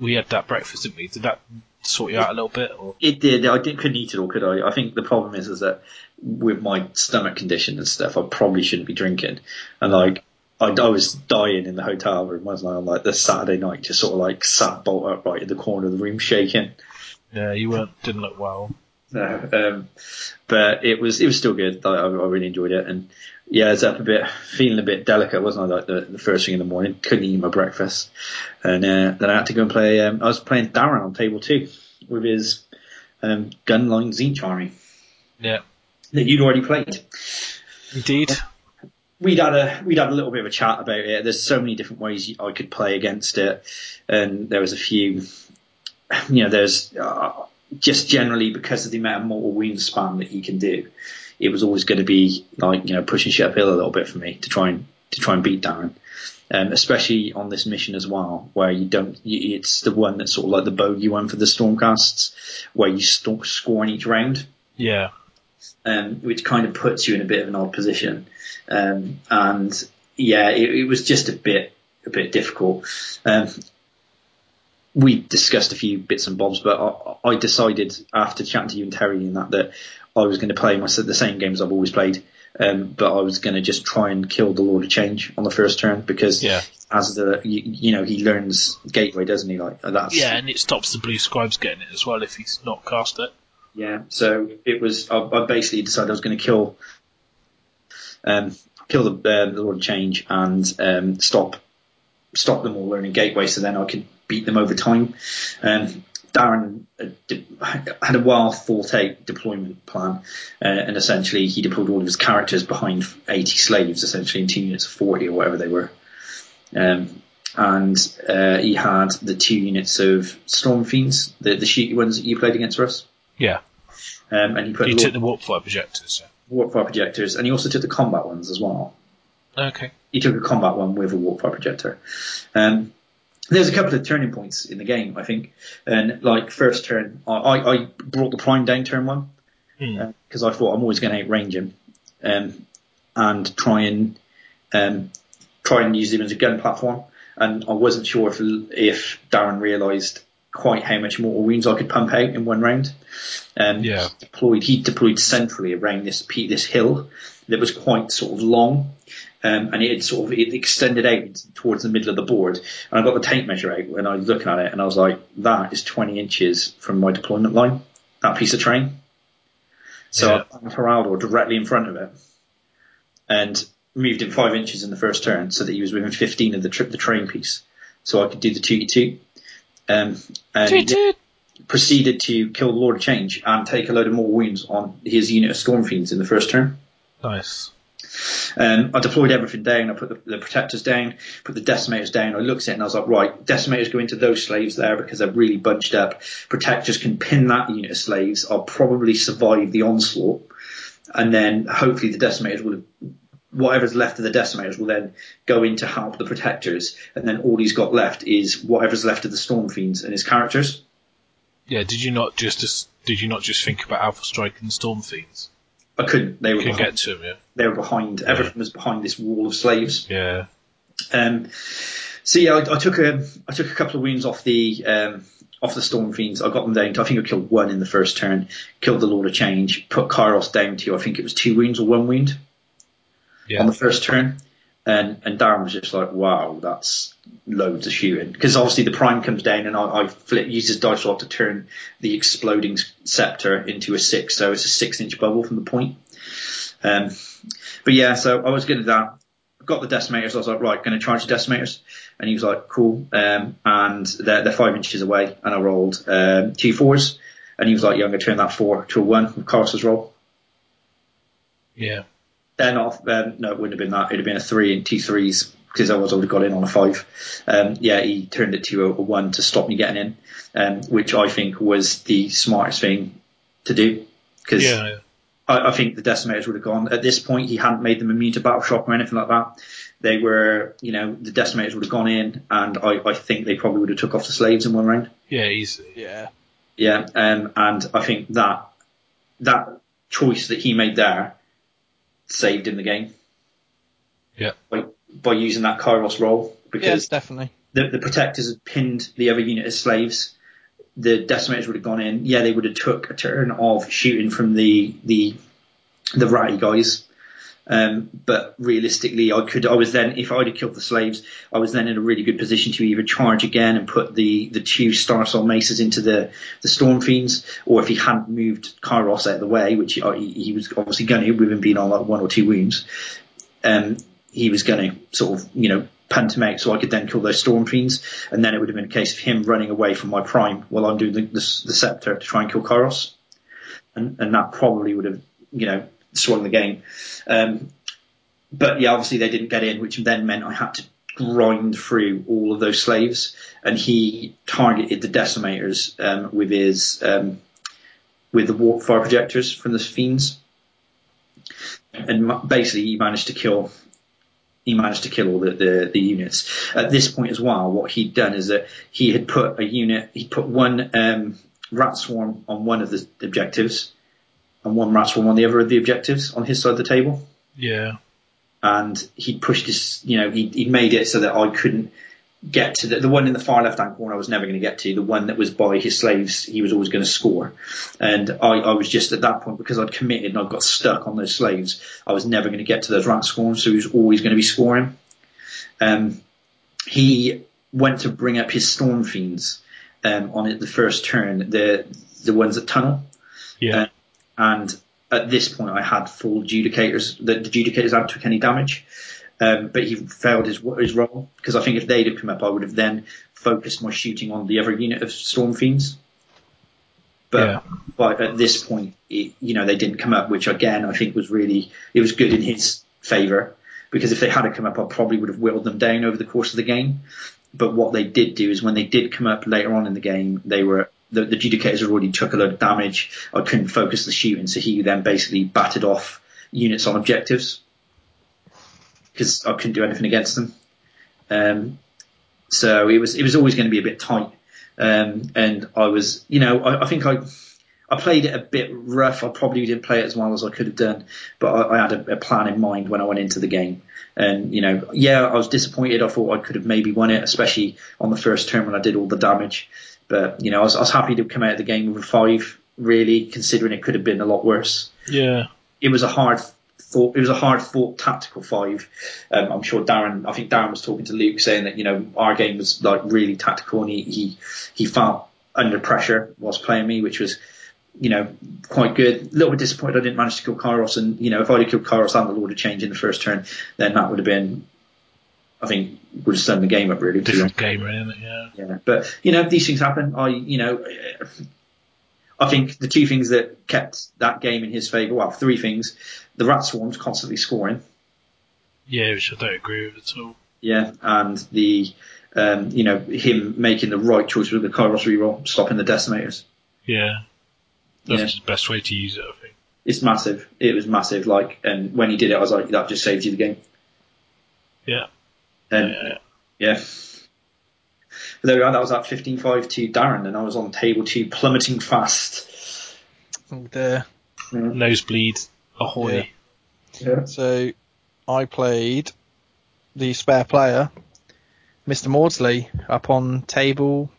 we had that breakfast, didn't we? Did that sort you out a little bit? Or? It did. I couldn't eat it all, could I? I think the problem is that with my stomach condition and stuff, I probably shouldn't be drinking. And like, I was dying in the hotel room, wasn't I? Like the Saturday night, just sort of like sat bolt upright in the corner of the room, shaking. Yeah, you didn't look well. No, but it was still good. Like, I really enjoyed it, and yeah, I was up a bit, feeling a bit delicate, wasn't I? Like the first thing in the morning, couldn't eat my breakfast, and then I had to go and play. I was playing Darren on table 2 with his Gunline Zinch army. Yeah, that you'd already played. Indeed, we'd had a little bit of a chat about it. There's so many different ways I could play against it, and there was a few. You know, there's. Just generally because of the amount of mortal wound spam that he can do, it was always going to be like, you know, pushing shit uphill a little bit for me to try and beat Darren, especially on this mission as well, where you don't. It's the one that's sort of like the bogey one for the Stormcasts, where you score in each round. Yeah, which kind of puts you in a bit of an odd position, and yeah, it was just a bit difficult. We discussed a few bits and bobs, but I decided after chatting to you and Terry and that I was going to play the same games I've always played, but I was going to just try and kill the Lord of Change on the first turn because as the you know he learns Gateway, doesn't he? Like that's and it stops the Blue Scribes getting it as well if he's not cast it. Yeah, so it was. I basically decided I was going to kill the Lord of Change and stop them all learning Gateway, so then I could beat them over time. Darren had a well thought out deployment plan, and essentially he deployed all of his characters behind 80 slaves, essentially in 2 units of 40 or whatever they were. And he had the 2 units of Storm Fiends, the shooty ones that you played against for us. Yeah. And he took the warp-fire projectors. Yeah. Warp-fire projectors, and he also took the combat ones as well. Okay. He took a combat one with a warp-fire projector. There's a couple of turning points in the game, I think. And like first turn, I brought the prime down turn 1 because I thought I'm always going to outrange him and try and use him as a gun platform. And I wasn't sure if Darren realised quite how much mortal wounds I could pump out in one round. He deployed centrally around this hill that was quite sort of long. And it sort of extended out towards the middle of the board. And I got the tape measure out when I was looking at it, and I was like, that is 20 inches from my deployment line, that piece of train. So I put Heraldor directly in front of it and moved him 5 inches in the first turn so that he was within 15 of the train piece. So I could do the tooty-toot. And proceeded to kill the Lord of Change and take a load of more wounds on his unit of Storm Fiends in the first turn. Nice. I deployed everything down. I put the Protectors down, put the Decimators down. I looked at it and I was like, right, Decimators go into those slaves there because they're really bunched up. Protectors can pin that unit of slaves. I'll probably survive the onslaught, and then hopefully the Decimators will, whatever's left of the Decimators will then go in to help the Protectors, and then all he's got left is whatever's left of the Storm Fiends and his characters. Yeah, did you not just Did you not just think about Alpha Strike and Storm Fiends? I couldn't. They were couldn't behind. Get to them. Yeah, they were behind. Yeah. Everything was behind this wall of slaves. Yeah. So yeah, I took a couple of wounds off the Storm Fiends. I got them down to, I think I killed one in the first turn. Killed the Lord of Change. Put Kairos down to, I think it was 2 wounds or 1 wound on the first turn. And Darren was just like, wow, that's loads of shooting. Because obviously the Prime comes down and I use his dice roll to turn the exploding scepter into a 6. So it's a 6-inch bubble from the point. But yeah, so I was good at that. Got the Decimators. I was like, right, going to charge the Decimators. And he was like, cool. And they're 5 inches away. And I rolled 2 4s. And he was like, yeah, I'm going to turn that 4 to a 1 from Carlson's roll. Yeah. Then no, it wouldn't have been that. It would have been a 3 and 2 3s because otherwise I would have got in on a 5. Yeah, he turned it to a 1 to stop me getting in, which I think was the smartest thing to do because I think the Decimators would have gone. At this point, he hadn't made them immune to battle shock or anything like that. They were, you know, the Decimators would have gone in, and I think they probably would have took off the slaves in 1 round. Yeah, easily. Yeah. And I think that choice that he made there saved in the game. Yeah. By using that Kairos roll, because definitely the Protectors had pinned the other unit as slaves. The Decimators would have gone in. Yeah, they would have took a turn of shooting from the ratty guys. But realistically, if I'd have killed the slaves, I was then in a really good position to either charge again and put the 2 Star Soul Maces into the Storm Fiends, or if he hadn't moved Kairos out of the way, which he was obviously going to, with him being on like 1 or 2 wounds, he was going to sort of, you know, punt him out so I could then kill those Storm Fiends, and then it would have been a case of him running away from my Prime while I'm doing the Scepter to try and kill Kairos, and that probably would have, you know, swung the game. But yeah, obviously they didn't get in, which then meant I had to grind through all of those slaves, and he targeted the Decimators with the warp fire projectors from the Fiends, and basically he managed to kill all the units. At this point as well, what he'd done is that he had put one Rat Swarm on one of the objectives and one Rat Swarm on the other of the objectives on his side of the table. Yeah. And he pushed his, you know, he made it so that I couldn't get to the one in the far left-hand corner I was never going to get to, the one that was by his slaves he was always going to score. And I was just at that point, because I'd committed and I got stuck on those slaves, I was never going to get to those Rat Swarms, so he was always going to be scoring. He went to bring up his Storm Fiends on it the first turn, the ones that tunnel. Yeah. And at this point, I had full Judicators. The Judicators hadn't took any damage, but he failed his roll, because I think if they'd have come up, I would have then focused my shooting on the other unit of Storm Fiends. But at this point, they didn't come up, which again I think was really, it was good in his favour, because if they had come up, I probably would have whittled them down over the course of the game. But what they did do is when they did come up later on in the game, they were. The Judicators had already took a load of damage. I couldn't focus the shooting, so he then basically batted off units on objectives because I couldn't do anything against them. So it was always going to be a bit tight. And I was, you know, I think I played it a bit rough. I probably didn't play it as well as I could have done, but I had a plan in mind when I went into the game. And, you know, yeah, I was disappointed. I thought I could have maybe won it, especially on the first turn when I did all the damage. But, you know, I was happy to come out of the game with a 5, really, considering it could have been a lot worse. Yeah. It was a hard fought tactical 5. I'm sure I think Darren was talking to Luke saying that, you know, our game was like really tactical, and he felt under pressure whilst playing me, which was, you know, quite good. A little bit disappointed I didn't manage to kill Kairos, and, you know, if I'd have killed Kairos and the Lord of Change in the first turn, then that would have been, I think, would have turned the game up really. Different game, really, yeah. Yeah, but, you know, these things happen. I think the 2 things that kept that game in his favour, well, 3 things. The Rat Swarm's constantly scoring. Yeah, which I don't agree with at all. Yeah, and the, you know, him making the right choice with the Kairos reroll, stopping the Decimators. Yeah. That's the best way to use it, I think. It's massive. It was massive, like, and when he did it, I was like, that just saved you the game. Yeah. Yeah. But there we are, that was at 15-5 to Darren, and I was on table 2 plummeting fast. all there. Yeah. Nosebleed, ahoy. Yeah. Yeah. So I played the spare player, Mr. Maudsley, up on table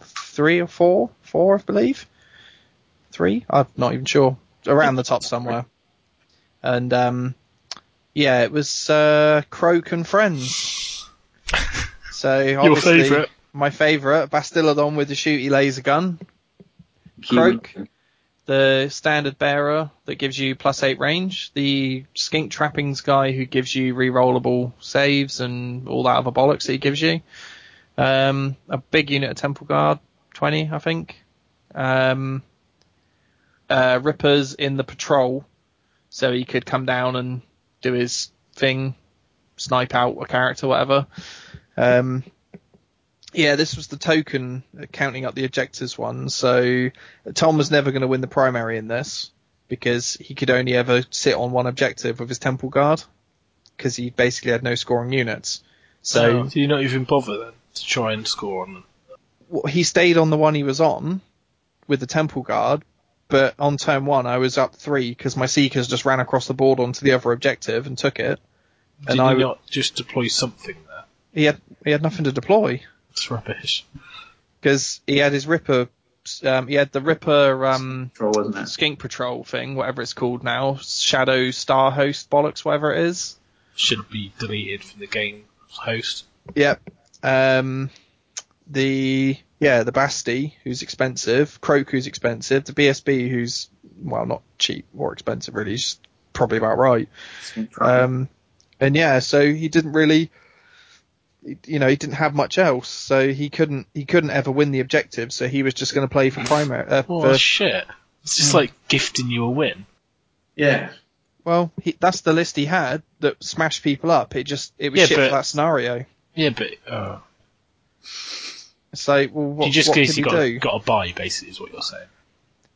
3 or 4. 4, I believe. 3? I'm not even sure. Around the top somewhere. And, yeah, it was Kroak and Friends. So obviously, your favourite. My favourite, Bastiladon with the shooty laser gun. Kroak, the standard bearer that gives you +8 range. The skink trappings guy who gives you rerollable saves and all that other bollocks that he gives you. A big unit of Temple Guard, 20, I think. Rippers in the patrol, so he could come down and do his thing, snipe out a character, whatever. Yeah, this was the token counting up the ejectors one. So Tom was never going to win the primary in this because he could only ever sit on one objective with his Temple Guard because he basically had no scoring units. So do you not even bother then to try and score on them? Well, he stayed on the one he was on with the Temple Guard, but on turn one I was up 3 because my Seekers just ran across the board onto the other objective and took it. Did he not just deploy something there? He had nothing to deploy. It's rubbish. Because he had his Ripper, Skink Patrol thing, whatever it's called now, Shadow Star Host bollocks, whatever it is. Should be deleted from the game host. Yep. The Basti, who's expensive, Kroak, who's expensive, the BSB, who's not cheap or expensive really, he's just probably about right. And yeah, so he didn't really. He didn't have much else, so he couldn't ever win the objective. So he was just going to play for primary. Shit! It's just like gifting you a win. Yeah. Well, that's the list he had that smashed people up. It was for that scenario. Yeah, but. So well, what? You just what could he do? Got a buy, basically, is what you're saying.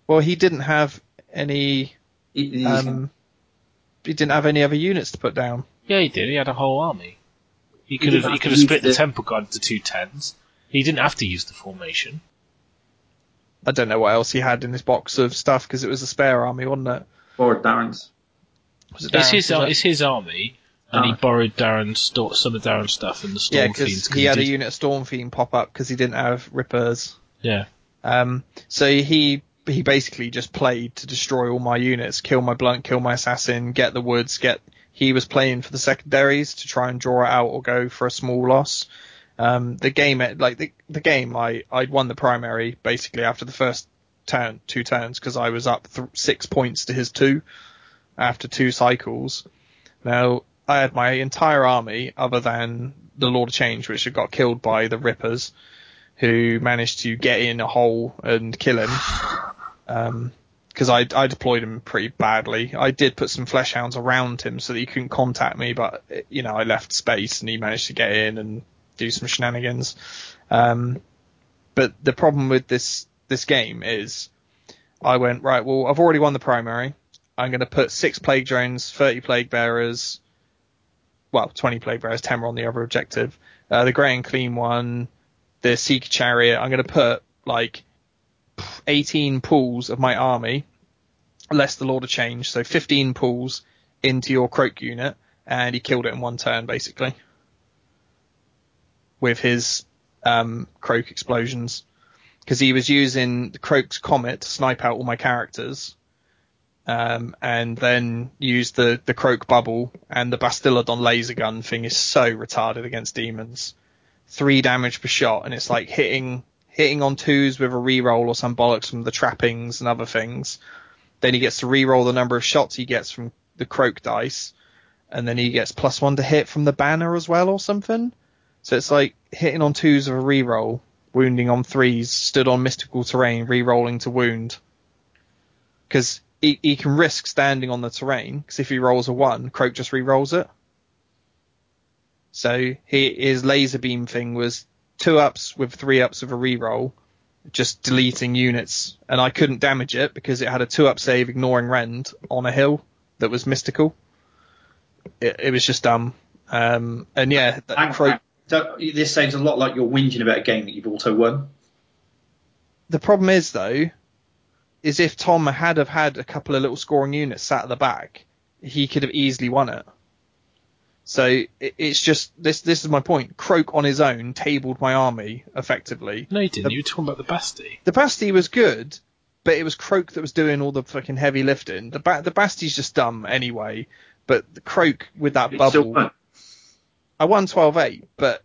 Well, he didn't have any. He didn't have any other units to put down. Yeah, he did. He had a whole army. He could have split the Temple Guard into 2 10s. He didn't have to use the formation. I don't know what else he had in his box of stuff because it was a spare army, wasn't it? Borrowed Darren's. It's his army, and he borrowed some of Darren's stuff and the Storm Fiends. He had a unit of Storm Fiend pop up because he didn't have Rippers. Yeah. So he basically just played to destroy all my units, kill my Blunt, kill my Assassin, get the Woods, get. He was playing for the secondaries to try and draw it out or go for a small loss. I'd won the primary basically after the first turn, 2 turns, because I was up 6 points to his 2 after 2 cycles. Now, I had my entire army other than the Lord of Change, which had got killed by the Rippers, who managed to get in a hole and kill him. Because I deployed him pretty badly. I did put some Fleshhounds around him so that he couldn't contact me, but I left space and he managed to get in and do some shenanigans. But the problem with this game is I went, right, well, I've already won the primary. I'm going to put 6 Plague Drones, 30 Plague Bearers, 20 Plague Bearers, 10 were on the other objective, the Grey and Clean One, the Seeker Chariot. I'm going to put, 18 pools of my army, less the Lord of Change, so 15 pools into your Kroak unit, and he killed it in 1 turn, basically, with his Kroak explosions, because he was using the Kroak's Comet to snipe out all my characters, and then used the Kroak bubble, and the Bastiladon laser gun thing is so retarded against demons. 3 damage per shot, and it's like hitting on 2s with a reroll or some bollocks from the trappings and other things. Then he gets to reroll the number of shots he gets from the Kroak dice. And then he gets +1 to hit from the banner as well or something. So it's like hitting on 2s of a reroll, wounding on 3s, stood on mystical terrain, rerolling to wound. Because he can risk standing on the terrain, because if he rolls a 1, Kroak just rerolls it. So his laser beam thing was 2 ups with 3 ups of a reroll, just deleting units, and I couldn't damage it because it had a 2-up save ignoring rend on a hill that was mystical. It was just dumb. This sounds a lot like you're whinging about a game that you've also won. The problem is though, is if Tom had have had a couple of little scoring units sat at the back, he could have easily won it. So it's just this is my point. Kroak on his own tabled my army effectively. No, he didn't. You were talking about the Basti. The Basti was good, but it was Kroak that was doing all the fucking heavy lifting. The Basti's just dumb anyway. But the Kroak with that bubble, I won 12-8, but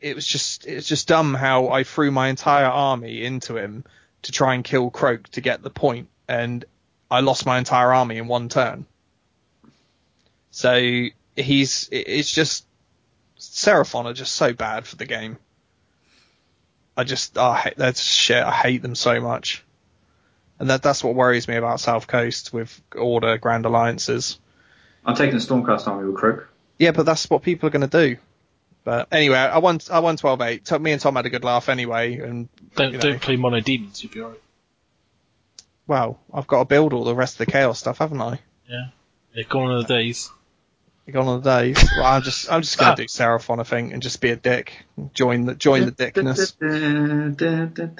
it was just dumb how I threw my entire army into him to try and kill Kroak to get the point, and I lost my entire army in one turn. So it's just Seraphon are just so bad for the game. That's shit. I hate them so much, and that's what worries me about South Coast with Order Grand Alliances. I'm taking the Stormcast army with Kroak. Yeah, but that's what people are going to do. But anyway, I won 12-8. Me and Tom had a good laugh anyway. And don't play mono demons, you'll be alright. Well, I've got to build all the rest of the chaos stuff, haven't I? Yeah, they're gone on the days. Well, I'm just going to do Seraphon, I think, and just be a dick. Join the dickness.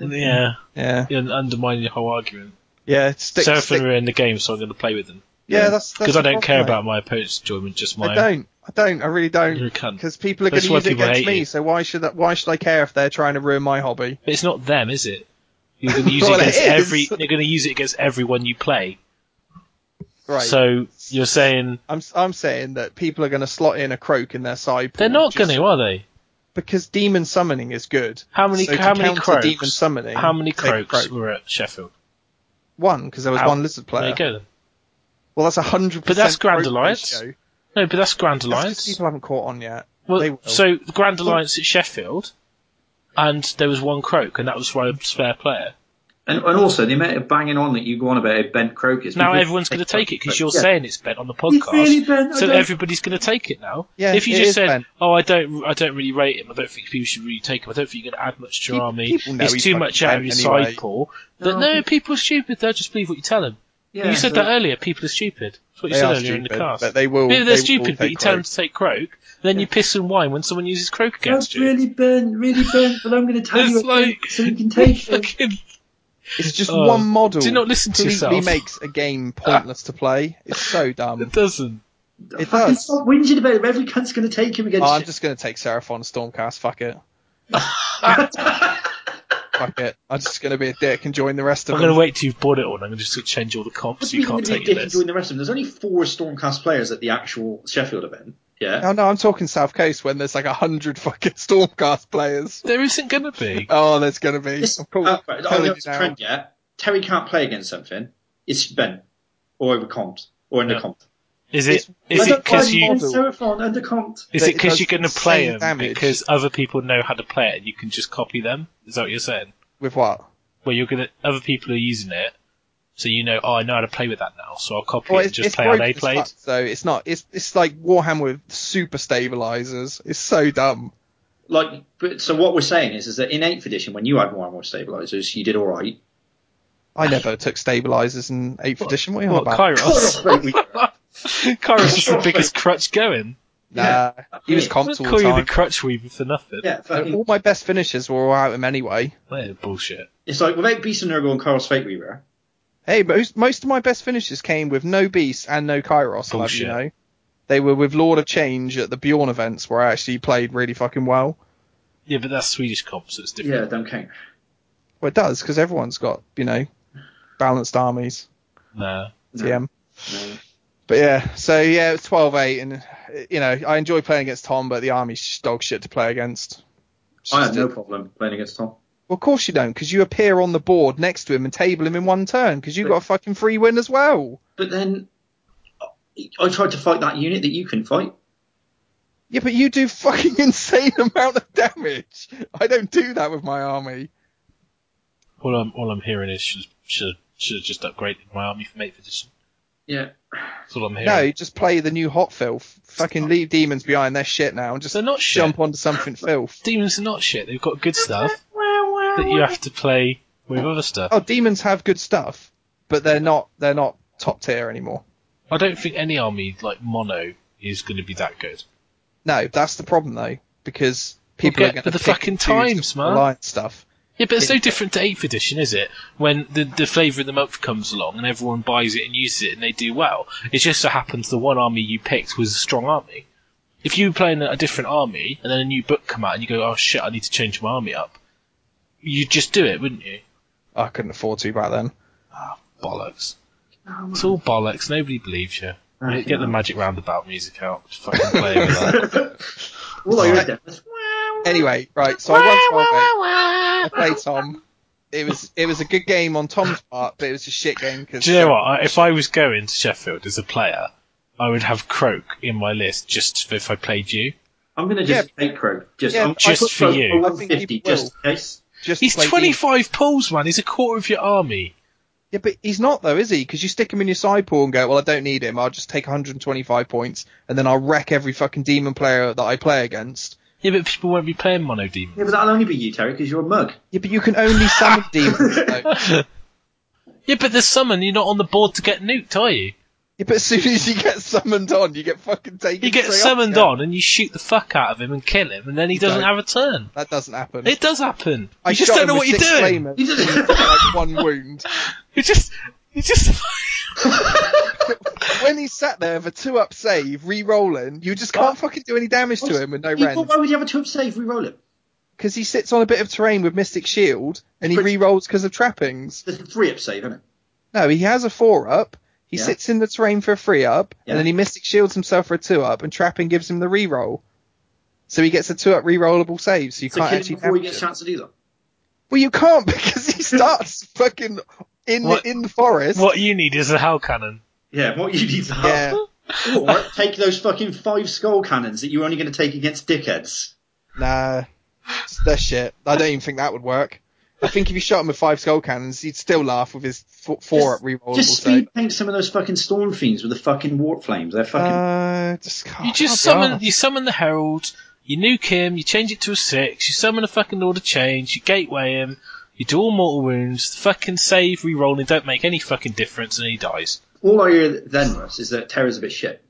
Yeah. You're undermining your whole argument. Yeah, Seraphon are in the game, so I'm going to play with them. Yeah, that's because I don't care about my opponent's enjoyment, just mine. I really don't. Because people are going to use it against me, so why should I care if they're trying to ruin my hobby? But it's not them, is it? You're going to use it against They're going to use it against everyone you play. Right. So you're saying I'm saying that people are going to slot in a Kroak in their side. They're not going to, are they? Because demon summoning is good. How many Kroaks? Demon summoning. How many Kroaks were at Sheffield? One, because there was one lizard player. There you go. Then. Well, that's 100%. But that's Grand Alliance. Ratio. No, but that's Grand Alliance. People haven't caught on yet. Well, so Grand Alliance at Sheffield, and there was one Kroak, and that was for a spare player. And also, the amount of banging on that you go on about a bent Kroak is... Now everyone's going to take it, because you're saying it's bent on the podcast. It's really bent. So everybody's going to take it now. Yeah, if you just said, bent. Oh, I don't really rate him, I don't think people should really take him, I don't think you're going to add much to your army, it's too much out of your side, Paul. No, people are stupid, they'll just believe what you tell them. Yeah, you said that earlier, people are stupid. That's what you said earlier in the cast. But they will, maybe they're stupid, but you tell them to take Kroak, then you piss and whine when someone uses Kroak against you. That's really burnt, but I'm going to tell you so you can take it. It's just one model. Do not listen to yourself. It makes a game pointless to play. It's so dumb. It doesn't. It does. Stop whinging about it. Every cunt's going to take him against you. I'm just going to take Seraphon Stormcast. Fuck it. Fuck it. I'm just going to be a dick and join the rest of them. I'm going to wait till you've bought it all, and I'm going to just change all the comps. You can't take it. Join the rest of them. There's only 4 Stormcast players at the actual Sheffield event. Yeah. Oh, no, I'm talking South Coast when there's like 100 fucking Stormcast players. There isn't going to be. Oh, there's going to be. I don't know if it's a trend yet. Terry can't play against something. It's bent. Or over comped. Or under comped. Is it because you... Is it because you're going to play them damage. Because other people know how to play it and you can just copy them? Is that what you're saying? With what? Well, other people are using it, so you know, I know how to play with that now, so I'll copy it and just play how they played. Fuck, so it's like Warhammer with super stabilizers. It's so dumb. So what we're saying is that in 8th edition, when you had Warhammer with stabilizers, you did all right. I never took stabilizers in 8th edition. What are you on about? Kairos. Kairos is the biggest crutch going. Nah, he was comped all the time. I'll call you the crutch weaver for nothing. Yeah, all my best finishes were all out of him anyway. They're bullshit. It's like without Beast and Nurgle and Kairos Fate Weaver. Hey, but most of my best finishes came with no Beast and no Kairos. Bullshit. You know, they were with Lord of Change at the Bjorn events where I actually played really fucking well. Yeah, but that's Swedish comp, so it's different. Yeah, don't count. Well, it does because everyone's got balanced armies. Nah. TM. No. But yeah, so yeah, it's 12-8, and I enjoy playing against Tom, but the army's dog shit to play against. I have no problem playing against Tom. Well, of course you don't, because you appear on the board next to him and table him in one turn, because you've got a fucking free win as well. But then, I tried to fight that unit that you couldn't fight. Yeah, but you do fucking insane amount of damage. I don't do that with my army. All I'm hearing is should have just upgraded my army from 8th edition. Yeah. That's all I'm hearing. No, just play the new hot filth. Fucking leave demons behind their shit now and just jump onto something filth. Demons are not shit. They've got good stuff that you have to play with other stuff. Oh, demons have good stuff, but they're not top tier anymore. I don't think any army like mono is going to be that good. No, that's the problem though, because people are going to pick the fucking times, man. Alliance stuff. Yeah, but it's no different to 8th edition, is it? When the flavour of the month comes along and everyone buys it and uses it and they do well. It just so happens the one army you picked was a strong army. If you were playing a different army and then a new book come out and you go, oh shit, I need to change my army up, you'd just do it, wouldn't you? I couldn't afford to back then. Ah, oh, bollocks. Oh, it's all bollocks, nobody believes you. I get know. The Magic Roundabout music out. Fucking play with that. Anyway, right, so I played Tom. It was a good game on Tom's part, but it was a shit game. Cause do you know what? If I was going to Sheffield as a player, I would have Kroak in my list just if I played you. I'm going to just take Kroak. Just for Kroak you. For 150, just in case. He's 25 pulls, man. He's a quarter of your army. Yeah, but he's not, though, is he? Because you stick him in your side pool and go, well, I don't need him. I'll just take 125 points, and then I'll wreck every fucking demon player that I play against. Yeah, but people won't be playing mono demons. Yeah, but that'll only be you, Terry, because you're a mug. Yeah, but you can only summon demons, though. Yeah, but the summon, you're not on the board to get nuked, are you? Yeah, but as soon as you get summoned on, you get fucking taken. You get summoned on and you shoot the fuck out of him and kill him, and then he doesn't have a turn. That doesn't happen. It does happen. I just don't know what you're doing. You just like one wound. You just. When he sat there with a 2-up save, re-rolling, you just can't fucking do any damage to him with no rend. Why would you have a 2-up save, re-roll it? Because he sits on a bit of terrain with Mystic Shield, and he re-rolls because of trappings. There's a 3-up save, isn't it? No, he has a 4-up. He sits in the terrain for a 3-up, and then he Mystic Shields himself for a 2-up, and trapping gives him the re-roll. So he gets a 2-up re-rollable save, so you can't actually before he gets a chance to do that? Well, you can't, because he starts fucking in the forest. What you need is a hell cannon. Yeah, what you need is a hell cannon. Or take those fucking 5 skull cannons that you're only going to take against dickheads. Nah, that's shit. I don't even think that would work. I think if you shot him with 5 skull cannons, he'd still laugh with his 4-up rerollable. Just speed paint some of those fucking Storm Fiends with the fucking warp flames. They're fucking. You summon the Herald, you nuke him, you change it to a 6, you summon the fucking Lord of Change, you gateway him, you do all mortal wounds, the fucking save rerolling don't make any fucking difference, and he dies. All I hear then, Russ, is that Terror's a bit shit.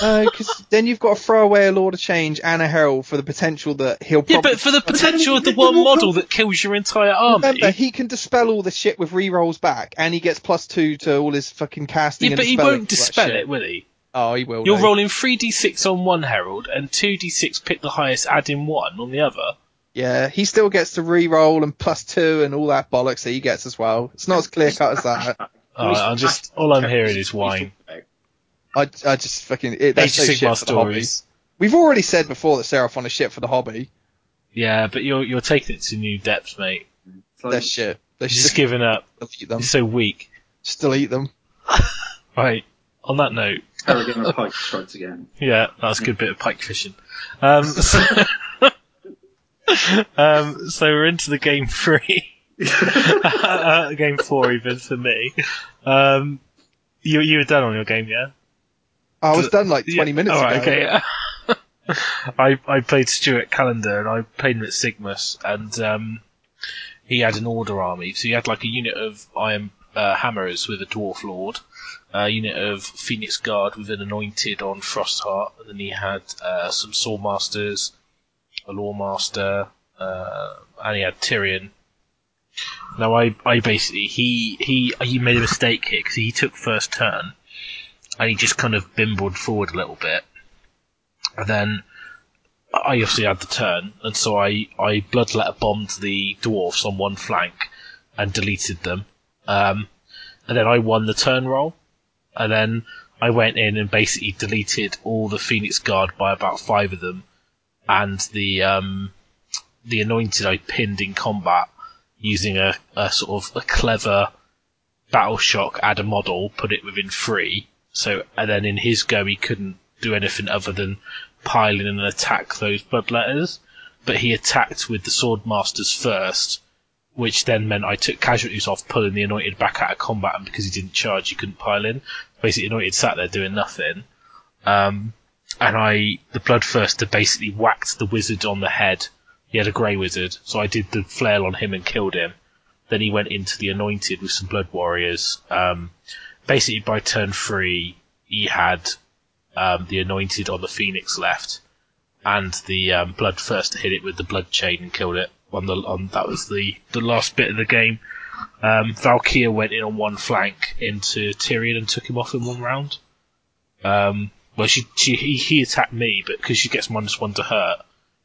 Because then you've got to throw away a Lord of Change and a Herald for the potential that he'll probably... Yeah, but for the potential of the one model that kills your entire army... Remember, he can dispel all the shit with re-rolls back, and he gets +2 to all his fucking casting. Yeah, but he won't dispel it, will he? Oh, he will. You're rolling 3d6 on one Herald, and 2d6 pick the highest, add in 1 on the other. Yeah, he still gets to re-roll and +2 and all that bollocks that he gets as well. It's not as clear-cut as that. All I'm hearing is whine. I just fucking... That's so shit for the hobby. We've already said before that Seraphon is shit for the hobby. Yeah, but you're taking it to new depths, mate. Like, they're shit. They're just giving up. They're so weak. Just delete them. Right, on that note... Harrigan and pike strikes again. Yeah, that was a good bit of pike fishing. So we're into the game 3. Game 4 even for me. You were done on your game, yeah? I was done like 20 minutes ago. Okay. I played Stuart Calendar, and I played him at Sigmas, and he had an order army. So he had like a unit of Iron Hammerers with a Dwarf Lord, a unit of Phoenix Guard with an Anointed on Frostheart, and then he had some Swordmasters, a Lawmaster, and he had Tyrion. Now, I basically, he made a mistake here, because he took first turn, and he just kind of bimbled forward a little bit. And then, I obviously had the turn, and so I bloodletter bombed the dwarfs on one flank, and deleted them. And then I won the turn roll, and then I went in and basically deleted all the Phoenix Guard by about 5 of them, and the Anointed I pinned in combat, using a sort of a clever battle shock, add a model, put it within 3. So, and then in his go, he couldn't do anything other than pile in and attack those bloodletters. But he attacked with the Swordmasters first, which then meant I took casualties off pulling the Anointed back out of combat, and because he didn't charge, he couldn't pile in. Basically, Anointed sat there doing nothing. And the Bloodthirster basically whacked the wizard on the head. He had a grey wizard, so I did the flail on him and killed him. Then he went into the Anointed with some blood warriors. Basically, by turn 3, he had the Anointed on the Phoenix left, and the Bloodthirster hit it with the blood chain and killed it. that was the last bit of the game. Valkyrie went in on one flank into Tyrion and took him off in one round. Well, he attacked me, but because she gets -1 to hurt,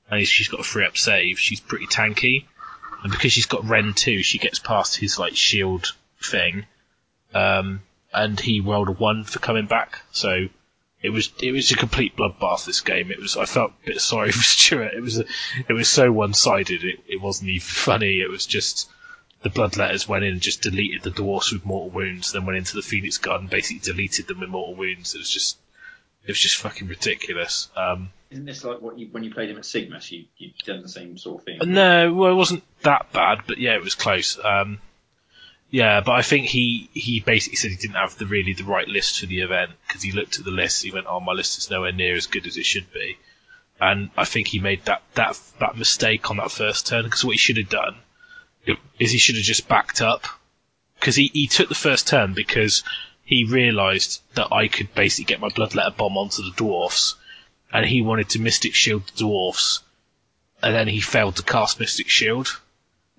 and she's got a free up save, she's pretty tanky. And because she's got Ren 2, she gets past his like shield thing. And he rolled a 1 for coming back, so it was a complete bloodbath. This game, I felt a bit sorry for Stuart. It was so one sided. It wasn't even funny. It was just. The Bloodletters went in and just deleted the dwarfs with mortal wounds, then went into the Phoenix Guard and basically deleted them with mortal wounds. It was just fucking ridiculous. Isn't this like what when you played him at Sigmas, you done the same sort of thing? No, well, it wasn't that bad, but yeah, it was close. Yeah, but I think he basically said he didn't have the right list for the event, because he looked at the list, he went, oh, my list is nowhere near as good as it should be. And I think he made that mistake on that first turn, because what he should have done is he should have just backed up, because he took the first turn because he realised that I could basically get my Bloodletter bomb onto the dwarfs, and he wanted to Mystic Shield the dwarfs, and then he failed to cast Mystic Shield,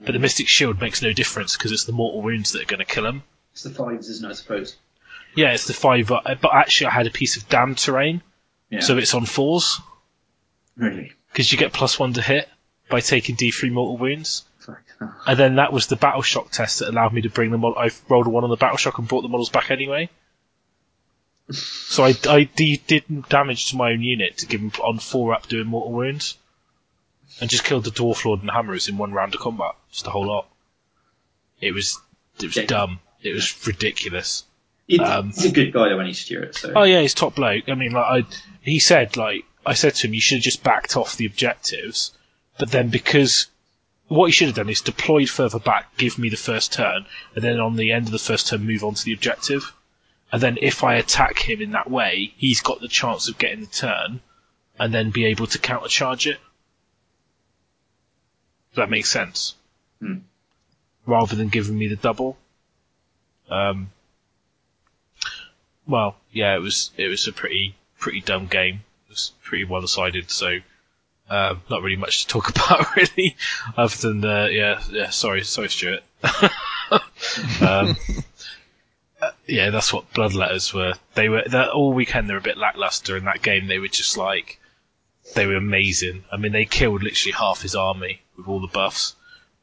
but the Mystic Shield makes no difference because it's the mortal wounds that are going to kill him. It's the 5s, isn't it, I suppose? Yeah, it's the 5, but actually I had a piece of damned terrain, yeah. So it's on 4s. Really? Because you get +1 to hit by taking D3 mortal wounds. And then that was the battle shock test that allowed me to bring the model. I rolled a 1 on the battle shock and brought the models back anyway. So I did damage to my own unit to give him on 4 up doing mortal wounds, and just killed the dwarf lord and hammerers in one round of combat. Just a whole lot. It was dumb. It was ridiculous. He's a good guy though, when he's Stuart. So. Oh yeah, he's top bloke. I mean, I said to him, you should have just backed off the objectives, but then because. What he should have done is deployed further back, give me the first turn, and then on the end of the first turn move on to the objective. And then if I attack him in that way, he's got the chance of getting the turn, and then be able to countercharge it. Does that make sense? Hmm. Rather than giving me the double. Well, yeah, it was a pretty dumb game. It was pretty one-sided, so... not really much to talk about, really, other than sorry, Stuart. Yeah, that's what Bloodletters were. They were all weekend. They were a bit lackluster in that game. They were just like they were amazing. I mean, they killed literally half his army with all the buffs.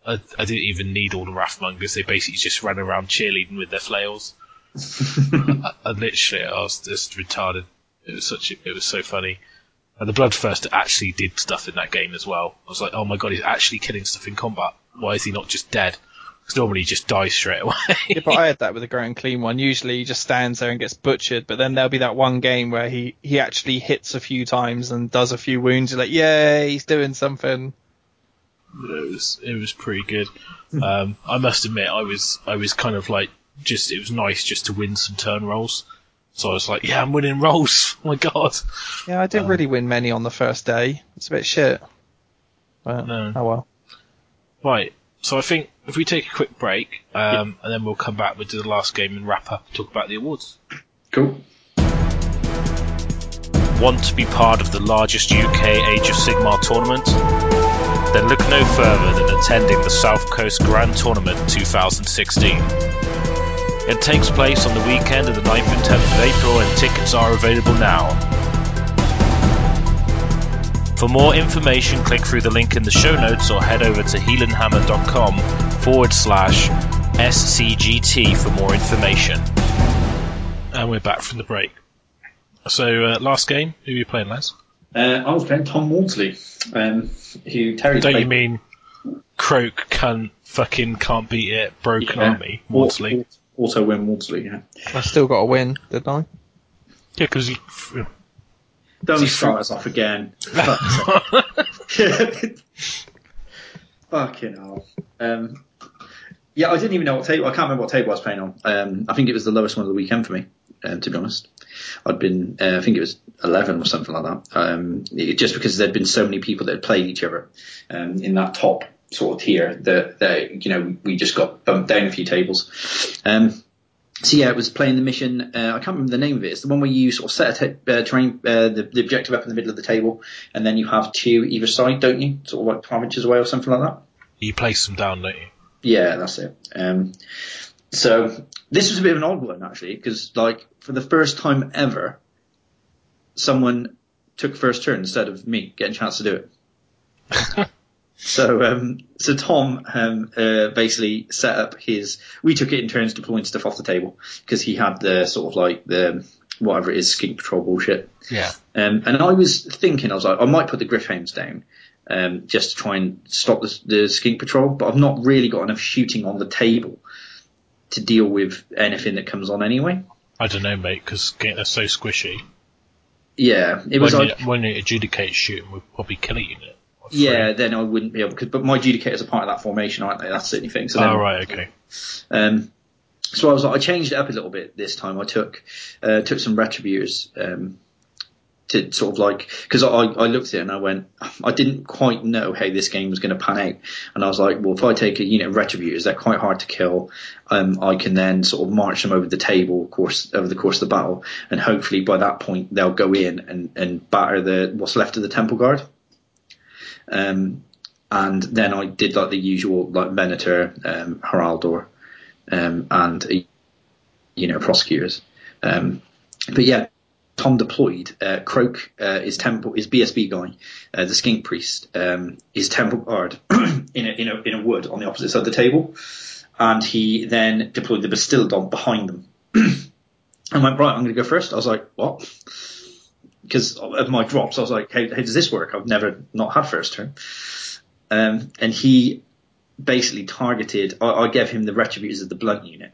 I didn't even need all the Wrathmongers. They basically just ran around cheerleading with their flails. I was just retarded. It was so funny. And the Bloodthirster actually did stuff in that game as well. I was like, oh my god, he's actually killing stuff in combat. Why is he not just dead? Because normally he just dies straight away. Yeah, but I had that with the Grey and Clean One. Usually he just stands there and gets butchered, but then there'll be that one game where he actually hits a few times and does a few wounds. You're like, yay, he's doing something. It was pretty good. I must admit, I was kind of like, just it was nice just to win some turn rolls. So I was like, yeah, I'm winning rolls. Oh my god. Yeah, I didn't really win many on the first day. It's a bit shit. But, no. Oh well. Right, so I think if we take a quick break, and then we'll come back, we'll do the last game and wrap up and talk about the awards. Cool. Want to be part of the largest UK Age of Sigmar tournament? Then look no further than attending the South Coast Grand Tournament 2016. It takes place on the weekend of the 9th and 10th of April, and tickets are available now. For more information, click through the link in the show notes or head over to heelandhammer.com/SCGT for more information. And we're back from the break. So, last game, who were you playing, Les? I was playing Tom Walsley, who Terry played. Don't you mean Kroak, cunt, fucking can't beat it, broken army, Walsley? Auto win Walsley, yeah. I still got a win, didn't I? Yeah, because he. Don't start us off again. Fucking hell. Yeah, I didn't even know what table. I can't remember what table I was playing on. I think it was the lowest one of the weekend for me, to be honest. I'd been, I think it was 11 or something like that. Just because there'd been so many people that had played each other in that top. Sort of tier that you know, we just got bumped down a few tables. So yeah, it was playing the mission. I can't remember the name of it. It's the one where you sort of set a terrain, the objective up in the middle of the table, and then you have two either side, don't you? Sort of like 12 inches away or something like that. You place them down, don't you? Yeah, that's it. So this was a bit of an odd one, actually, because, like, for the first time ever, someone took first turn instead of me getting a chance to do it. So Tom basically set up his... We took it in turns deploying stuff off the table, because he had the sort of, like, the... whatever it is, skink patrol bullshit. Yeah. And I was thinking, I was like, I might put the Griffhounds down just to try and stop the skink patrol, but I've not really got enough shooting on the table to deal with anything that comes on anyway. I don't know, mate, because they're so squishy. Yeah. It was when you adjudicate shooting, we'll probably kill a unit. Yeah, then I wouldn't be able to, but my adjudicators are part of that formation, aren't they? That's the only thing. So right, okay. So I was like, I changed it up a little bit this time. I took some Retributors to sort of like, because I looked at it and I went, I didn't quite know how this game was going to pan out. And I was like, well, if I take a unit of Retributors, they're quite hard to kill. I can then sort of march them over the table, over the course of the battle, and hopefully by that point they'll go in and batter what's left of the Temple Guard. And then I did like the usual, like Venator, Heraldor. And prosecutors. But yeah, Tom deployed Kroak, his BSB guy, the skink priest, his temple guard in a wood on the opposite side of the table, and he then deployed the Bastiladon behind them. I went, right, I'm going to go first. I was like, what? Because of my drops, I was like, how does this work? I've never not had first turn, and he basically targeted. I gave him the Retributors of the Blunt unit,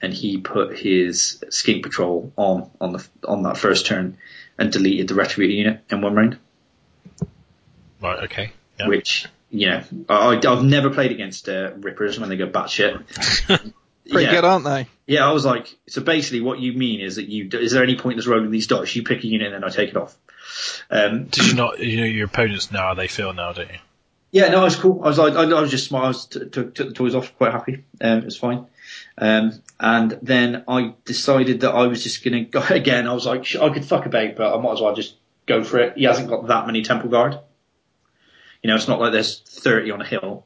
and he put his skink patrol on that first turn, and deleted the Retributor unit in one round. Right. Okay. Yep. Which I've never played against Rippers when they go batshit. Pretty good, aren't they? Yeah. I was like, so basically, what you mean is that is there any point in rolling these dice? You pick a unit, and then I take it off. Did you not? You know your opponents now how they feel now, don't you? Yeah, no, it was cool. I was like, I was just smart. I took the toys off, quite happy. It was fine. And then I decided that I was just going to go again. I was like, I could fuck about, but I might as well just go for it. He hasn't got that many Temple Guard. It's not like there's 30 on a hill.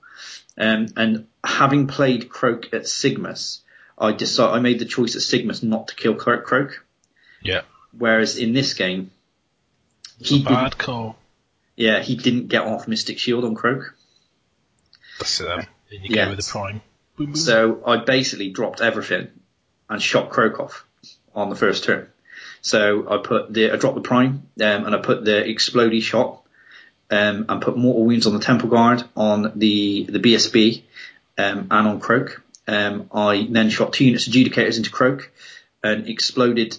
And having played Kroak at Sigmas, I made the choice at Sigmas not to kill Kroak. Yeah. Whereas in this game, it's a bad call. Yeah, he didn't get off Mystic Shield on Kroak. So then you go with the prime. Boom, boom. So I basically dropped everything and shot Kroak off on the first turn. So I dropped the prime, and I put the explodey shot, and put mortal wounds on the Temple Guard, on the BSB, and on Kroak. I then shot 2 units of Judicators into Kroak and exploded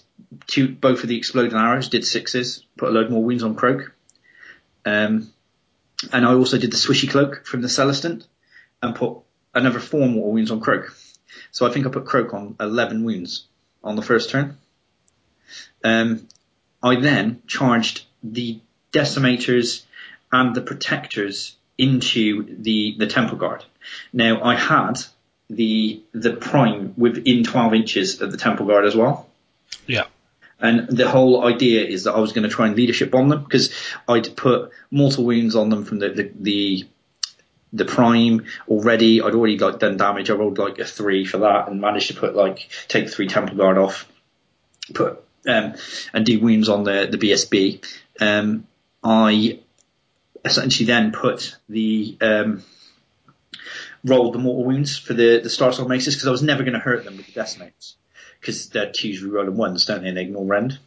both of the exploding arrows, did 6s, put a load more wounds on Kroak. And I also did the Swishy Cloak from the Celestant and put another 4 mortal wounds on Kroak. So I think I put Kroak on 11 wounds on the first turn. I then charged the Decimators and the Protectors into the Temple Guard. Now, I had the Prime within 12 inches of the Temple Guard as well. Yeah. And the whole idea is that I was going to try and leadership bomb them, because I'd put mortal wounds on them from the prime already. I'd already like done damage. I rolled like a 3 for that and managed to put take 3 Temple Guard off, put and do wounds on the BSB. I essentially then put rolled the mortal wounds for the Starsong Maces, because I was never going to hurt them with the Decimators, because they're 2s rerolling 1s, don't they? And they can all rend.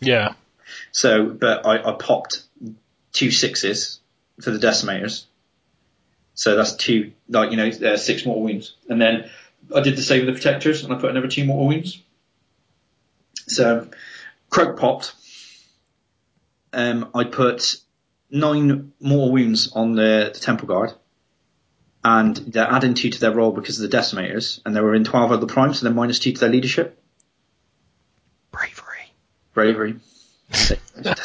Yeah. So, but I popped 2 6s for the Decimators. So that's 2, 6 mortal wounds. And then I did the same with the Protectors, and I put another 2 mortal wounds. So, Kroak popped. I put 9 mortal wounds on the Temple Guard. And they're adding 2 to their roll because of the Decimators, and they were in 12 other primes, so they're minus 2 to their leadership. Bravery. Doesn't matter.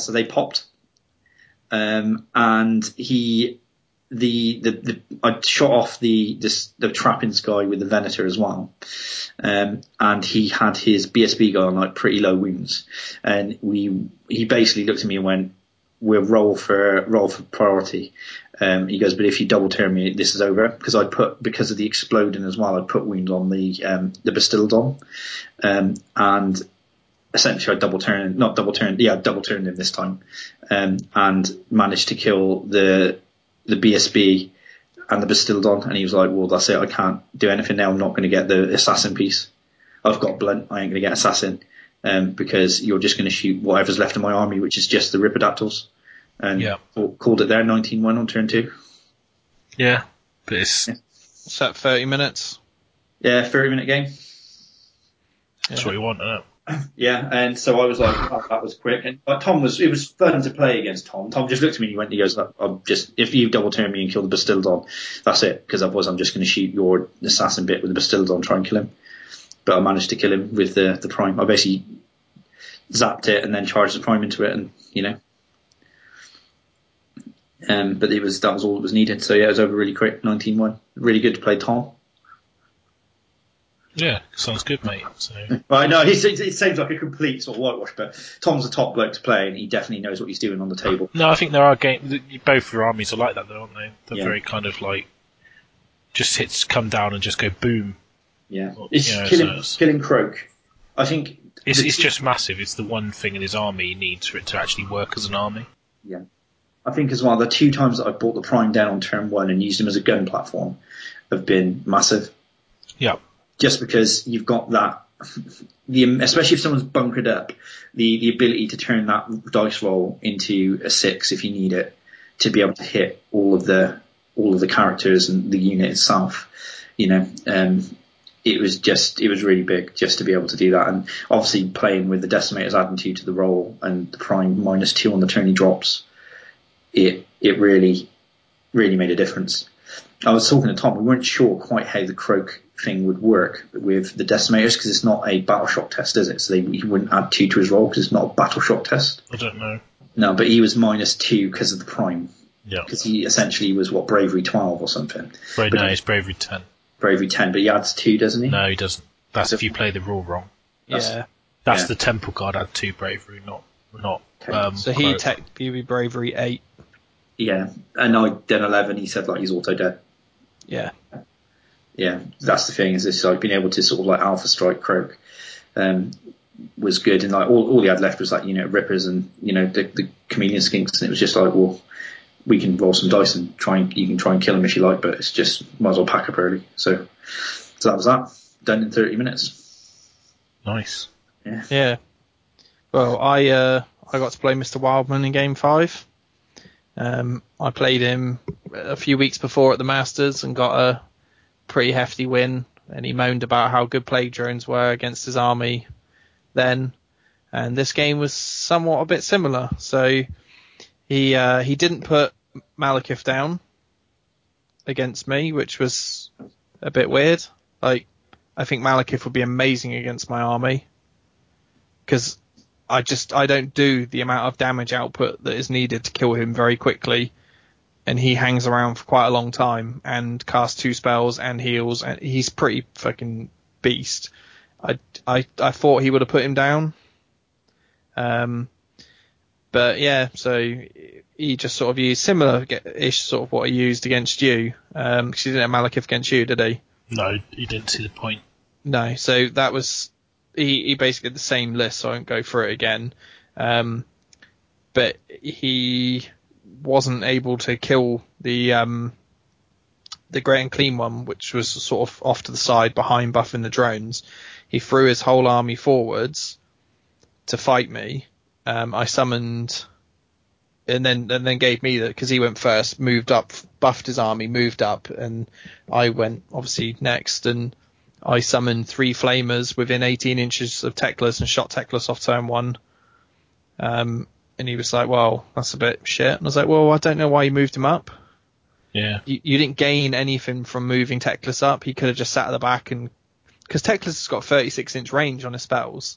So they popped, and I shot off the trappings guy with the Venator as well, and he had his BSB guy on like pretty low wounds, and he basically looked at me and went, we'll roll for priority. He goes, but if you double terminate, this is over, because I put, because of the exploding as well, I put wounds on the Bastiladon, and essentially I double turned him this time, and managed to kill the BSB and the Bastiladon, and he was like, well, that's it, I can't do anything now, I'm not going to get the assassin piece. I've got blunt, I ain't going to get assassin, because you're just going to shoot whatever's left of my army, which is just the Ripperdactyls. And yeah, called it there, 19-1 on turn 2. Yeah, but it's what's that, 30 minutes? Yeah, 30-minute game. That's what you want, isn't it? Yeah, and so I was like, oh, that was quick. And it was fun to play against Tom. Tom just looked at me and he goes, if you double turn me and kill the Bastiladon, that's it, because otherwise I'm just going to shoot your assassin bit with the Bastiladon, try and kill him. But I managed to kill him with the prime. I basically zapped it and then charged the prime into it, and you know. But that was all that was needed. So yeah, it was over really quick, 19-1. Really good to play Tom. Yeah, sounds good, mate. So. I know, it seems like a complete sort of whitewash, but Tom's a top bloke to play, and he definitely knows what he's doing on the table. No, I think there are games, both of your armies are like that though, aren't they? They're very kind of like, just hits come down and just go boom. Yeah, or, it's, you know, killing Kroak. I think... It's just massive. It's the one thing in his army he needs for it to actually work as an army. Yeah. I think as well, the two times that I brought the Prime down on turn one and used him as a gun platform have been massive. Yeah. Just because you've got that, especially if someone's bunkered up, the ability to turn that dice roll into a 6 if you need it, to be able to hit all of the characters and the unit itself. You know, it was really big just to be able to do that. And obviously playing with the Decimators adding 2 to the roll and the Prime -2 on the turn he drops, it really, really made a difference. I was talking to Tom, we weren't sure quite how the Kroak thing would work with the Decimators, because it's not a battle shock test, is it? So he wouldn't add 2 to his roll because it's not a battle shock test. I don't know. No, but he was -2 because of the prime. Yeah. Because he essentially was, what, Bravery 12 or something? Right, no, it's Bravery 10. Bravery 10, but he adds 2, doesn't he? No, he doesn't. That's if you play the rule wrong. Yeah. That's the Temple Guard add 2 Bravery, not. Okay. So he attacked PB Bravery 8. Yeah, and I then 11. He said like he's auto dead. Yeah. That's the thing, is this like being able to sort of like alpha strike Kroak was good, and like all he had left was like, you know, Rippers and, you know, the chameleon skinks, and it was just like, well, we can roll some dice and you can try and kill him if you like, but it's just might as well pack up early. So that was that done in 30 minutes. Nice. Yeah. Well, I got to play Mr. Wildman in game 5. I played him a few weeks before at the Masters and got a pretty hefty win, and he moaned about how good Plague Drones were against his army then, and this game was somewhat a bit similar. So he didn't put Malekith down against me, which was a bit weird. Like, I think Malekith would be amazing against my army, because I don't do the amount of damage output that is needed to kill him very quickly, and he hangs around for quite a long time and casts 2 spells and heals, and he's pretty fucking beast. I thought he would have put him down, but yeah, so he just sort of used similar-ish sort of what he used against you, because he didn't have Malekith against you, did he? No, he didn't see the point. No, so that was. He basically had the same list, so I won't go through it again. But he wasn't able to kill the Grey and Clean One, which was sort of off to the side behind buffing the drones. He threw his whole army forwards to fight me. I summoned, and then gave me that, because he went first, moved up, buffed his army, moved up, and I went obviously next, and I summoned 3 Flamers within 18 inches of Teclis and shot Teclis off turn 1. And he was like, well, that's a bit shit. And I was like, well, I don't know why you moved him up. Yeah. You didn't gain anything from moving Teclis up. He could have just sat at the back, and because Teclis has got 36-inch range on his spells.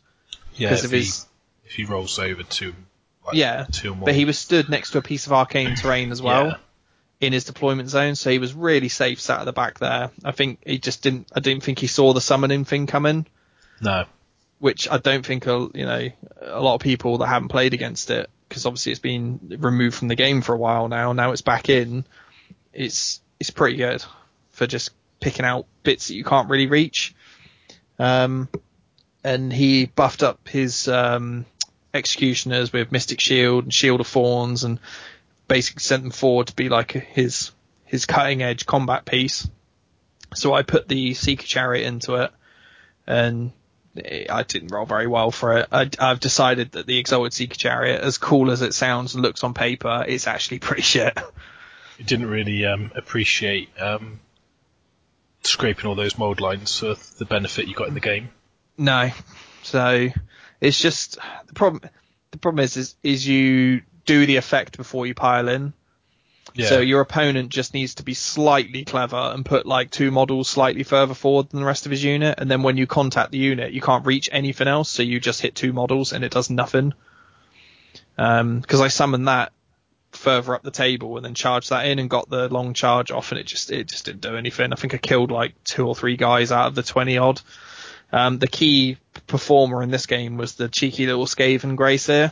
Yeah, if he rolls over to... Like, yeah, 2 more. But he was stood next to a piece of arcane terrain as well. Yeah. In his deployment zone, so he was really safe sat at the back there. I think he just didn't. I didn't think he saw the summoning thing coming. No, which I don't think a lot of people that haven't played against it because obviously it's been removed from the game for a while now. Now it's back in. It's pretty good for just picking out bits that you can't really reach. And he buffed up his Executioners with Mystic Shield and Shield of Thorns, and basically sent them forward to be like his cutting edge combat piece. So I put the Seeker Chariot into it, and I didn't roll very well for it. I've decided that the Exalted Seeker Chariot, as cool as it sounds and looks on paper, it's actually pretty shit. It didn't really appreciate scraping all those mold lines for the benefit you got in the game. No, so it's just the problem. The problem is you do the effect before you pile in. Yeah. So your opponent just needs to be slightly clever and put like two models slightly further forward than the rest of his unit. And then when you contact the unit, you can't reach anything else. So you just hit two models and it does nothing. Because I summoned that further up the table and then charged that in and got the long charge off, and it just didn't do anything. I think I killed like two or three guys out of the 20 odd. The key performer in this game was the cheeky little Skaven Grace here.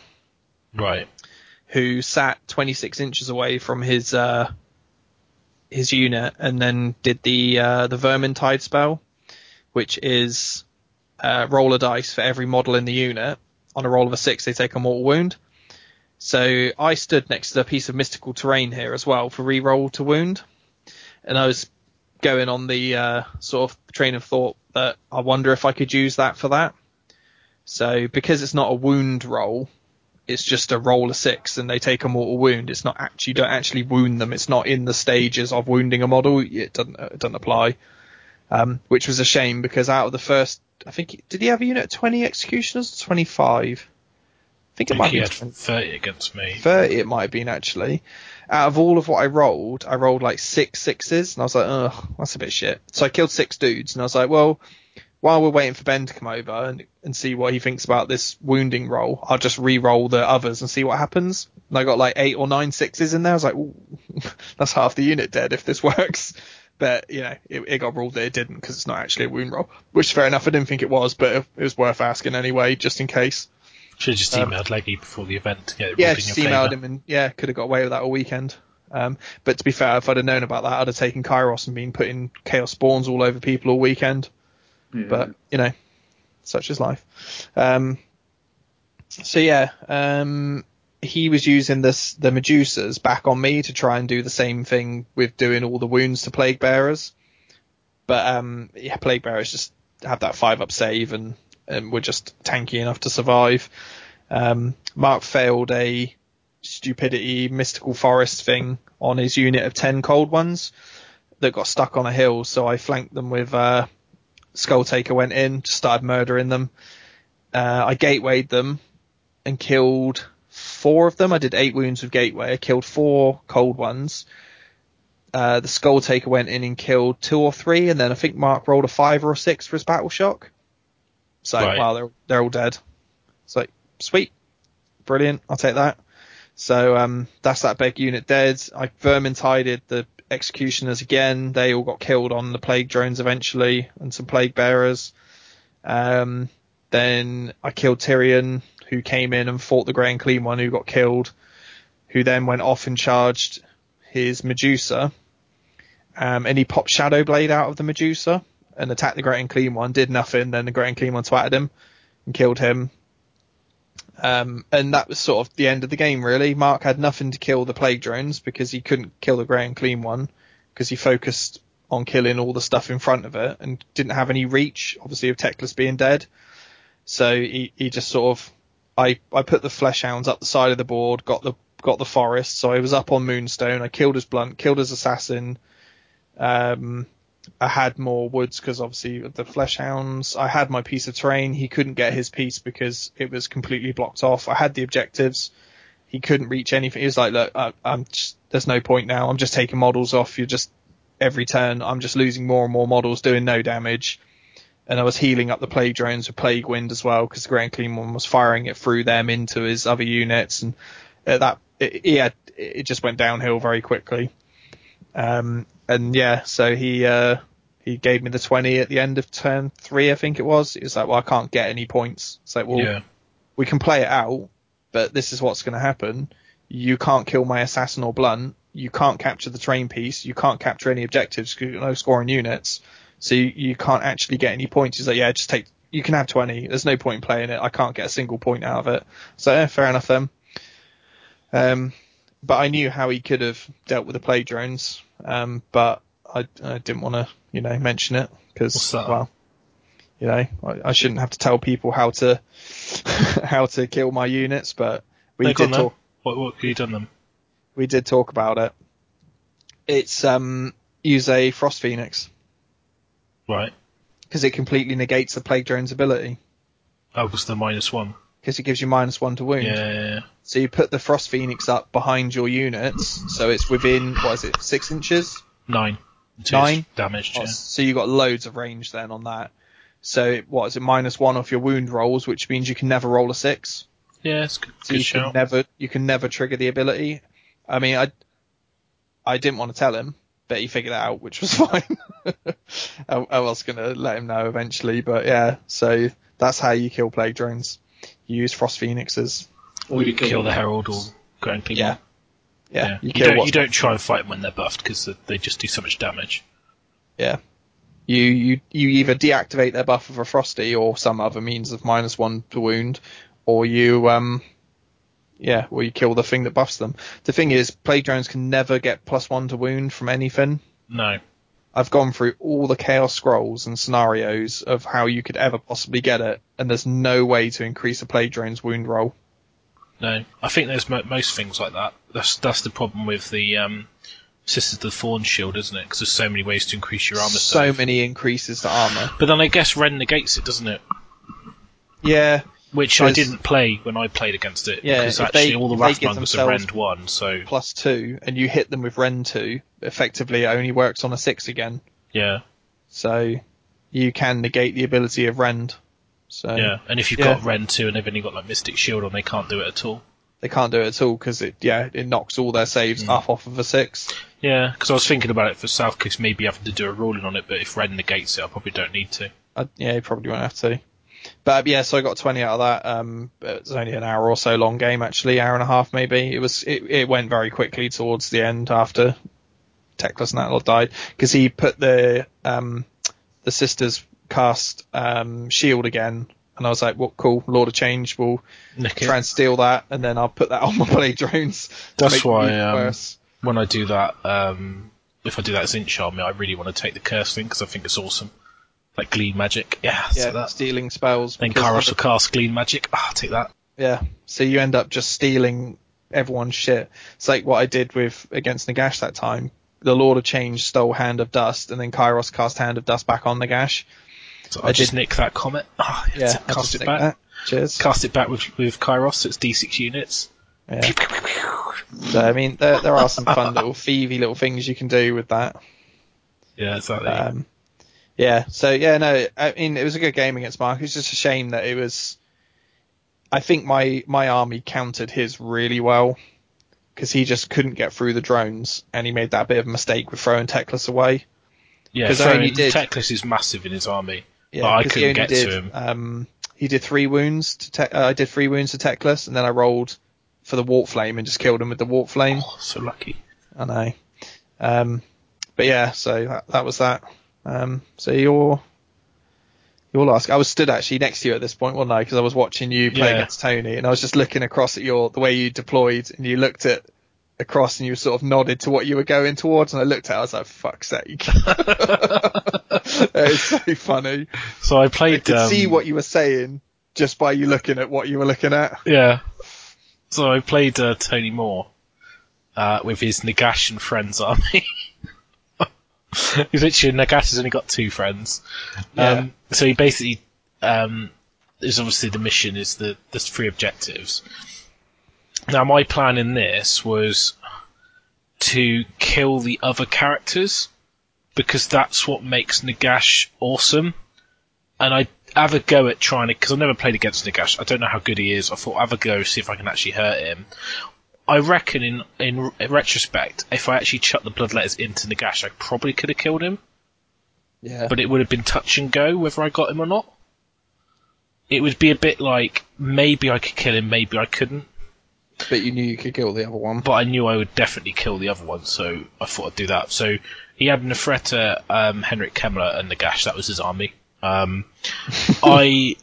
Right. Who sat 26 inches away from his unit and then did the Vermintide spell, which is roll a dice for every model in the unit. On a roll of a 6, they take a mortal wound. So I stood next to a piece of mystical terrain here as well for re-roll to wound, and I was going on the sort of train of thought that I wonder if I could use that for that. So because it's not a wound roll, it's just a roll of 6 and they take a mortal wound. It's not actually, you don't actually wound them. It's not in the stages of wounding a model. It doesn't apply, which was a shame, because out of the first, I think, did he have a unit of 20 Executioners or 25? I think it might be 30 against me. 30 it might have been, actually. Out of all of what I rolled like 6 sixes, and I was like, ugh, that's a bit shit. So I killed 6 dudes, and I was like, well, while we're waiting for Ben to come over and see what he thinks about this wounding roll, I'll just re-roll the others and see what happens. And I got like 8 or 9 sixes in there. I was like, ooh, that's half the unit dead if this works. But, you know, it got ruled that it didn't, because it's not actually a wound roll. Which, fair enough, I didn't think it was, but it was worth asking anyway, just in case. Should have just emailed Leggy before the event to get it ruled in your favour. Yeah, just emailed him, and yeah, could have got away with that all weekend. But to be fair, if I'd have known about that, I'd have taken Kairos and been putting Chaos Spawns all over people all weekend. Yeah. But, you know, such is life. So, yeah, he was using the Medusas back on me to try and do the same thing with doing all the wounds to Plague Bearers. But, yeah, Plague Bearers just have that 5-up save and were just tanky enough to survive. Mark failed a stupidity mystical forest thing on his unit of 10 cold ones that got stuck on a hill, so I flanked them with... Skulltaker went in, just started murdering them. I gatewayed them and killed 4 of them. I did 8 wounds with gateway. I killed 4 cold ones. The Skulltaker went in and killed 2 or 3, and then I think Mark rolled a 5 or 6 for his battle shock. So right. Wow, they're all dead. It's like, sweet, brilliant, I'll take that. So that's that big unit dead. I vermintided the Executioners again. They all got killed on the Plague Drones eventually, and some Plague Bearers. Then I killed Tyrion, who came in and fought the Grey and Clean One, who got killed, who then went off and charged his Medusa, and he popped Shadow Blade out of the Medusa and attacked the Grey and Clean One, did nothing, then the Grey and Clean One twatted him and killed him. And that was sort of the end of the game, really. Mark had nothing to kill the Plague Drones because he couldn't kill the Grey and Clean One because he focused on killing all the stuff in front of it and didn't have any reach, obviously, of Teclis being dead. So he just sort of... I put the Fleshhounds up the side of the board, got the forest, so I was up on Moonstone. I killed his Blunt, killed his Assassin. I had more woods because obviously the Fleshhounds. I had my piece of terrain. He couldn't get his piece because it was completely blocked off. I had the objectives. He couldn't reach anything. He was like, look, there's no point now. I'm just taking models off. You're just every turn. I'm just losing more and more models, doing no damage. And I was healing up the Plague Drones with Plague Wind as well, because the Grey and Clean One was firing it through them into his other units. And at that, it just went downhill very quickly. And yeah, so he gave me the 20 at the end of turn 3, I think it was. He was like, well, I can't get any points. It's like, well, yeah. We can play it out but this is what's going to happen. You can't kill my assassin or blunt. You can't capture the train piece. You can't capture any objectives because you've got no scoring units. So you can't actually get any points. He's like, yeah, just take, you can have 20. There's no point in playing it. I can't get a single point out of it. So yeah, fair enough then. But I knew how he could have dealt with the Plague Drones. But I didn't want to, mention it because, well, I shouldn't have to tell people how to, how to kill my units, but we did talk. What have you done them? We did talk about it. It's, use a Frost Phoenix. Right. Because it completely negates the Plague Drone's ability. Oh, because the -1. Because it gives you -1 to wound. Yeah. So you put the Frost Phoenix up behind your units, so it's within, 6 inches? 9. 9? Damaged, yeah. So you got loads of range then on that. So, -1 off your wound rolls, which means you can never roll a 6. Yeah, it's good. So you can never trigger the ability. I mean, I didn't want to tell him, but he figured that out, which was fine. I was going to let him know eventually, but yeah. So that's how you kill Plague Drones. You use Frost Phoenixes. Or you kill the Heraldor Grey and Clean One. Yeah. You don't try and fight them when they're buffed because they just do so much damage. Yeah. You either deactivate their buff with a Frosty or some other means of -1 to wound, or you kill the thing that buffs them. The thing is, Plague Drones can never get +1 to wound from anything. No. I've gone through all the Chaos Scrolls and scenarios of how you could ever possibly get it, and there's no way to increase a Plague Drone's wound roll. No. I think there's most things like that. That's the problem with the Sisters of the Thorn Shield, isn't it? Because there's so many ways to increase your armor. So many increases to armor. But then I guess Ren negates it, doesn't it? Yeah. Which I didn't play when I played against it, because actually all the Wrathmongers are Rend 1, so... +2, and you hit them with Rend 2, effectively it only works on a 6 again. Yeah. So you can negate the ability of Rend. So, yeah, and if you've got Rend 2 and they've only got Mystic Shield on, they can't do it at all. They can't do it at all, because it knocks all their saves off of a 6. Yeah, because I was thinking about it for South Coast, maybe having to do a ruling on it, but if Rend negates it, I probably don't need to. You probably won't have to. But yeah, so I got 20 out of that. It was only an hour or so long game, actually, hour and a half maybe. It went very quickly towards the end after Teclis and that lot died, because he put the sisters cast shield again, and I was like, "Well, cool, Lord of Change will try and steal that, and then I'll put that on my Plague Drones." That's why when I do that, if I do that as Inch Army, I really want to take the curse thing because I think it's awesome. Like Glean Magic, so stealing spells. Then Kairos will cast Glean Magic, I'll take that. Yeah, so you end up just stealing everyone's shit. It's like what I did against Nagash that time. The Lord of Change stole Hand of Dust, and then Kairos cast Hand of Dust back on Nagash. So I just nick that comet. Cast it back. Cheers. Cast it back with Kairos, so it's D6 units. Yeah. So, I mean, there are some fun little thievy little things you can do with that. Yeah, exactly. Yeah, so, I mean, it was a good game against Mark. It's just a shame that it was... I think my army countered his really well, because he just couldn't get through the drones, and he made that bit of a mistake with throwing Teclis away. Yeah, Teclis is massive in his army, but I couldn't get to him. He did 3 wounds to I did 3 wounds to Teclis, and then I rolled for the Warp Flame and just killed him with the Warp Flame. Oh, so lucky. I know. But yeah, so that was that. So your last, I was stood actually next to you at this point, wasn't I? Because I was watching you play against Tony, and I was just looking across at the way you deployed, and you looked at across, and you sort of nodded to what you were going towards, and I looked at it, I was like, fuck's sake. It's so funny. So I played. I could see what you were saying just by you looking at what you were looking at. Yeah. So I played Tony Moore with his Nagash and Friends army. He's literally, Nagash has only got 2 friends. So he basically, is obviously the mission is the 3 objectives. Now my plan in this was to kill the other characters, because that's what makes Nagash awesome. And I have a go at trying to, because I've never played against Nagash, I don't know how good he is, I thought I'd have a go, see if I can actually hurt him. I reckon, in retrospect, if I actually chucked the Bloodletters into Nagash, I probably could have killed him. Yeah. But it would have been touch and go whether I got him or not. It would be a bit like, maybe I could kill him, maybe I couldn't. But you knew you could kill the other one. But I knew I would definitely kill the other one, so I thought I'd do that. So he had Nefreta, Henrik Kemmler, and Nagash. That was his army. I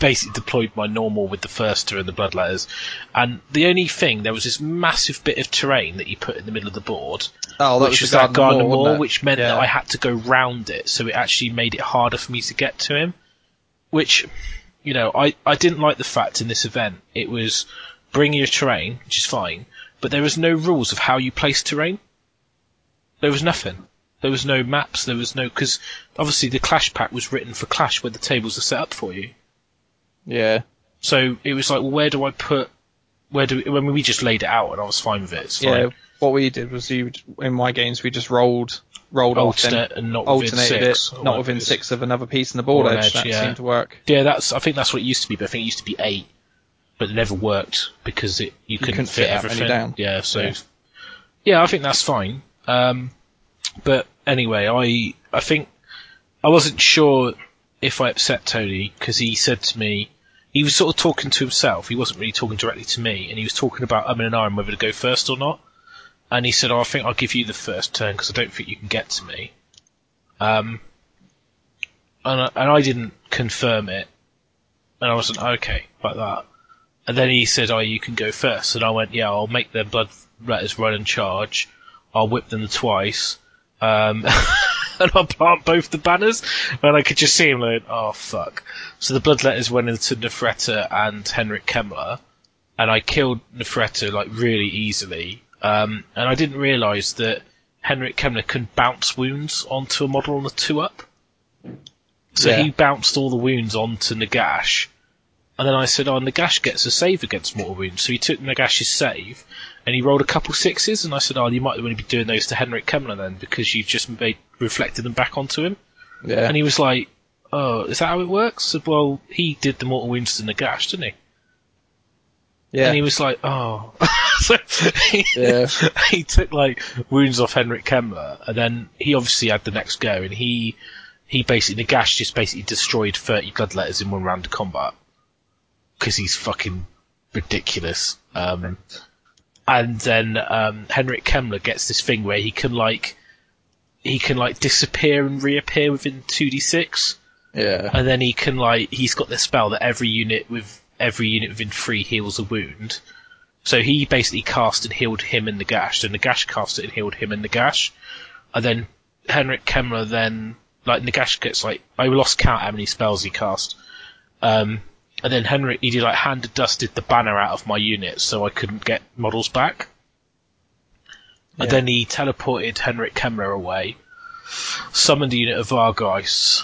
basically deployed my normal with the Thirster and the Bloodletters, and the only thing, there was this massive bit of terrain that you put in the middle of the board, which was that Garden Wall, which meant that I had to go round it, so it actually made it harder for me to get to him, which, you know, I didn't like the fact in this event, it was bring your terrain, which is fine, but there was no rules of how you place terrain. There was nothing. There was no maps, there was no... Because, obviously, the Clash Pack was written for Clash, where the tables are set up for you. Yeah. So, it was like, well, where do I put... When we just laid it out, and I was fine with it. It's fine. Yeah, what we did was, in my games, we just rolled alternated it, not within six of another piece in the board edge. That seemed to work. Yeah, I think that's what it used to be, but I think it used to be 8. But it never worked, because you couldn't fit everything down. Yeah, so... Yeah, I think that's fine. But anyway, I think I wasn't sure if I upset Tony, because he said to me, he was sort of talking to himself, he wasn't really talking directly to me, and he was talking about and I and whether to go first or not, and he said, I think I'll give you the first turn because I don't think you can get to me, and I didn't confirm it, and I wasn't okay like that, and then he said, oh, you can go first, and I went, yeah, I'll make their Bloodletters run and charge, I'll whip them twice, and I'll plant both the banners, and I could just see him like, oh fuck. So the Bloodletters went into Nefreta and Henrik Kemmler, and I killed Nefreta like really easily, and I didn't realise that Henrik Kemmler can bounce wounds onto a model on a 2-up, so he bounced all the wounds onto Nagash, and then I said, oh, Nagash gets a save against mortal wounds, so he took Nagash's save. And he rolled a couple 6s, and I said, oh, you might want to be doing those to Henrik Kemmler then, because you've just reflected them back onto him. Yeah. And he was like, oh, is that how it works? I said, well, he did the mortal wounds to Nagash, didn't he? Yeah. And he was like, oh. So he took, like, wounds off Henrik Kemmler, and then he obviously had the next go, and he basically, Nagash just basically destroyed 30 Bloodletters in one round of combat. Because he's fucking ridiculous. And then Henrik Kemmler gets this thing where he can disappear and reappear within 2d6. Yeah. And then he's got this spell that every unit within 3 heals a wound. So he basically cast and healed him and Nagash. So Nagash cast it and healed him and Nagash. And then Henrik Kemmler Nagash gets I lost count how many spells he cast. And then Henrik, he did hand of dusted the banner out of my unit so I couldn't get models back. Yeah. And then he teleported Henrik Kemmler away, summoned a unit of Vargeist,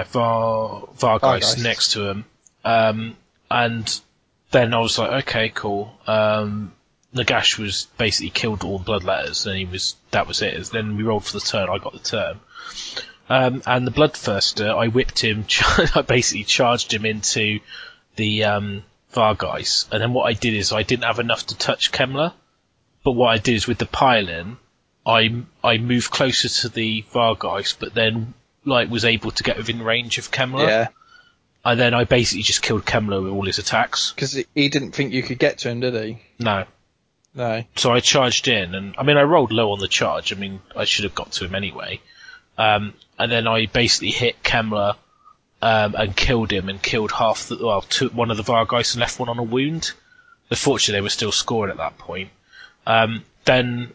Vargeist next to him. And then I was like, okay, cool. Nagash was basically killed all the Bloodletters, and that was it. Then we rolled for the turn, I got the turn. And the Bloodthirster, I whipped him, I basically charged him into the Vargeist. And then what I did is, I didn't have enough to touch Kemmler, but what I did is, with the pile-in, I moved closer to the Vargeist, but then was able to get within range of Kemmler. Yeah. And then I basically just killed Kemmler with all his attacks. Because he didn't think you could get to him, did he? No. So I charged in, and I rolled low on the charge. I should have got to him anyway. And then I basically hit Kemmler and killed him, and killed took one of the Vargeist and left one on a wound. Unfortunately, they were still scoring at that point. Then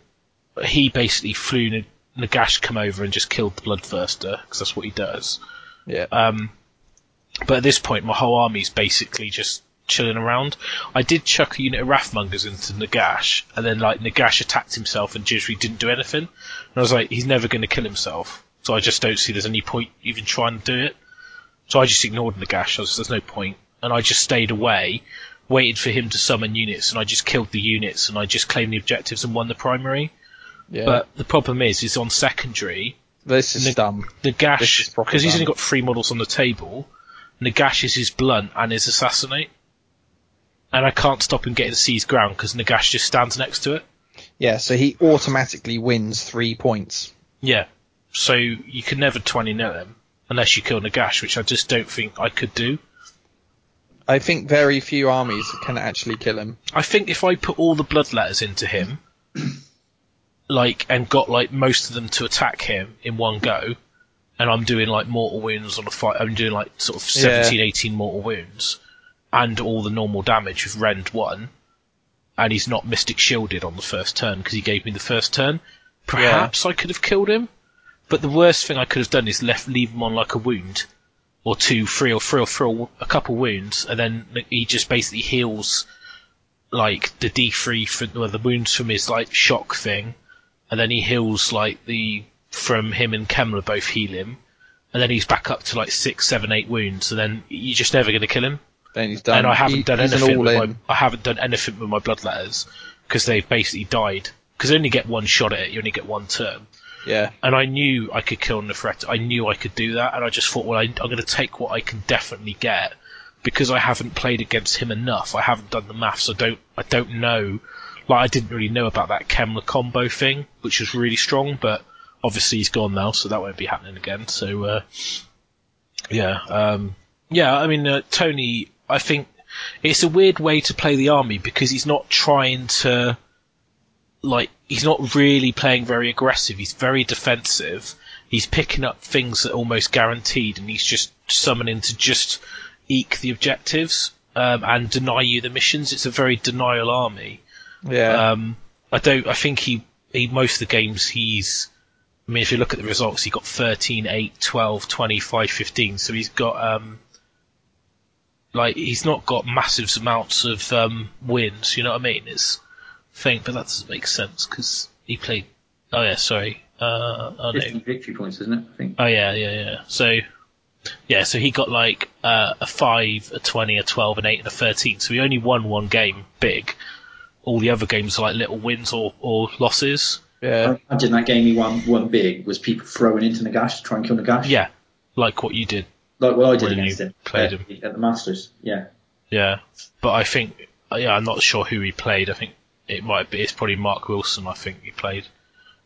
he basically flew Nagash come over and just killed the Bloodthirster, because that's what he does. Yeah. But at this point, my whole army's basically just chilling around. I did chuck a unit of Wrathmongers into Nagash, and then Nagash attacked himself, and Jizri didn't do anything. And I was like, he's never going to kill himself. So I just don't see there's any point even trying to do it. So I just ignored Nagash. I was, there's no point. And I just stayed away, waited for him to summon units, and I just killed the units, and I just claimed the objectives and won the primary. Yeah. But the problem is on secondary... This is dumb. Nagash, because he's only got 3 models on the table, Nagash is his blunt and his assassinate. And I can't stop him getting to seize ground, because Nagash just stands next to it. Yeah, so he automatically wins 3 points. Yeah. So you can never 20-0 him unless you kill Nagash, which I just don't think I could do. I think very few armies can actually kill him. I think if I put all the bloodletters into him, like, and got like most of them to attack him in one go, and I'm doing like mortal wounds on a fight, I'm doing like sort of 17, 18 mortal wounds, and all the normal damage with Rend 1, and he's not Mystic Shielded on the first turn because he gave me the first turn, perhaps I could have killed him. But the worst thing I could have done is leave him on like a wound, or two, three, or a couple wounds, and then he just basically heals like the D3 for the wounds from his like shock thing, and then he heals like the from him and Kemla both heal him, and then he's back up to like 6, 7, 8 wounds, and then you're just never going to kill him. Then he's done. And I haven't done anything. I haven't done anything with my bloodletters because they've basically died. Because you only get one shot at it, you only get one turn. Yeah. And I knew I could kill Nefret. I knew I could do that, and I just thought, well, I'm going to take what I can definitely get because I haven't played against him enough. I haven't done the maths. I don't know. Like, I didn't really know about that Kemla combo thing, which was really strong, but obviously he's gone now, so that won't be happening again. So, I mean, Tony, I think it's a weird way to play the army because he's not trying to, like, he's not really playing very aggressive. He's very defensive. He's picking up things that are almost guaranteed, and he's just summoning to just eke the objectives and deny you the missions. It's a very denial army. Yeah. I think he most of the games he's, I mean, if you look at the results, he got 13, 8, 12, 25, 15. So he's got, he's not got massive amounts of wins. You know what I mean? It's thing, but that doesn't make sense because he played. Oh yeah, sorry. Distant victory points, isn't it? I think. Oh yeah. So he got like a 5, a 20, a 12, an 8, and a 13. So he only won one game big. All the other games are like little wins or losses. Yeah. I imagine that game he won big was people throwing into Nagash to try and kill Nagash. Yeah, like what you did. Like what I did against him. Played him at the Masters. Yeah. Yeah, but I think I'm not sure who he played. I think. It might be. It's probably Mark Wilson, I think, he played,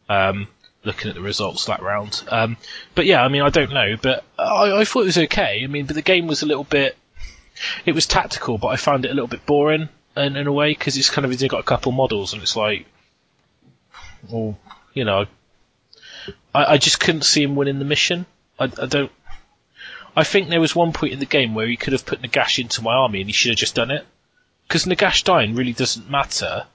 looking at the results that round. But yeah, I mean, I don't know. But I thought it was okay. I mean, but the game was a little bit... It was tactical, but I found it a little bit boring in a way, because it's kind of... It's got a couple models, and it's like... Well, you know... I just couldn't see him winning the mission. I don't... I think there was one point in the game where he could have put Nagash into my army, and he should have just done it. Because Nagash dying really doesn't matter...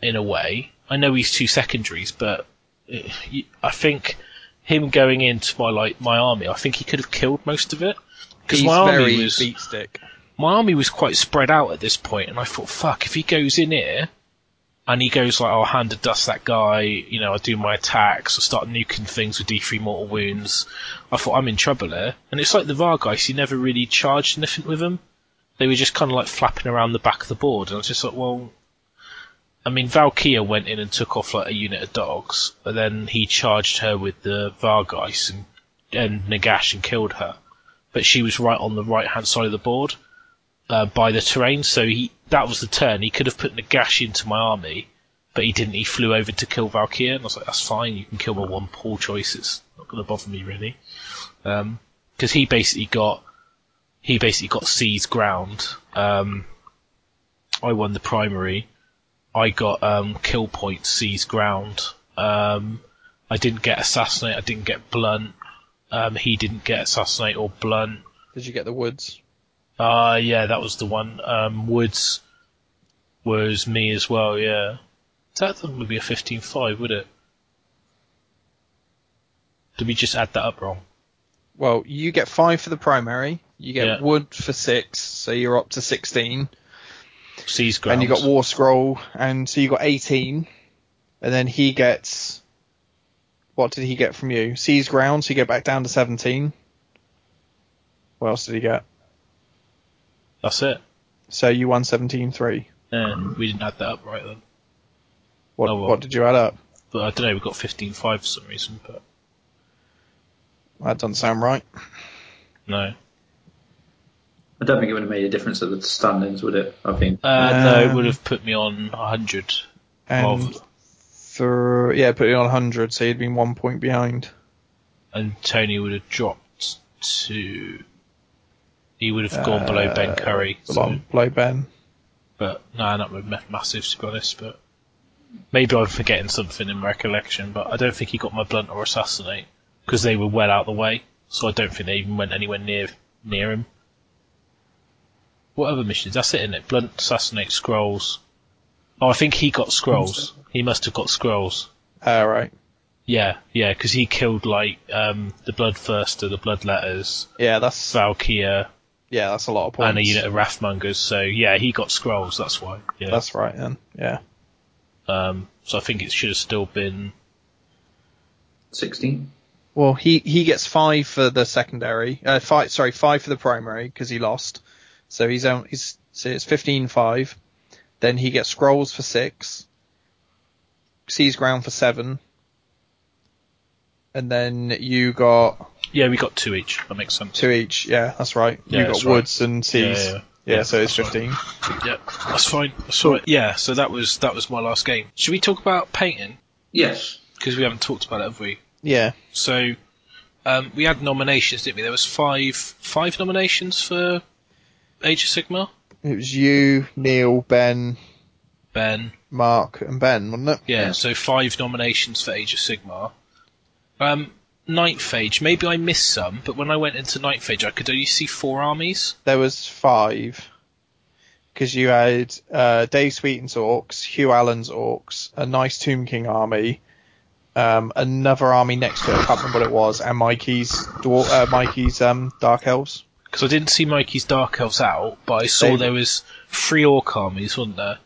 in a way. I know he's two secondaries, but I think him going into my army, I think he could have killed most of it. Because my army was quite spread out at this point, and I thought, fuck, if he goes in here, and he goes like, I'll hand to dust that guy, you know, I do my attacks, I start nuking things with D3 mortal wounds, I thought, I'm in trouble here. And it's like the Vargas, he never really charged anything with them. They were just kind of like flapping around the back of the board, and I was just like, well... I mean, Valkyrie went in and took off like a unit of dogs, but then he charged her with the Vargas and Nagash and killed her. But she was right on the right-hand side of the board by the terrain, so that was the turn. He could have put Nagash into my army, but he didn't. He flew over to kill Valkyrie, and I was like, that's fine, you can kill my one poor choice. It's not going to bother me, really. Because he basically got seized ground. I won the primary. I got kill points, seize ground. I didn't get assassinate. I didn't get blunt. He didn't get assassinate or blunt. Did you get the woods? Yeah, that was the one. Woods was me as well. Yeah, that would be a 15-5, would it? Did we just add that up wrong? Well, you get 5 for the primary. You get wood for 6, so you're up to 16. And you got War Scroll, and so you got 18, and then he gets, what did he get from you? Seize ground, so you get back down to 17. What else did he get? That's it. So you won 17-3. We didn't add that up right then. What did you add up? But I don't know, we got 15-5 for some reason, but that doesn't sound right. No. I don't think it would have made a difference at the standings, would it? I think. No, it would have put me on 100. Put you on 100, so you'd been 1 point behind. And Tony would have dropped to... He would have gone below Ben Curry. So. Below Ben. But, no, not massive, to be honest. But maybe I'm forgetting something in my recollection, but I don't think he got my blunt or assassinate, because they were well out of the way, so I don't think they even went anywhere near him. What other missions? That's it, isn't it? Blunt, assassinate, scrolls. Oh, I think he got scrolls. He must have got scrolls. Right. Yeah, because he killed, like, the Bloodthirster, the Bloodletters. Yeah, that's... Valkyrie. Yeah, that's a lot of points. And a unit of Wrathmongers, so, yeah, he got scrolls, that's why. Yeah. That's right, then, yeah. So I think it should have still been... 16? Well, he gets 5 for the secondary. 5 for the primary, because he lost. So so it's 15-5. Then he gets scrolls for 6. Sees ground for 7. And then you got... Yeah, we got 2 each. That makes sense. 2 each, yeah, that's right. Yeah, you got woods right. And seas. Yeah, so it's 15. Right. Yeah, that's fine. Cool. Yeah, so that was my last game. Should we talk about painting? Yes. Because we haven't talked about it, have we? Yeah. So we had nominations, didn't we? There was five nominations for Age of Sigmar. It was you, Neil, Ben, Mark, and Ben, wasn't it? Yeah, so 5 nominations for Age of Sigmar. Ninth Age, maybe I missed some, but when I went into Ninth Age I could only see 4 armies. There was 5, because you had Dave Sweeten's Orcs, Hugh Allen's Orcs, a nice Tomb King army, another army next to it, I can't remember what it was, and Mikey's Dark Elves. Because I didn't see Mikey's Dark Elves out, but I saw there was 3 Orc armies, wasn't there?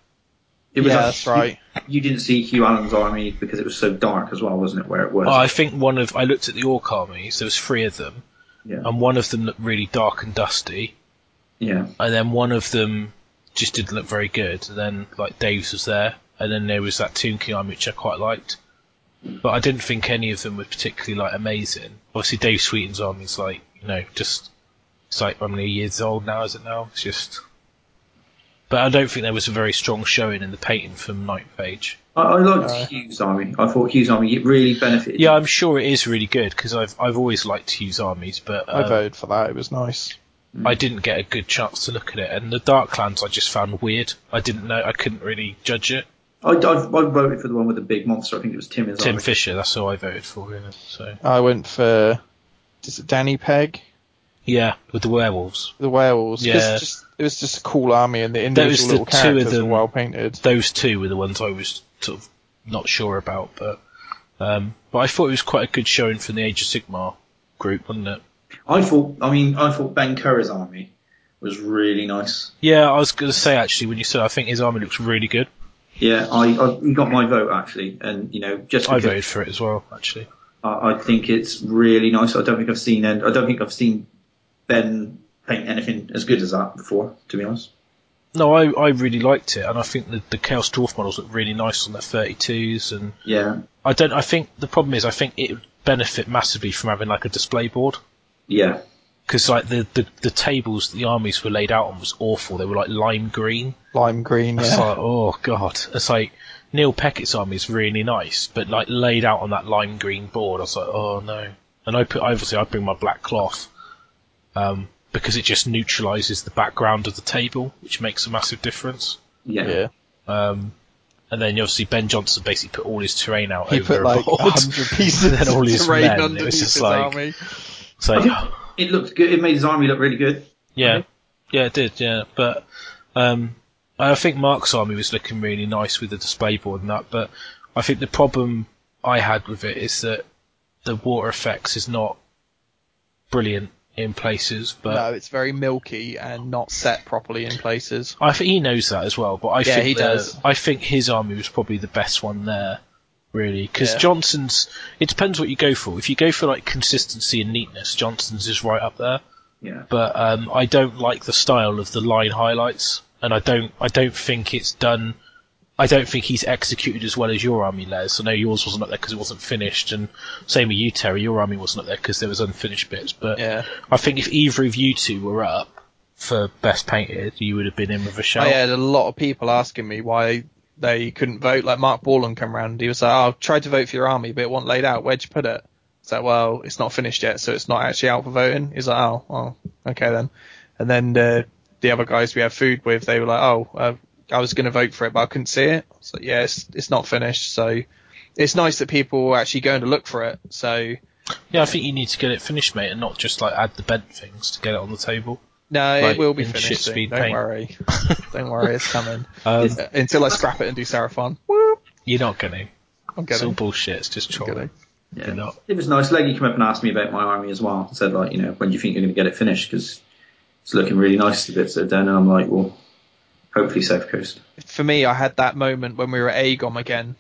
That's right. You didn't see Hugh Allen's army because it was so dark as well, wasn't it, where it was? Oh, I think I looked at the Orc armies, there was 3 of them, and one of them looked really dark and dusty. Yeah. And then one of them just didn't look very good, and then, like, Dave's was there, and then there was that Tomb King army, which I quite liked. But I didn't think any of them were particularly, like, amazing. Obviously, Dave Sweeten's army's, like, you know, just... It's like, how many years old now, is it now? It's just... But I don't think there was a very strong showing in the painting from Ninth Age. I liked Hugh's army. I thought Hugh's army really benefited. Yeah, I'm sure it is really good, because I've always liked Hugh's armies, but... I voted for that, it was nice. I didn't get a good chance to look at it, and the Darklands I just found weird. I didn't know, I couldn't really judge it. I voted for the one with the big monster, I think it was Tim Fisher, that's who I voted for. You know, so. I went for... Is it Danny Pegg? Yeah, with the werewolves. The werewolves. Yeah. It was just a cool army, and the individual little characters were well painted. Those 2 were the ones I was sort of not sure about, but I thought it was quite a good showing from the Age of Sigmar group, wasn't it? I thought Ben Curry's army was really nice. Yeah, I was going to say actually when you said, I think his army looks really good. Yeah, he got my vote actually, and you know just because I voted for it as well actually. I think it's really nice. I don't think I've seen Ben paint anything as good as that before, to be honest. No, I really liked it, and I think the Chaos Dwarf models look really nice on their 32s, and yeah. I think it would benefit massively from having like a display board. Yeah. Because like the tables the armies were laid out on was awful. They were like lime green. It's like, oh god. It's like Neil Peckett's army is really nice, but like laid out on that lime green board, I was like, oh no. And I bring my black cloth. Because it just neutralises the background of the table, which makes a massive difference. Yeah. And then obviously Ben Johnson basically put all his terrain out over a board. He put like 100 pieces of all his terrain underneath his army. It looked good. It made his army look really good. Yeah, I mean. Yeah, it did. Yeah, but I think Mark's army was looking really nice with the display board and that. But I think the problem I had with it is that the water effects is not brilliant. In places, but no, it's very milky and not set properly in places. I think he knows that as well, but I think he does. I think his army was probably the best one there, really, because Johnson's. It depends what you go for. If you go for like consistency and neatness, Johnson's is right up there. Yeah. But I don't like the style of the line highlights, and I don't think it's done. I don't think he's executed as well as your army, Les. I know yours wasn't up there because it wasn't finished, and same with you, Terry. Your army wasn't up there because there was unfinished bits. But I think if either of you two were up for best painted, you would have been in with a shout. I had a lot of people asking me why they couldn't vote. Like Mark Borland come round, he was like, "I tried to vote for your army, but it wasn't laid out. Where'd you put it?" It's like, "Well, it's not finished yet, so it's not actually out for voting." He's like, "Oh, well, okay then." And then the other guys we had food with, they were like, oh, I was going to vote for it, but I couldn't see it. So yeah, it's not finished. So it's nice that people are actually going to look for it. So yeah, I think you need to get it finished, mate, and not just like add the bent things to get it on the table. No, like, it will be finished. Don't worry. Don't worry, it's coming. Until I scrap it and do Seraphon. You're not going to. I'm going to. It's all bullshit. It's just trolling. Yeah. It was nice. Leggy came up and asked me about my army as well. I said, like, you know, when do you think you're going to get it finished? Because it's looking really nice, the bits that are done. And I'm like, well, hopefully South Coast. For me, I had that moment when we were at AGOM again.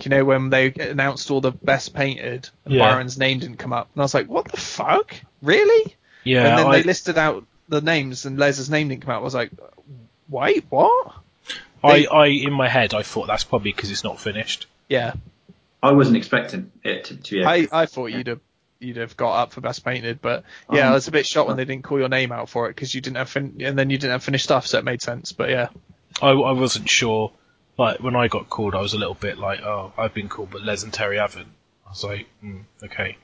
You know, when they announced all the best painted and Byron's name didn't come up. And I was like, what the fuck? Really? Yeah. And then they listed out the names and Les's name didn't come out. I was like, wait, what? I in my head, I thought that's probably because it's not finished. Yeah. I wasn't expecting it to be. I thought you'd have got up for best painted, but yeah, I was a bit shocked when they didn't call your name out for it because you didn't have finished stuff, so it made sense. But yeah, I wasn't sure. Like when I got called, I was a little bit like, oh, I've been called, but Les and Terry haven't. I was like, okay.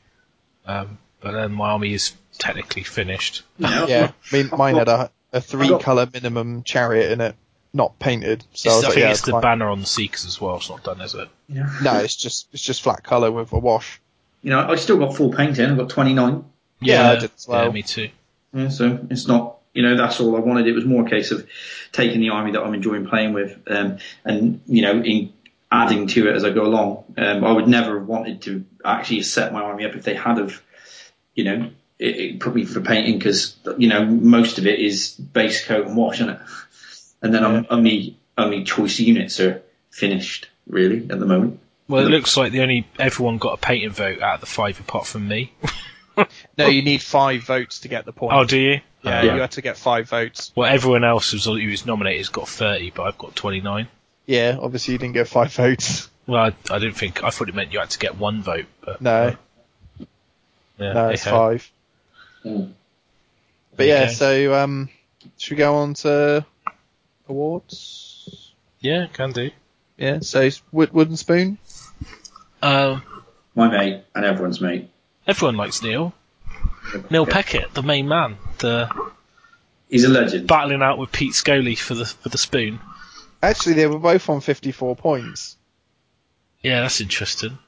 But then my army is technically finished. Yeah, I mean, mine had a three-colour minimum chariot in it, not painted. So I think it's the banner on the Seekers as well. It's not done, is it? Yeah. No, it's just flat colour with a wash. You know, I still got full paint in. I got 29. Yeah, I did as well. Yeah, me too. Yeah, so it's not. You know, that's all I wanted. It was more a case of taking the army that I'm enjoying playing with, and you know, in adding to it as I go along. I would never have wanted to actually set my army up if they had of, you know. It probably for painting because, you know, most of it is base coat and wash, isn't it? And then only choice units are finished, really, at the moment. Well, it looks like everyone got a painting vote out of the five apart from me. No, you need 5 votes to get the point. Oh, do you? Yeah, you had to get 5 votes. Well, everyone else who was nominated has got 30, but I've got 29. Yeah, obviously you didn't get 5 votes. Well, I didn't think... I thought it meant you had to get 1 vote. But, no. Yeah, no, it's 5. Mm. But yeah, so should we go on to awards? Yeah, can do. Yeah, so Wooden Spoon. My mate and everyone's mate. Everyone likes Neil. Neil Peckett, the main man. He's a legend. Battling out with Pete Scully for the spoon. Actually, they were both on 54 points. Yeah, that's interesting.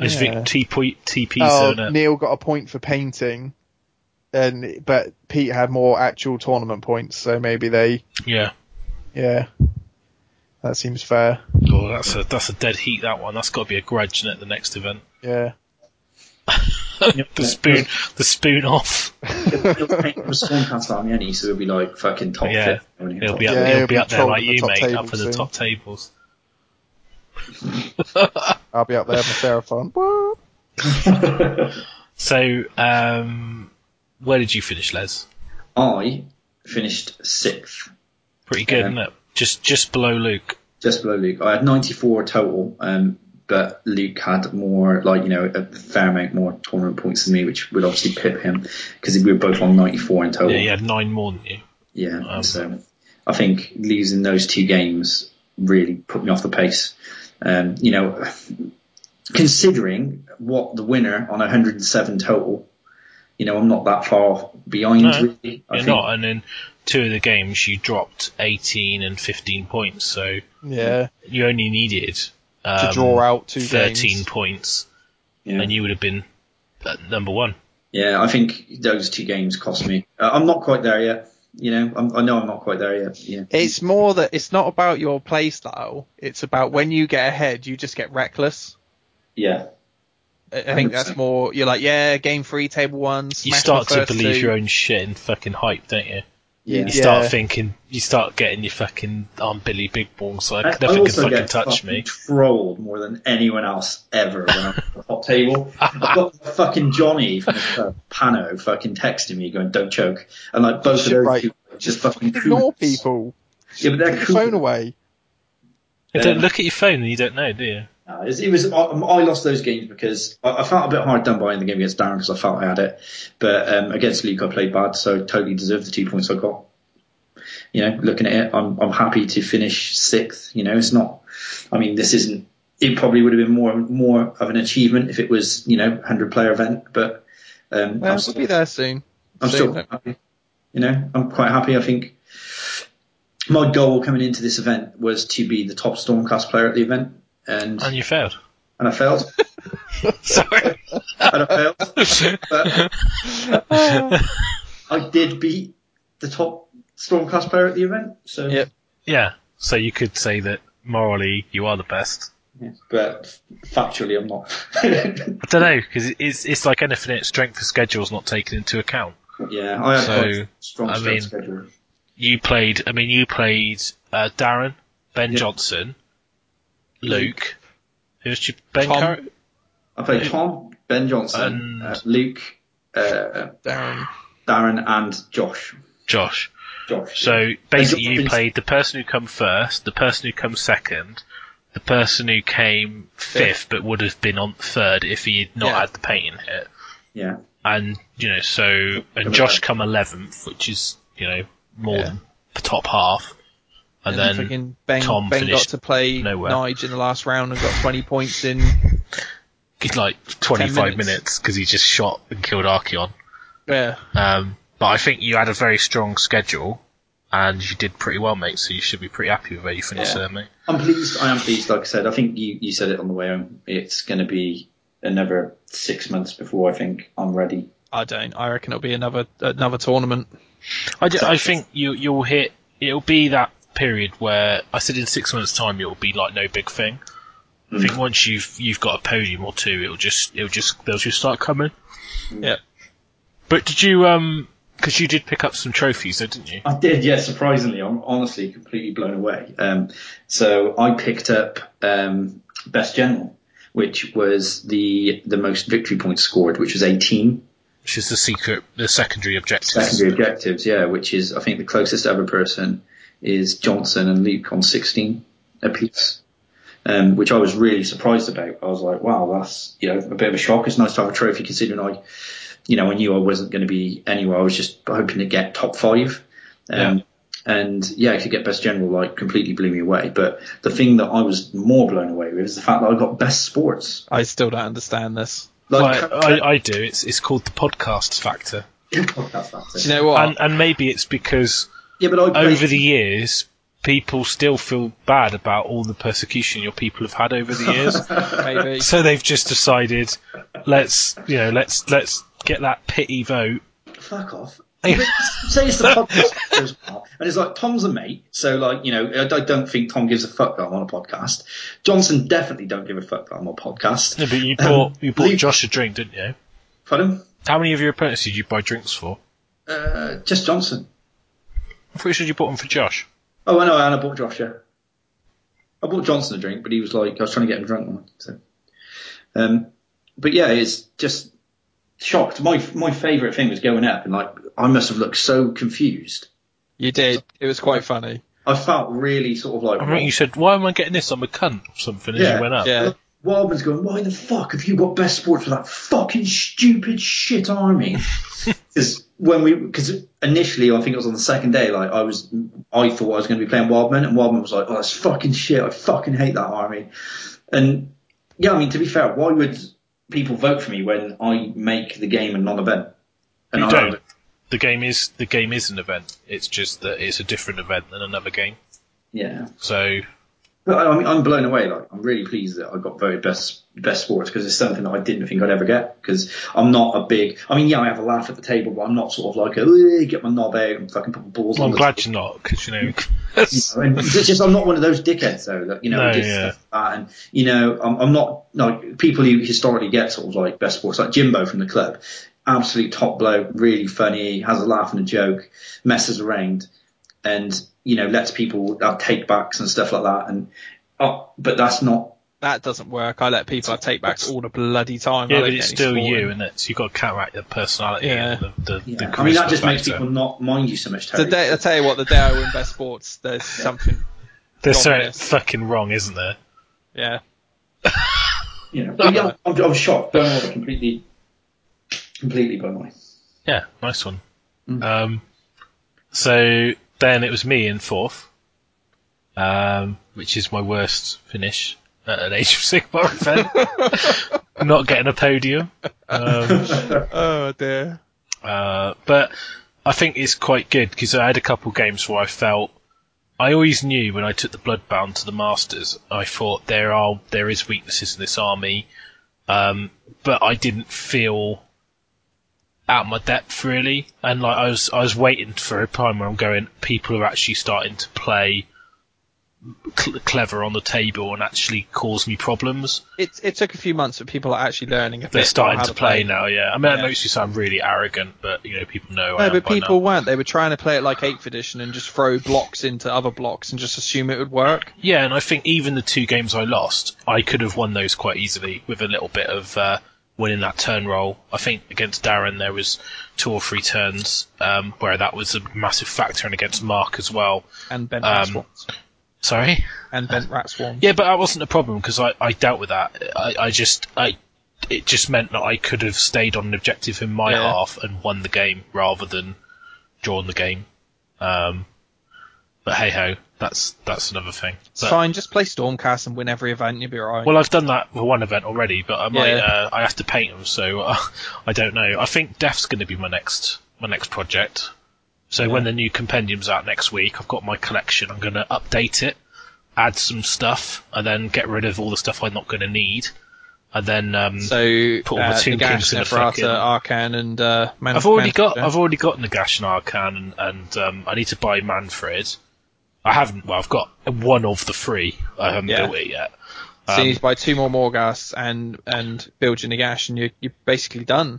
I just think TP. Neil got a point for painting, but Pete had more actual tournament points, so maybe they. Yeah, that seems fair. Oh, that's a dead heat. That one. That's got to be a grudge at the next event. Yeah. the spoon off. He'll paint from Stormcast army, any, so it'll be like fucking top. Yeah, he'll be up there like you, mate, up at the top tables. I'll be up there with Seraphon. So, where did you finish, Les? I finished 6th. Pretty good, isn't it? Just below Luke. Just below Luke. I had 94 total, but Luke had more, like, you know, a fair amount more tournament points than me, which would obviously pip him because we were both on 94 in total. Yeah, you had 9 more than you. Yeah, so I think losing those 2 games really put me off the pace. You know, considering what the winner on 107 total, you know, I'm not that far behind. No, really, you're not. And in 2 of the games, you dropped 18 and 15 points. So yeah, you only needed to draw out 2 13 games. Points, and you would have been number 1. Yeah, I think those 2 games cost me. I'm not quite there yet. You know, I know I'm not quite there yet. Yeah. It's more that it's not about your play style. It's about when you get ahead, you just get reckless. Yeah. I think 100%. That's more, you're like, game 3, table 1. You start to believe your own shit and fucking hype, don't you? Yeah. You start thinking, you start getting your fucking, I'm Billy Big Bong, so nothing can fucking touch me. I trolled more than anyone else ever when I'm at the hot table. I've got fucking Johnny from Pano fucking texting me going, don't choke. And like both of those people just fucking ignore people. Yeah, but they're cool. Put your phone away. You don't look at your phone and you don't know, do you? I lost those games because I felt a bit hard done by in the game against Darren because I felt I had it, but against Luke I played bad, so totally deserved the 2 points I got. You know, looking at it, I'm happy to finish 6th. You know, it's not. I mean, this isn't. It probably would have been more of an achievement if it was, you know, 100 player event, but well, we'll be there soon. I'm still happy. You know, I'm quite happy. I think my goal coming into this event was to be the top Stormcast player at the event. And you failed. And I failed. Sorry. And I failed. But I did beat the top Stormcast player at the event. So yep. Yeah, so you could say that morally you are the best. Yeah, but factually I'm not. I don't know, because it's like anything, its strength of schedule is not taken into account. Yeah, I had a strong schedule. You played Darren, Ben Johnson, Luke. Who's your Ben? I played Tom, Ben Johnson, Luke, Darren, and Josh. So basically, you played the person who come first, the person who comes second, the person who came fifth, but would have been on third if he had not had the painting hit. Yeah. And and Josh come 11th, which is more than the top half. And then Ben got to play Nige in the last round and got 20 points in. It's like 25 minutes because he just shot and killed Archeon. Yeah. But I think you had a very strong schedule and you did pretty well, mate. So you should be pretty happy with where you finished there, mate. I am pleased. Like I said, I think you said it on the way home. It's going to be another 6 months before I think I'm ready. I don't. I reckon it'll be another tournament. I think you'll hit. It'll be that period where I said in 6 months' time it'll be like no big thing. I think once you've got a podium or two, they'll just start coming. Yeah. But did you because you did pick up some trophies, though, didn't you? I did, yeah. Surprisingly, I'm honestly completely blown away. So I picked up Best General, which was the most victory points scored, which was 18. Which is the secondary objectives. Secondary objectives, yeah. Which is I think the closest ever person is Johnson and Luke on 16 apiece. Which I was really surprised about. I was like, wow, that's a bit of a shock. It's nice to have a trophy considering I knew I wasn't going to be anywhere. I was just hoping to get top five. And to get Best General completely blew me away. But the thing that I was more blown away with is the fact that I got Best Sports. I still don't understand this. I do. It's called the podcast factor. Do you know what? And maybe it's because over the years, people still feel bad about all the persecution your people have had over the years. Maybe. So they've just decided, let's get that pity vote. Fuck off. Say it's the podcast, and it's like Tom's a mate, so I don't think Tom gives a fuck that I'm on a podcast. Johnson definitely don't give a fuck that I'm on a podcast. No, but you bought Josh a drink, didn't you? Pardon? How many of your apprentices did you buy drinks for? Just Johnson. I'm pretty sure you bought them for Josh. Oh, I know, and I bought Josh. Yeah, I bought Johnson a drink, but he was I was trying to get him drunk. So, but yeah, it's just. Shocked. My favourite thing was going up, and I must have looked so confused. You did. It was quite funny. I felt really sort of I remember you said, "Why am I getting this? I'm a cunt," or something. Yeah. As you went up, yeah. Wildman's going, "Why the fuck have you got Best Sports for that fucking stupid shit army?" Because initially, I think it was on the second day. I thought I was going to be playing Wildman, and Wildman was like, "Oh, that's fucking shit. I fucking hate that army." And yeah, I mean, to be fair, why would people vote for me when I make the game a non-event? And you don't. The game is an event. It's just that it's a different event than another game. Yeah. So. But I mean, I'm blown away. I'm really pleased that I got voted best sports because it's something that I didn't think I'd ever get. Because I'm not a big. I mean, yeah, I have a laugh at the table, but I'm not sort of get my knob out and fucking put my balls. Well, I'm glad you're not, because it's just I'm not one of those dickheads though. Stuff like that, and I'm not like people who historically get sort of best sports, like Jimbo from the club, absolute top bloke, really funny, has a laugh and a joke, messes around, and lets people have take backs and stuff like that. And but that's not. That doesn't work. I let people have takebacks all the bloody time. Yeah, but it's still you, isn't it? So you've got to counteract the personality. Yeah. I mean, that just makes people not mind you so much, Terry. I tell you what, the day I win Best Sports, there's something. There's something fucking wrong, isn't there? Yeah. I'm shocked. I'm completely blown away. Yeah, nice one. Mm-hmm. So then it was me in fourth, which is my worst finish at an Age of Sigmar event. Not getting a podium. Oh dear. But I think it's quite good, because I had a couple games where I felt... I always knew when I took the Bloodbound to the Masters, I thought there is weaknesses in this army, but I didn't feel out of my depth, really. And like I was waiting for a time where I'm going, people are actually starting to play clever on the table and actually cause me problems. It took a few months, but people are actually learning a bit. They're starting to play now, yeah. I mean, that makes you sound really arrogant, but you know, people know. No, but people weren't. They were trying to play it like 8th edition and just throw blocks into other blocks and just assume it would work. Yeah, and I think even the two games I lost, I could have won those quite easily with a little bit of winning that turn roll. I think against Darren there was 2 or 3 turns where that was a massive factor, and against Mark as well. And Ben Aswans. Sorry? And bent rat swarm. Yeah, but that wasn't a problem, because I dealt with that. It just meant that I could have stayed on an objective in my half and won the game rather than drawn the game. But hey ho, that's another thing. It's fine, just play Stormcast and win every event, you'll be alright. Well, I've done that for one event already, but I might I have to paint them, so I don't know. I think Death's going to be my next project. So when the new compendium's out next week, I've got my collection. I'm going to update it, add some stuff, and then get rid of all the stuff I'm not going to need, and then put all my Tomb Kings in the fucking... Arcan and I've already got Nagash and Arcan, and I need to buy Manfred. I haven't. Well, I've got one of the 3. I haven't built it yet. So you need to buy 2 more Morgas and build your Nagash, and you're basically done.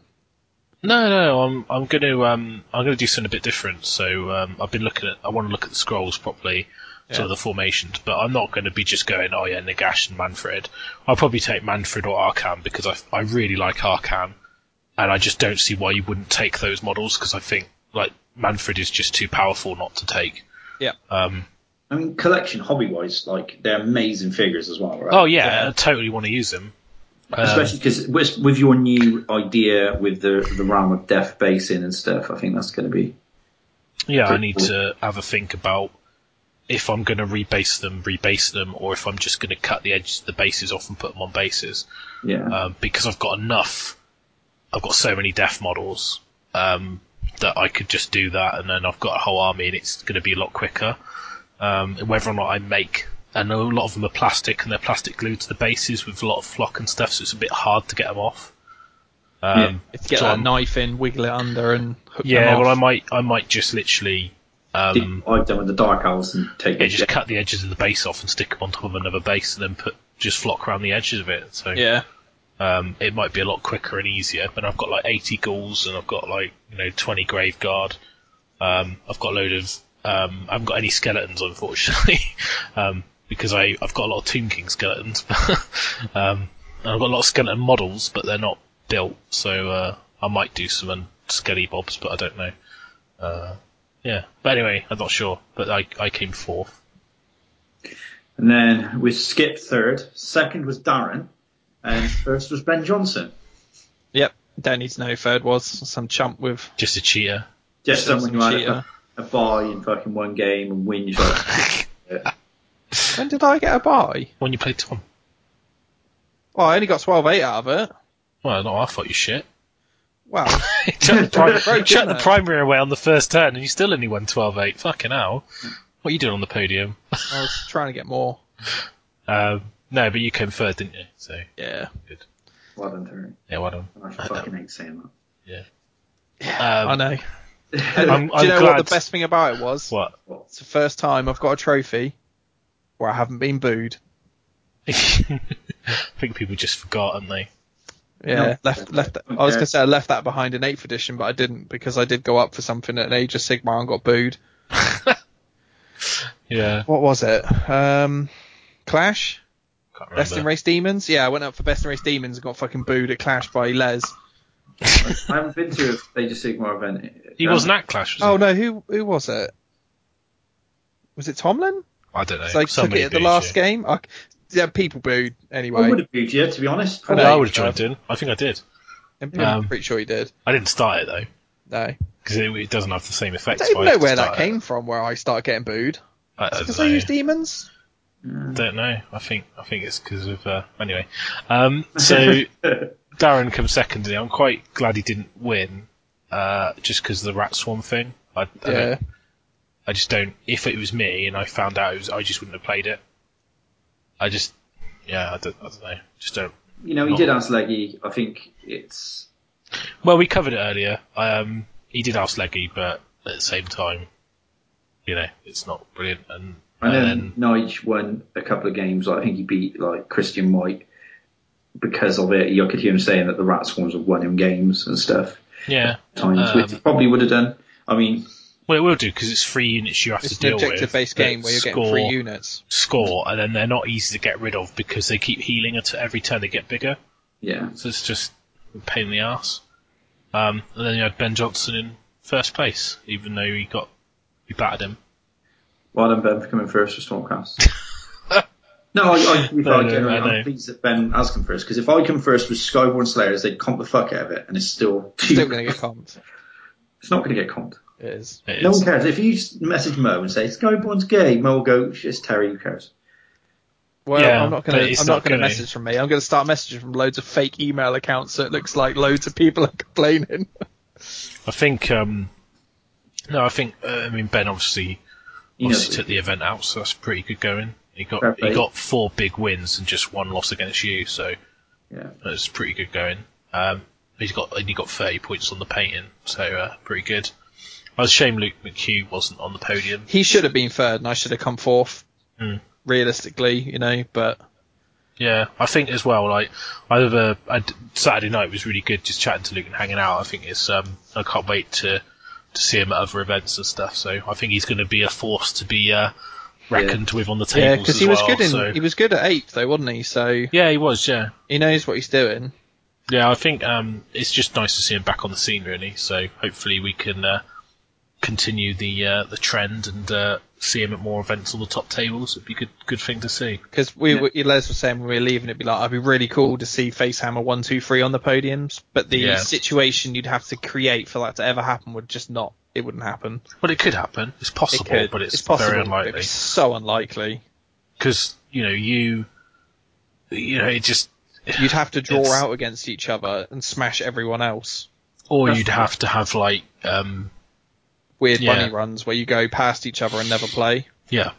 No, I'm gonna do something a bit different. So I've been looking at. I want to look at the scrolls properly, sort of the formations. But I'm not going to be just going, oh yeah, Nagash and Manfred. I'll probably take Manfred or Arcan, because I really like Arcan, and I just don't see why you wouldn't take those models, because I think like Manfred is just too powerful not to take. Yeah. I mean, collection hobby wise, like they're amazing figures as well, right? Oh yeah. I totally want to use them. Especially because with your new idea with the Realm of Death basing and stuff, I think that's going to be... Yeah, I need to have a think about if I'm going to rebase them, or if I'm just going to cut the edges of the bases off and put them on bases. Yeah. Because I've got enough... I've got so many Death models that I could just do that, and then I've got a whole army and it's going to be a lot quicker. Whether or not I make... And a lot of them are plastic, and they're plastic glued to the bases with a lot of flock and stuff, so it's a bit hard to get them off. If you get that knife in, wiggle it under, and hook them off. Yeah, well, I might just literally... I've done with the Dark Owls and take it. Just cut the edges of the base off and stick them on top of another base, and then put just flock around the edges of it. So it might be a lot quicker and easier. But I've got like 80 ghouls, and I've got like 20 Grave Guard. I've got a load of... I haven't got any skeletons, unfortunately. Because I've got a lot of Tomb King skeletons, and I've got a lot of skeleton models, but they're not built, so I might do some skelly bobs, but I don't know. But anyway, I'm not sure, but I came 4th. And then we skipped 3rd, 2nd was Darren, and 1st was Ben Johnson. Yep, don't need to know who 3rd was, some chump with... Just a cheater. Just someone who had a buy in fucking one game and whinge like... When did I get a buy? When you played Tom. Well, I only got 12-8 out of it. Well, no, I thought you shit. Well, you chucked the primary away on the first turn, and you still only won 12-8. Fucking hell. What are you doing on the podium? I was trying to get more. No, but you came 3rd, didn't you? So yeah. Good. Well done, Terry. Yeah, well done. I should fucking hate saying that. Yeah. I know. Do you know what the best thing about it was? What? It's the first time I've got a trophy where I haven't been booed. I think people just forgot, haven't they? Yeah, no. left. Okay. I was going to say I left that behind in 8th edition, but I didn't, because I did go up for something at an Age of Sigmar and got booed. Yeah. What was it? Clash? Can't remember. Best in Race Demons? Yeah, I went up for Best in Race Demons and got fucking booed at Clash by Les. I haven't been to an Age of Sigmar event. He wasn't at Clash, was he? Oh, no, who was it? Was it Tomlin? I don't know. So I took it at the last game. People booed anyway. I would have booed you, to be honest. I know, I would have joined in. I think I did. I'm pretty sure you did. I didn't start it, though. No. Because it doesn't have the same effect. I don't even know where that came from, where I started getting booed. Because I use demons? I don't know. I think it's because of... Anyway. So Darren comes second. I'm quite glad he didn't win. just because of the Rat Swarm thing. I just don't. If it was me and I found out, I just wouldn't have played it. I don't know. Just don't. You know, he did ask Leggy. I think it's. Well, we covered it earlier. He did ask Leggy, but at the same time, you know, it's not brilliant. And I know Nige won a couple of games. Like, I think he beat like Christian White because of it. I could hear him saying that the Rat Swarms have won him games and stuff. Yeah, times which he probably would have done. I mean. Well, it will do, because it's 3 units you have to deal with. It's an objective-based game where you're getting 3 units. Score, and then they're not easy to get rid of because they keep healing until every turn they get bigger. Yeah. So it's just a pain in the arse. And then you had Ben Johnson in first place, even though you battered him. Well done, Ben, for coming first for Stormcast. I'm pleased that Ben has come first, because if I come first with Skyborn Slayers, they'd comp the fuck out of it, and it's still... Still going to get comped. It's not going to get comped. It is. No one cares. If you message Mo and say Skyborn's gay, Mo will go, it's Terry, who cares? Well, yeah, I'm not going to message from me. I'm going to start messaging from loads of fake email accounts, so it looks like loads of people are complaining. I think Ben obviously took the event out, so that's pretty good going. He got 4 big wins and just 1 loss against you, so yeah, that's pretty good going. He got 30 points on the painting, so pretty good. I was ashamed Luke McHugh wasn't on the podium. He should have been third, and I should have come fourth. Mm. Realistically, you know, but yeah, I think as well. Like, Saturday night was really good, just chatting to Luke and hanging out. I think it's I can't wait to see him at other events and stuff. So I think he's going to be a force to be reckoned with on the tables. Yeah, because he was good at 8th, though, wasn't he? So yeah, he was. Yeah, he knows what he's doing. Yeah, I think it's just nice to see him back on the scene, really. So hopefully we can. Continue the trend and see him at more events on the top tables. It'd be a good thing to see. Because Les was saying when we were leaving, it'd be like, it'd be really cool to see Facehammer 1, 2, 3 on the podiums, but the situation you'd have to create for that to ever happen would just not. It wouldn't happen. Well, it could happen. It's possible, but it's very unlikely. It's so unlikely. Because it just you'd have to draw out against each other and smash everyone else, or you'd have to have like. Weird bunny runs where you go past each other and never play. Yeah.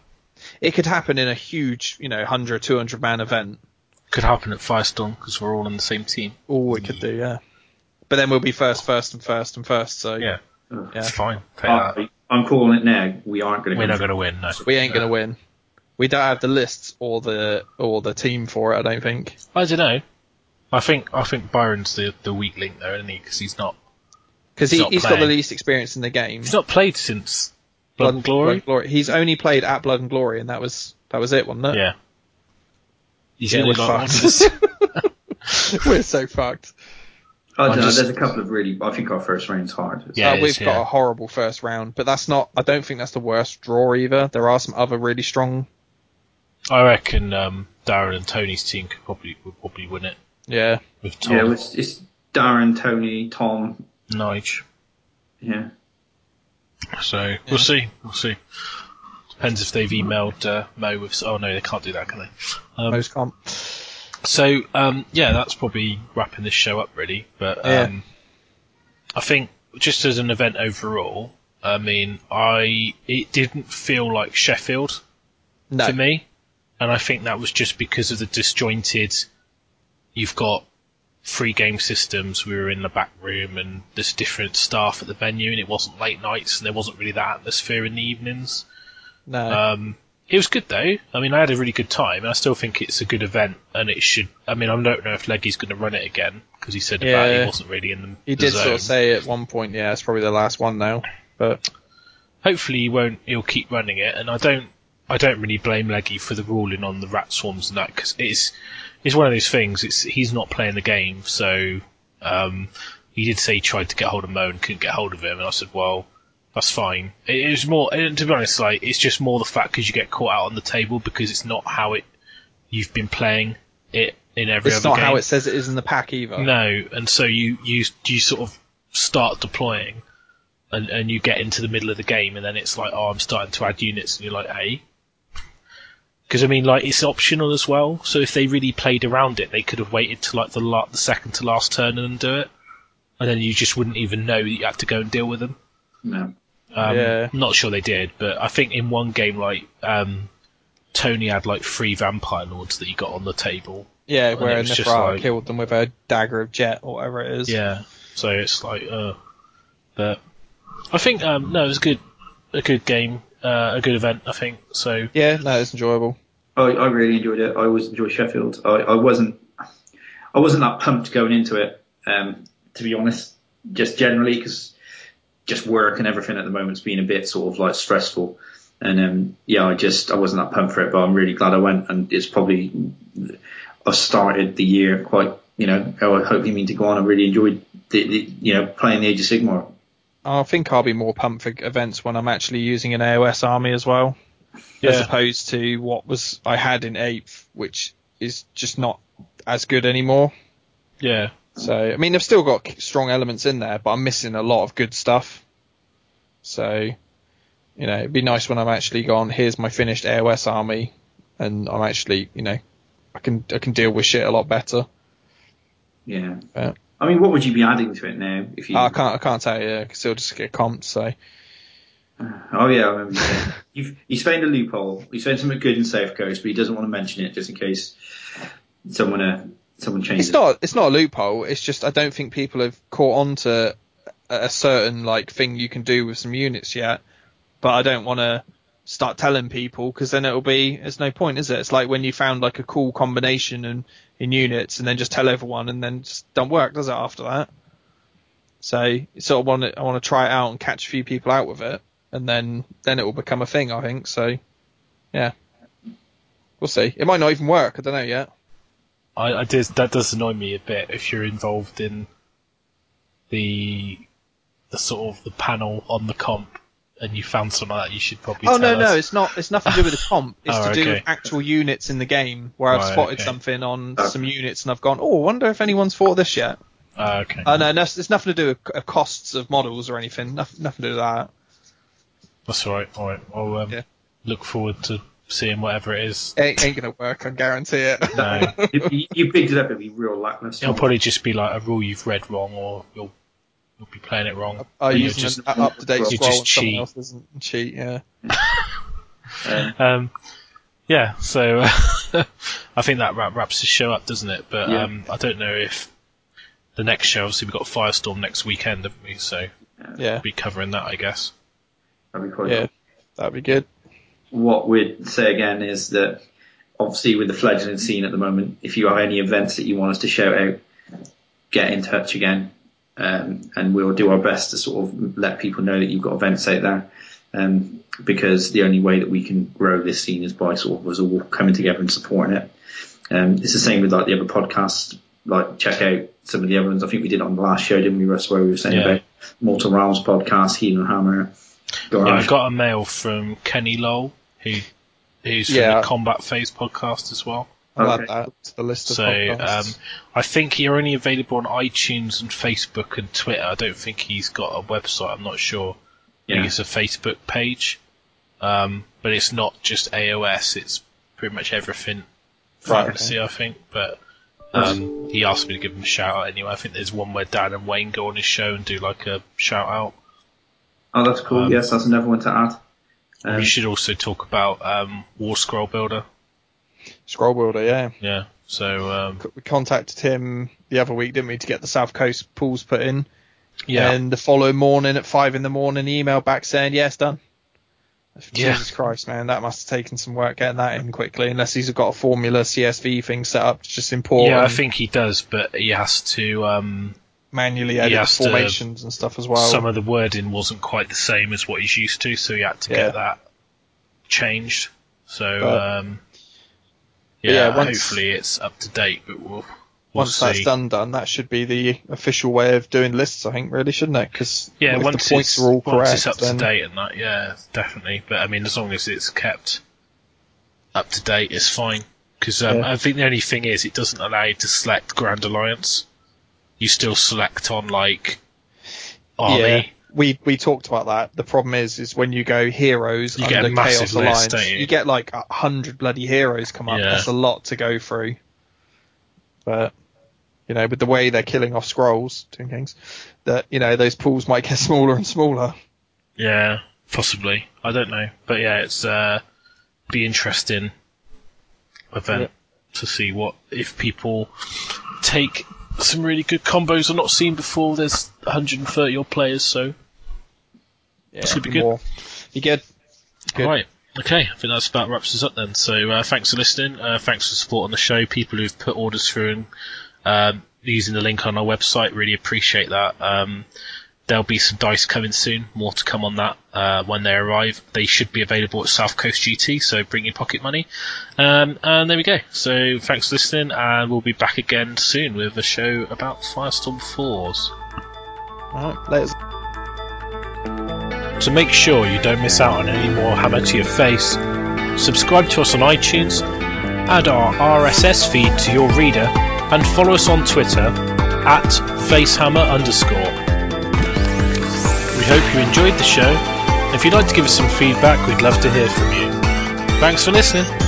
It could happen in a huge, 100, 200 man event. Could happen at Firestorm because we're all on the same team. Oh, it could do, yeah. But then we'll be first, so... Yeah. It's fine. I'm calling it now. We aren't going to win. We're not going to win, no. We ain't going to win. We don't have the lists or the team for it, I don't think. I don't know. I think Byron's the weak link there, isn't he? Because he's not... Because he's got the least experience in the game. He's not played since Blood and Glory. He's only played at Blood and Glory, and that was it, wasn't it? Yeah. We're fucked. We're so fucked. I don't know. There's a couple of really. I think our first round's hard. Yeah, we've got a horrible first round, but that's not. I don't think that's the worst draw either. There are some other really strong. I reckon Darren and Tony's team could probably win it. Yeah. With Tom. Yeah, it's Darren, Tony, Tom. Nige. Yeah. So we'll see. Depends if they've emailed Mo with. Oh no, they can't do that, can they? Mo's can't. So that's probably wrapping this show up really. But I think just as an event overall, I mean, it didn't feel like Sheffield to me, and I think that was just because of the disjointed. You've got. 3 game systems, we were in the back room and there's different staff at the venue and it wasn't late nights and there wasn't really that atmosphere in the evenings. No. It was good though. I mean, I had a really good time and I still think it's a good event and it should... I mean, I don't know if Leggy's going to run it again because he said about he wasn't really in the He did zone. Sort of say at one point, it's probably the last one now. But hopefully he'll keep running it and I don't really blame Leggy for the ruling on the rat swarms and that because it's one of those things. He's not playing the game, so he did say he tried to get hold of Mo and couldn't get hold of him. And I said, well, that's fine. It was more, and to be honest, like it's just more the fact because you get caught out on the table because it's not how you've been playing it in every other game. It's not how it says it is in the pack either. No, and so you sort of start deploying, and you get into the middle of the game, and then it's like, oh, I'm starting to add units, and you're like, hey. Because, I mean, like, it's optional as well, so if they really played around it, they could have waited till, like, the second to last turn and do it. and then you just wouldn't even know that you had to go and deal with them. No. Yeah. Not sure they did, but I think in one game, like, Tony had like 3 vampire lords that he got on the table. Yeah, where Nefra like, killed them with a dagger of jet or whatever it is. Yeah, so it's like, but I think no, it was a good game, a good event, I think. So yeah, no, it's enjoyable. I really enjoyed it. I always enjoy Sheffield. I wasn't that pumped going into it, to be honest. Just generally because just work and everything at the moment's been a bit sort of like stressful. And yeah, I wasn't that pumped for it, but I'm really glad I went. And it's probably I started the year quite, I hope you mean to go on. I really enjoyed the playing the Age of Sigmar. I think I'll be more pumped for events when I'm actually using an AOS army as well, as opposed to what I had in 8th, which is just not as good anymore. Yeah. So I mean, I've still got strong elements in there, but I'm missing a lot of good stuff. So. It'd be nice when I'm actually gone, here's my finished AOS army, and I'm actually, I can deal with shit a lot better. Yeah. I mean, what would you be adding to it now? If you... I can't tell you, because it'll just get comped, so... Oh, yeah, I remember you saying. He's found a loophole. He's found something good in South Coast, but he doesn't want to mention it, just in case someone changes it. It's not a loophole, it's just I don't think people have caught on to a certain, thing you can do with some units yet. But I don't want to start telling people because then it's no point, is it? It's like when you found a cool combination in units and then just tell everyone and then just don't work, does it, after that? So I want to try it out and catch a few people out with it, and then it will become a thing, I think. So, yeah, we'll see. It might not even work. I don't know yet. That does annoy me a bit if you're involved in the sort of the panel on the comp. And you found some of that, you should probably tell us. No, it's not. It's nothing to do with the comp. It's do with actual units in the game where I've spotted something on some units and I've gone, I wonder if anyone's thought of this yet. Okay. No, it's nothing to do with costs of models or anything. Nothing to do with that. That's all right. All right. I'll look forward to seeing whatever it is. It ain't going to work, I guarantee it. No. You picked it up, it'll be real lackluster. It'll probably just be like a rule you've read wrong or you'll be playing it wrong. You're just up to date scroll and someone else doesn't cheat, yeah. Yeah, so I think that wraps the show up, doesn't it? But yeah. I don't know if the next show, obviously we've got Firestorm next weekend, haven't we? So yeah. We'll be covering that, I guess. That'd be quite good. That'd be good. What we'd say again is that obviously with the fledgling scene at the moment, if you have any events that you want us to shout out, get in touch again. And we'll do our best to sort of let people know that you've got events out there, because the only way that we can grow this scene is by sort of us all coming together and supporting it. It's the same with the other podcasts. Check out some of the other ones. I think we did on the last show, didn't we, Russ, where we were saying about Mortal Realms podcast, Heel and Hammer. I've got a mail from Kenny Lowell, who's from the Combat Phase podcast as well. I'll add that to the list of podcasts. I think you're only available on iTunes and Facebook and Twitter. I don't think he's got a website. I'm not sure. I think it's a Facebook page. But it's not just AOS. It's pretty much everything fantasy, I think. But he asked me to give him a shout-out anyway. I think there's one where Dan and Wayne go on his show and do a shout-out. Oh, that's cool. Yes, that's another one to add. We should also talk about War Scroll Builder. Scroll Builder, yeah. So we contacted him the other week, didn't we, to get the South Coast pools put in. Yeah. And the following morning at 5 a.m, he emailed back saying, "Yeah, it's done." Jesus Christ, man, that must have taken some work getting that in quickly. Unless he's got a formula CSV thing set up to just import. Yeah, I think he does, but he has to manually edit formations and stuff as well. Some of the wording wasn't quite the same as what he's used to, so he had to get that changed. So. Hopefully it's up to date, but we'll once see. That's done, that should be the official way of doing lists, I think, really, shouldn't it? Because once the points are all correct, once it's up to date and that, yeah, definitely. But I mean, as long as it's kept up to date, it's fine. Because I think the only thing is, it doesn't allow you to select Grand Alliance. You still select on army. Yeah. We talked about that. The problem is when you go heroes you under Chaos Alliance, you get 100 bloody heroes come up. Yeah. That's a lot to go through. But you know, with the way they're killing off scrolls, Tomb Kings, that, you know, those pools might get smaller and smaller. Yeah, possibly. I don't know. But yeah, it's be interesting event to see what, if people take some really good combos I've not seen before. There's 130 odd players, so yeah, this could be good. All right. Okay, I think that's about wraps us up then. So thanks for listening. Thanks for the support on the show. People who've put orders through and using the link on our website, really appreciate that. There'll be some dice coming soon. More to come on that when they arrive. They should be available at South Coast GT, so bring your pocket money. And there we go. So thanks for listening, and we'll be back again soon with a show about Firestorm 4s. All right, let's... To make sure you don't miss out on any more Hammer to Your Face, subscribe to us on iTunes, add our RSS feed to your reader, and follow us on Twitter at @Facehammer_. We hope you enjoyed the show. If you'd like to give us some feedback, we'd love to hear from you. Thanks for listening.